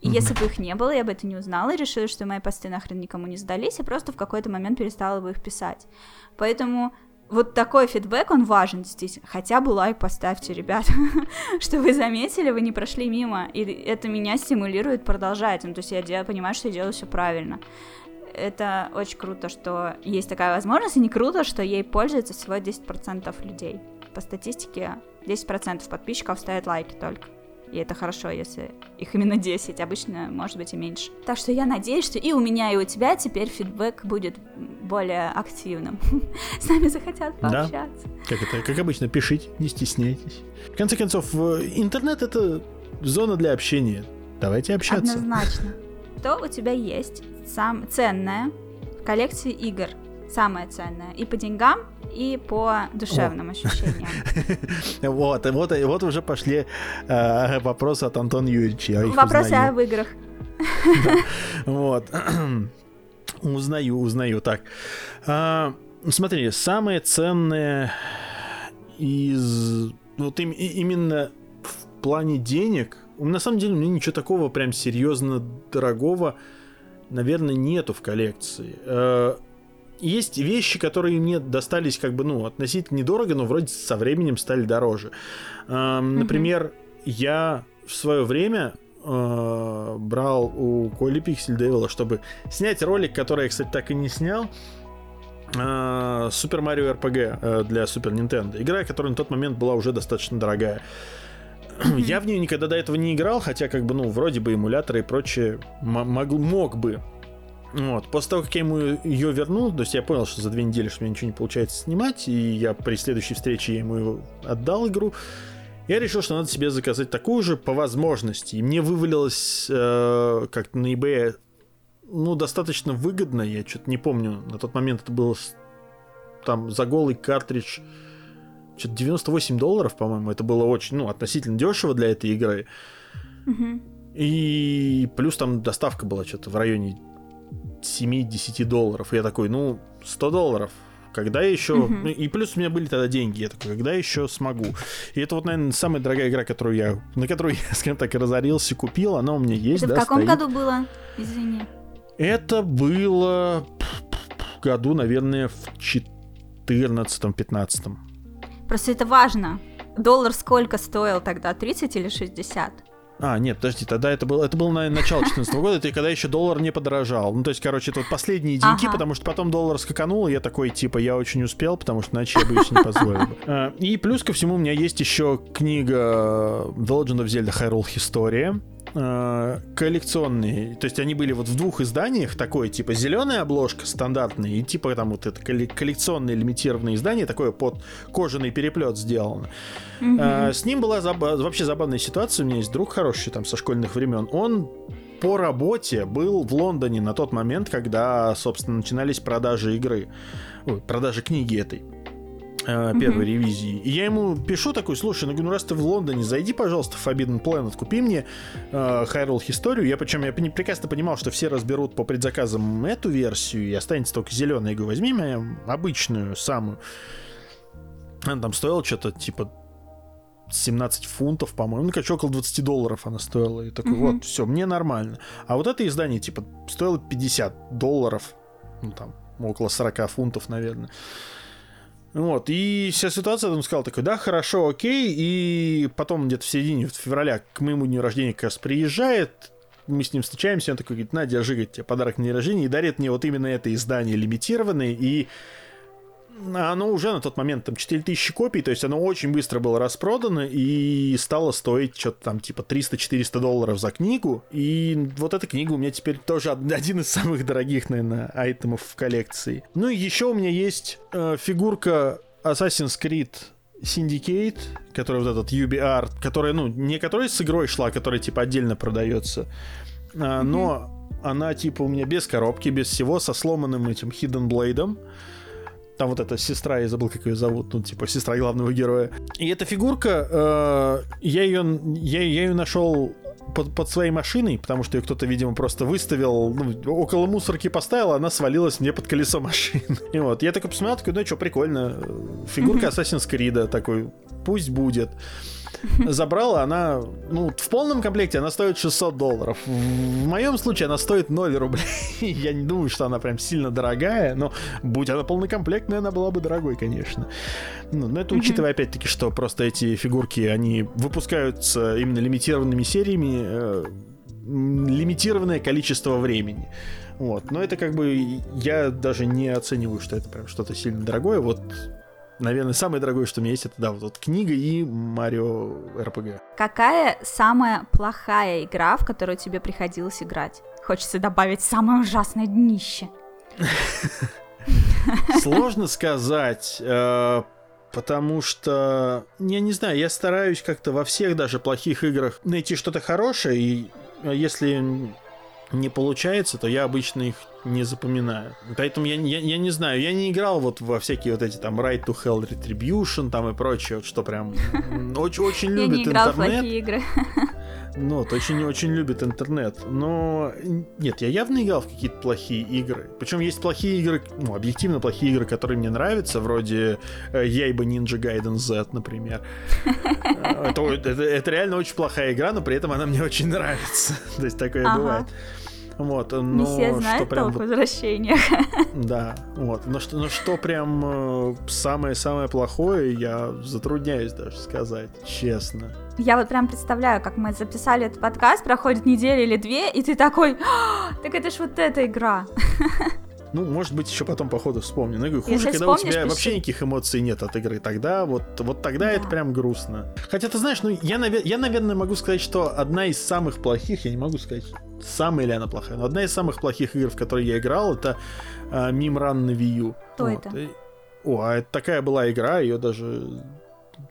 И mm-hmm. если бы их не было, я бы это не узнала и решила, что мои посты нахрен никому не сдались, и просто в какой-то момент перестала бы их писать. Поэтому вот такой фидбэк, он важен действительно. Хотя бы лайк поставьте, ребят, что вы заметили, вы не прошли мимо, и это меня стимулирует продолжать. Ну, то есть я дел... понимаю, что я делаю все правильно. Это очень круто, что есть такая возможность, и не круто, что ей пользуется всего десять процентов людей. По статистике десять процентов подписчиков ставят лайки только. И это хорошо, если их именно десять, обычно, может быть, и меньше. Так что я надеюсь, что и у меня, и у тебя теперь фидбэк будет более активным. С нами захотят пообщаться. Да, как, это, как обычно, пишите, не стесняйтесь. В конце концов, интернет — это зона для общения. Давайте общаться. Однозначно. Что у тебя есть сам ценное, коллекции игр. Самое ценное. И по деньгам, и по душевным О. ощущениям. Вот, и вот, и вот уже пошли э, вопросы от Антона Юрьевича. Вопросы узнаю. Об играх. Да. Вот. Узнаю, узнаю. Так. А, смотри, самое ценное из... Вот им, именно в плане денег... На самом деле, у меня ничего такого прям серьезно дорогого, наверное, нету в коллекции. Есть вещи, которые мне достались как бы, ну, относительно недорого, но вроде со временем стали дороже. Например, mm-hmm. я в свое время э, брал у Коли Пиксель Девила, чтобы снять ролик, который я, кстати, так и не снял, э, Super Mario эр пи джи э, для Super Nintendo. Игра, которая на тот момент была уже достаточно дорогая. Mm-hmm. Я в нее никогда до этого не играл, хотя, как бы, ну, вроде бы эмуляторы и прочее м- мог, мог бы. Вот. После того, как я ему ее вернул, то есть я понял, что за две недели что у меня ничего не получается снимать, и я при следующей встрече я ему отдал игру, я решил, что надо себе заказать такую же по возможности. И мне вывалилось э, как-то на eBay, ну, достаточно выгодно, я что-то не помню, на тот момент это было там за голый картридж что-то девяносто восемь долларов, по-моему, это было очень, ну, относительно дешево для этой игры. Mm-hmm. И плюс там доставка была что-то в районе семь-десять долларов. Я такой, ну, сто долларов. Когда я еще... Uh-huh. И плюс у меня были тогда деньги. Я такой, когда еще смогу? И это вот, наверное, самая дорогая игра, которую я... на которую я, скажем так, разорился, купил. Она у меня есть, это да, в каком стоит. Году было? Извини. Это было... в году, наверное, в четырнадцатом-пятнадцатом. Просто это важно. Доллар сколько стоил тогда? тридцать или шестьдесят? А, нет, подожди, тогда это было, это было на начало четырнадцатого года, это когда еще доллар не подорожал. Ну, то есть, короче, это вот последние деньги, ага. потому что потом доллар скаканул, и я такой, типа, я очень успел, потому что иначе я бы еще не позволил бы. И плюс ко всему у меня есть еще книга The Legend of Zelda Hyrule Historia, коллекционные, то есть они были вот в двух изданиях, такое, типа, зеленая обложка стандартная, и типа там вот это коллекционное лимитированное издание, такое под кожаный переплет сделано. Mm-hmm. С ним была заб... вообще забавная ситуация, у меня есть друг хороший там со школьных времен, он по работе был в Лондоне на тот момент, когда, собственно, начинались продажи игры, ой, продажи книги этой. Первой mm-hmm. ревизии. И я ему пишу такой, слушай, ну, ну раз ты в Лондоне, зайди, пожалуйста, в Forbidden Planet, купи мне э, Hyrule Historia. Я причем я прекрасно понимал, что все разберут по предзаказам эту версию, и останется только зеленая. Я говорю, возьми меня обычную, самую. Она там стоила что-то типа семнадцать фунтов, по-моему. Ну, короче, около двадцать долларов она стоила. И такой, mm-hmm. вот, все, мне нормально. А вот это издание типа стоило пятьдесят долларов, ну там, около сорок фунтов, наверное. Вот, и вся ситуация, он сказал такой, да, хорошо, окей, и потом где-то в середине в февраля к моему дню рождения как раз приезжает, мы с ним встречаемся, он такой говорит, на, держи, говорит, тебе подарок на день рождения, и дарит мне вот именно это издание лимитированное, и оно уже на тот момент там четыре тысячи копий, то есть оно очень быстро было распродано и стало стоить что-то там типа триста-четыреста долларов за книгу, и вот эта книга у меня теперь тоже один из самых дорогих, наверное, айтемов в коллекции. Ну и еще у меня есть э, фигурка Assassin's Creed Syndicate, которая вот этот ю би ар, которая, ну, не которая с игрой шла, а которая типа отдельно продается, э, mm-hmm. но она типа у меня без коробки, без всего, со сломанным этим Hidden Blade'ом. Там вот эта сестра, я забыл, как ее зовут, ну, типа, сестра главного героя. И эта фигурка, э, я ее я, я ее нашел под, под своей машиной, потому что ее кто-то, видимо, просто выставил, ну, около мусорки поставил, а она свалилась мне под колесо машины. И вот, я такой посмотрел, такой, ну, что, прикольно, фигурка mm-hmm. Assassin's Creed, такой, пусть будет. Забрала она, ну, в полном комплекте она стоит шестьсот долларов. В моем случае она стоит ноль рублей. Я не думаю, что она прям сильно дорогая, но будь она полнокомплектная, она была бы дорогой, конечно. Ну, но это учитывая, опять-таки, что просто эти фигурки, они выпускаются именно лимитированными сериями, э, лимитированное количество времени. Вот, но это как бы я даже не оцениваю, что это прям что-то сильно дорогое. Вот, наверное, самое дорогое, что у меня есть, это, да, вот, вот книга и Mario эр пи джи. Какая самая плохая игра, в которую тебе приходилось играть? Хочется добавить самое ужасное днище. Сложно сказать, потому что, я не знаю, я стараюсь как-то во всех даже плохих играх найти что-то хорошее, и если... не получается, то я обычно их не запоминаю. Поэтому я, я, я не знаю, я не играл вот во всякие вот эти там Right to Hell Retribution там и прочее, вот что прям очень любит интернет. Я не играл в плохие игры. Ну, очень-очень любит интернет. Но нет, я явно играл в какие-то плохие игры. Причем есть плохие игры, ну, объективно плохие игры, которые мне нравятся, вроде Яйба Ninja Gaiden Z, например. это, это, это реально очень плохая игра, но при этом она мне очень нравится. То есть такое ага. бывает. Вот, но не все знают, что прям толк возвращения. Да, вот. Но что, но что прям самое-самое плохое, я затрудняюсь даже сказать, честно. Я вот прям представляю, как мы записали этот подкаст, проходит неделя или две, и ты такой: так это ж вот эта игра. Ну, может быть, еще потом по ходу вспомню. Ну, я говорю, хуже, когда у тебя пиши. Вообще никаких эмоций нет от игры. Тогда вот, вот тогда да. это прям грустно. Хотя, ты знаешь, ну я, навер- я, наверное, могу сказать, что одна из самых плохих, я не могу сказать, самая ли она плохая, но одна из самых плохих игр, в которые я играл, это uh, Mime Run на Wii U. Кто вот. это? И, о, а это такая была игра, ее даже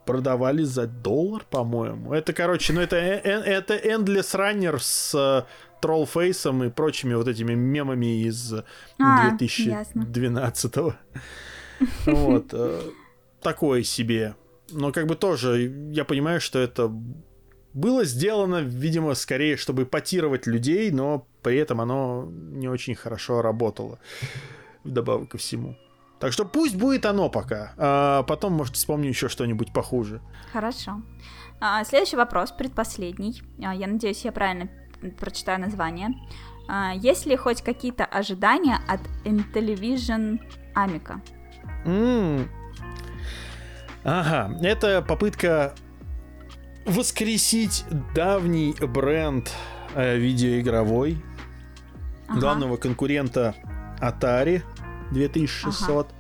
продавали за доллар, по-моему. Это, короче, ну это, это Endless Runner с Троллфейсом и прочими вот этими мемами из а, две тысячи двенадцатого. Вот. Такое себе. Но как бы тоже, я понимаю, что это было сделано, видимо, скорее, чтобы эпатировать людей, но при этом оно не очень хорошо работало. Вдобавок ко всему. Так что пусть будет оно пока. А потом, может, вспомню еще что-нибудь похуже. Хорошо. А, следующий вопрос, предпоследний. А, я надеюсь, я правильно прочитаю название. А, есть ли хоть какие-то ожидания от Intellivision Amiga? Mm. Ага, это попытка воскресить давний бренд э, видеоигровой, ага. главного конкурента Atari две тысячи шестьсот. Ага.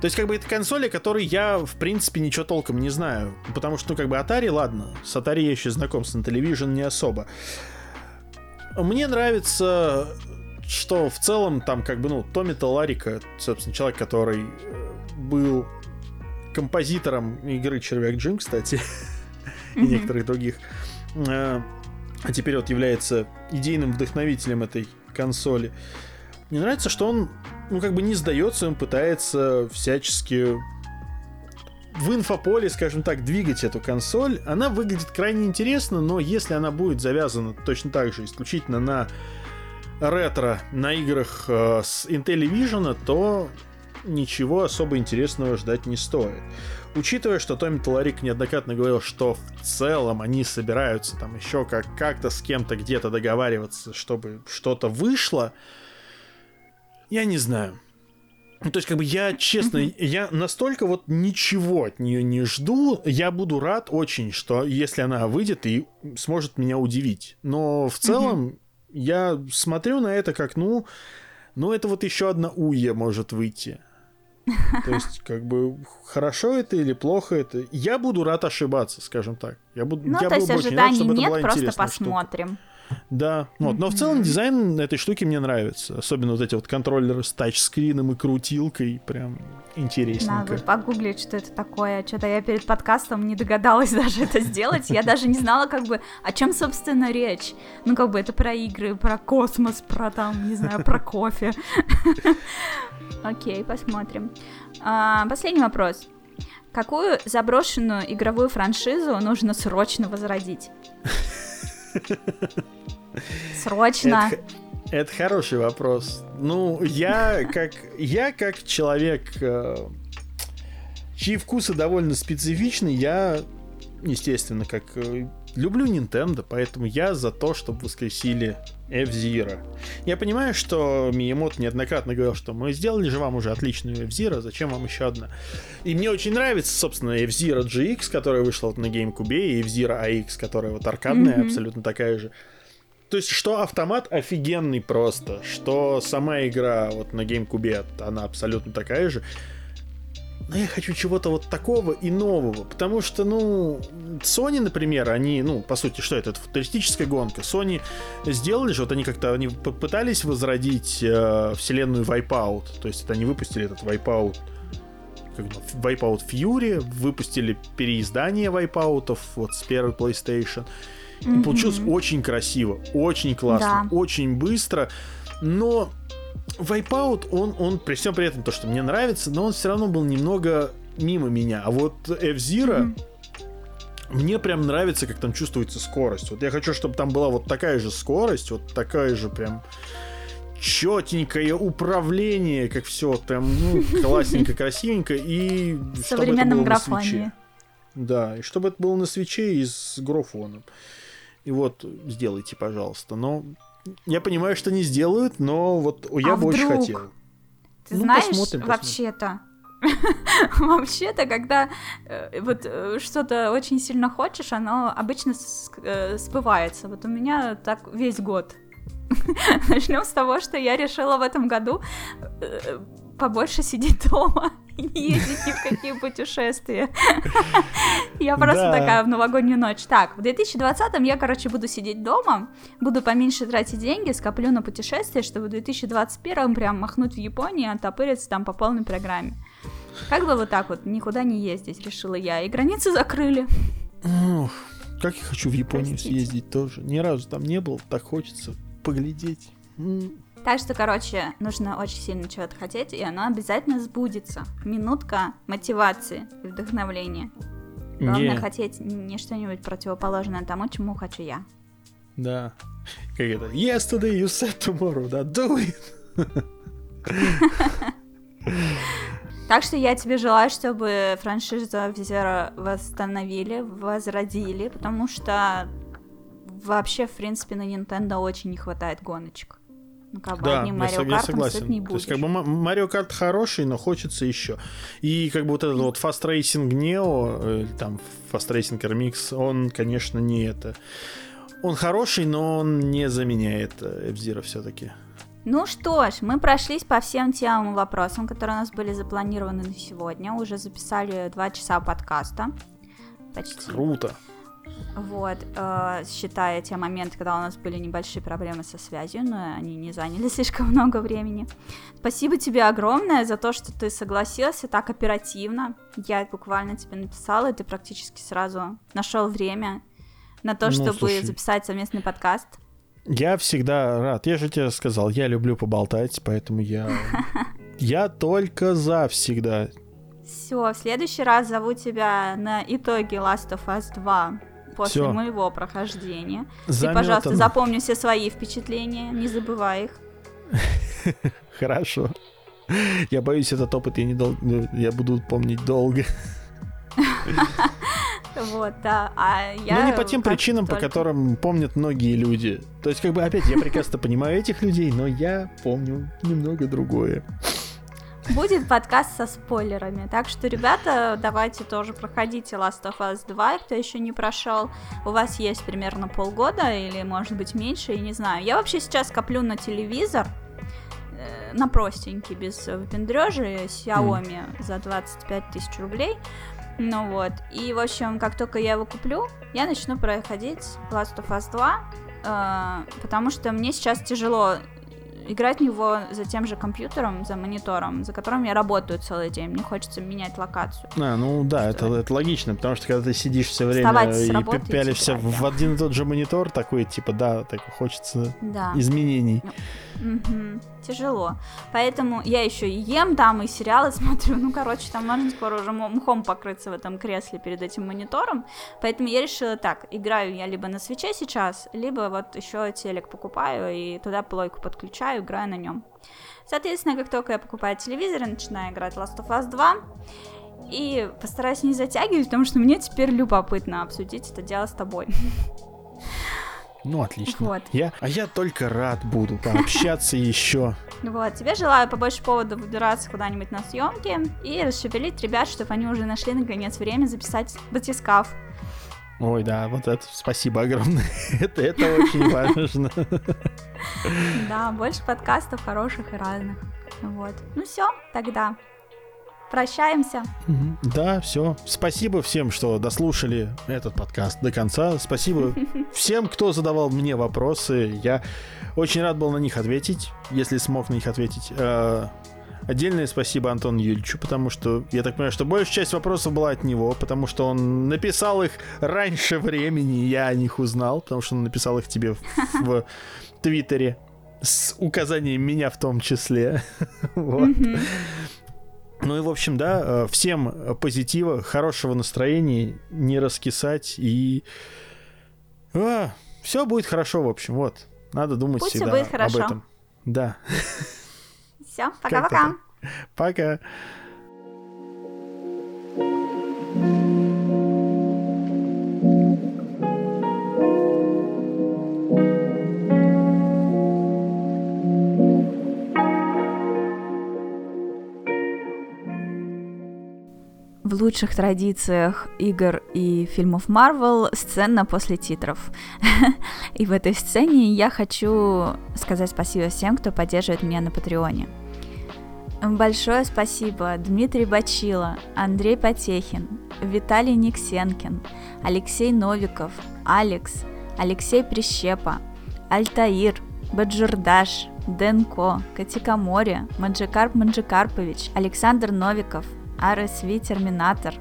То есть, как бы, это консоли, о которой я, в принципе, ничего толком не знаю. Потому что, ну, как бы, Atari, ладно, с Atari я еще знаком, с Intellivision не особо. Мне нравится, что в целом там, как бы, ну, Томми Таларика, собственно, человек, который был композитором игры «Червяк Джим», кстати, и некоторых других, а теперь вот является идейным вдохновителем этой консоли. Мне нравится, что он, ну, как бы не сдается, он пытается всячески в инфополе, скажем так, двигать эту консоль. Она выглядит крайне интересно, но если она будет завязана точно так же исключительно на ретро, на играх э, с Intellivision, то ничего особо интересного ждать не стоит. Учитывая, что Томми Таларик неоднократно говорил, что в целом они собираются там еще как- как-то с кем-то где-то договариваться, чтобы что-то вышло, я не знаю. То есть, как бы, я, честно, я настолько вот ничего от нее не жду. Я буду рад очень, что если она выйдет и сможет меня удивить. Но в целом mm-hmm. я смотрю на это как, ну, ну, это вот еще одна уе может выйти. То есть, как бы, хорошо это или плохо это. Я буду рад ошибаться, скажем так. Я буду, ну, я то есть, ожиданий рад, нет, просто посмотрим. Штука. Да, вот. Но mm-hmm. в целом дизайн этой штуки мне нравится. Особенно вот эти вот контроллеры с тачскрином и крутилкой. Прям интересненько. Надо погуглить, что это такое. Что-то я перед подкастом не догадалась даже это сделать. Я даже не знала, как бы, о чем, собственно, речь. Ну, как бы, это про игры, про космос, про там, не знаю, про кофе. Окей, посмотрим. Последний вопрос. Какую заброшенную игровую франшизу нужно срочно возродить? Срочно. Это, это хороший вопрос. Ну, я как я как человек, э, чьи вкусы довольно специфичны, я, естественно, как э, люблю Nintendo, поэтому я за то, чтобы воскресили F-Zero. Я понимаю, что Миямото неоднократно говорил, что мы сделали же вам уже отличную F-Zero, зачем вам еще одна? И мне очень нравится, собственно, F-Zero джи икс, которая вышла вот на GameCube, и F-Zero эй икс, которая вот аркадная, mm-hmm. абсолютно такая же. То есть, что автомат офигенный просто, что сама игра вот на GameCube, она абсолютно такая же. Но я хочу чего-то вот такого и нового. Потому что, ну, Sony, например, они, ну, по сути, что это? Это футуристическая гонка. Sony сделали же, вот они как-то, они попытались возродить э, вселенную Wipeout. То есть это они выпустили этот Wipeout, как бы, Wipeout Fury, выпустили переиздание Wipeout'ов вот с первой PlayStation. Mm-hmm. И получилось очень красиво, очень классно, да. очень быстро. Но Wipeout, он, он при всем при этом то, что мне нравится, но он все равно был немного мимо меня. А вот F-Zero... Mm-hmm. Мне прям нравится, как там чувствуется скорость. Вот я хочу, чтобы там была вот такая же скорость, вот такая же прям четенькое управление, как все прям, ну, классненько, красивенько. И в современном графоне. Да, и чтобы это было на свитче и с графоном. И вот сделайте, пожалуйста. Но я понимаю, что не сделают, но вот я бы очень хотел. Ты знаешь, вообще-то... Вообще-то, когда э, вот э, что-то очень сильно хочешь, оно обычно с, э, сбывается. Вот у меня так весь год. Начнем с того, что я решила в этом году э, побольше сидеть дома и не ездить ни в какие путешествия. Я просто да. такая в новогоднюю ночь. Так, в две тысячи двадцатом я, короче, буду сидеть дома, буду поменьше тратить деньги, скоплю на путешествия, чтобы в две тысячи двадцать первом прям махнуть в Японии и оттопыриться там по полной программе. Как бы вот так вот, никуда не ездить, решила я. И границы закрыли. Ох, как я хочу в Японию Простите. съездить тоже. Ни разу там не был, так хочется поглядеть. Так что, короче, нужно очень сильно чего-то хотеть, и оно обязательно сбудется. Минутка мотивации и вдохновления. Главное не. хотеть не что-нибудь противоположное тому, чему хочу я. Да. Как это? Yesterday you said tomorrow, да? Do it! Так что я тебе желаю, чтобы франшизу F-Zero восстановили, возродили, потому что вообще, в принципе, на Nintendo очень не хватает гоночек. Ну, как бы да, одним Mario Kart сыт не будет. То есть, как бы Mario Kart хороший, но хочется еще. И как бы вот этот вот Fast Racing Neo, там Fast Racing Remix, он, конечно, не это. Он хороший, но он не заменяет F-Zero все-таки. Ну что ж, мы прошлись по всем темам и вопросам, которые у нас были запланированы на сегодня. Уже записали два часа подкаста. Почти. Круто. Вот, э, считая те моменты, когда у нас были небольшие проблемы со связью, но они не заняли слишком много времени. Спасибо тебе огромное за то, что ты согласился так оперативно. Я буквально тебе написала, и ты практически сразу нашел время на то, ну, чтобы слушай. записать совместный подкаст. Я всегда рад. Я же тебе сказал, я люблю поболтать, поэтому я... Я только за всегда. Все, в следующий раз зову тебя на итоги Last of Us два после Всё. моего прохождения. Заметано. Ты, пожалуйста, запомни все свои впечатления, не забывай их. Хорошо. Я боюсь, этот опыт я не дол... я буду помнить долго. Вот, да. А я... Ну, не по тем причинам, только... по которым помнят многие люди. То есть, как бы, опять, я прекрасно понимаю этих людей, но я помню немного другое. Будет подкаст со спойлерами. Так что, ребята, давайте тоже проходите Last of Us два, кто еще не прошел. У вас есть примерно полгода или, может быть, меньше, я не знаю. Я вообще сейчас коплю на телевизор, на простенький, без выпендрежа, Xiaomi mm. за двадцать пять тысяч рублей. Ну вот, и в общем, как только я его куплю, я начну проходить Last of Us два, э, потому что мне сейчас тяжело играть в него за тем же компьютером, за монитором, за которым я работаю целый день, мне хочется менять локацию. А, ну да, это, это логично, потому что когда ты сидишь все время и пялишься в один и тот же монитор, такой, типа, да, так хочется да. изменений. Угу. Тяжело. Поэтому я еще и ем там, и сериалы смотрю. Ну, короче, там можно скоро уже мхом покрыться в этом кресле перед этим монитором. Поэтому я решила так, играю я либо на свитче сейчас, либо вот еще телек покупаю и туда плойку подключаю, играю на нем. Соответственно, как только я покупаю телевизор, я начинаю играть Last of Us два. И постараюсь не затягивать, потому что мне теперь любопытно обсудить это дело с тобой. Ну, отлично. Вот. Я, а я только рад буду пообщаться еще. Вот, тебе желаю побольше повода выбираться куда-нибудь на съемки и расшевелить ребят, чтобы они уже нашли, наконец, время записать батискаф. Ой, да, вот это спасибо огромное. это, это очень важно. Да, больше подкастов хороших и разных. Вот. Ну все, тогда прощаемся. Да, все. Спасибо всем, что дослушали этот подкаст до конца. Спасибо всем, кто задавал мне вопросы. Я очень рад был на них ответить, если смог на них ответить. Отдельное спасибо Антону Юльчу, потому что, я так понимаю, что большая часть вопросов была от него, потому что он написал их раньше времени, я о них узнал, потому что он написал их тебе в, в Твиттере с указанием меня в том числе. Вот. Mm-hmm. Ну и, в общем, да, всем позитива, хорошего настроения, не раскисать и... А, все будет хорошо, в общем, вот. Надо думать Пусть всегда будет хорошо. Об этом. Да. Все, пока-пока. Пока. В лучших традициях игр и фильмов Marvel сцена после титров. И в этой сцене я хочу сказать спасибо всем, кто поддерживает меня на Патреоне. Большое спасибо Дмитрий Бачило, Андрей Потехин, Виталий Никсенкин, Алексей Новиков, Алекс, Алексей Прищепа, Альтаир, Баджурдаш, Денко, Катикамори, Маджикарп Маджикарпович, Александр Новиков, ар эс ви Терминатор,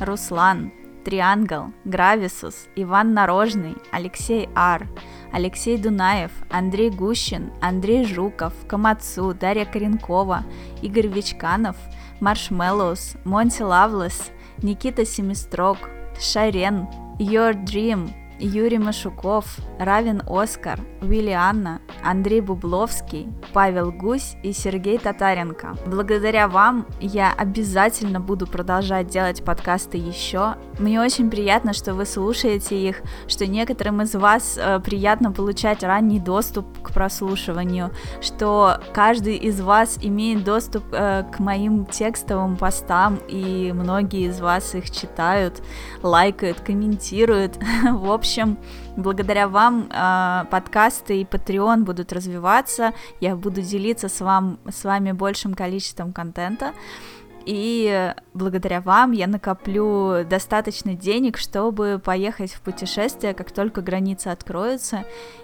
Руслан, Триангл, Грависус, Иван Нарожный, Алексей Ар, Алексей Дунаев, Андрей Гущин, Андрей Жуков, Камацу, Дарья Коренкова, Игорь Вичканов, Маршмеллоус, Монти Лавлес, Никита Семистрок, Шарен, Your Dream, Юрий Машуков, Равин Оскар, Виллианна, Андрей Бубловский, Павел Гусь и Сергей Татаренко. Благодаря вам я обязательно буду продолжать делать подкасты еще. Мне очень приятно, что вы слушаете их, что некоторым из вас э, приятно получать ранний доступ к прослушиванию, что каждый из вас имеет доступ э, к моим текстовым постам, и многие из вас их читают, лайкают, комментируют. В общем, В общем, благодаря вам э, подкасты и Patreon будут развиваться, я буду делиться с, вам, с вами большим количеством контента, и благодаря вам я накоплю достаточно денег, чтобы поехать в путешествие, как только границы откроются,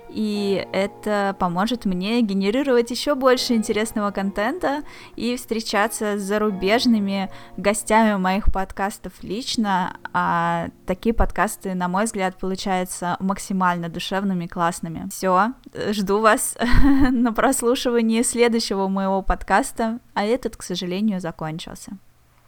и это поможет мне генерировать еще больше интересного контента и встречаться с зарубежными гостями моих подкастов лично, а такие подкасты, на мой взгляд, получаются максимально душевными и классными. Все, жду вас на прослушивании следующего моего подкаста, а этот, к сожалению, закончился.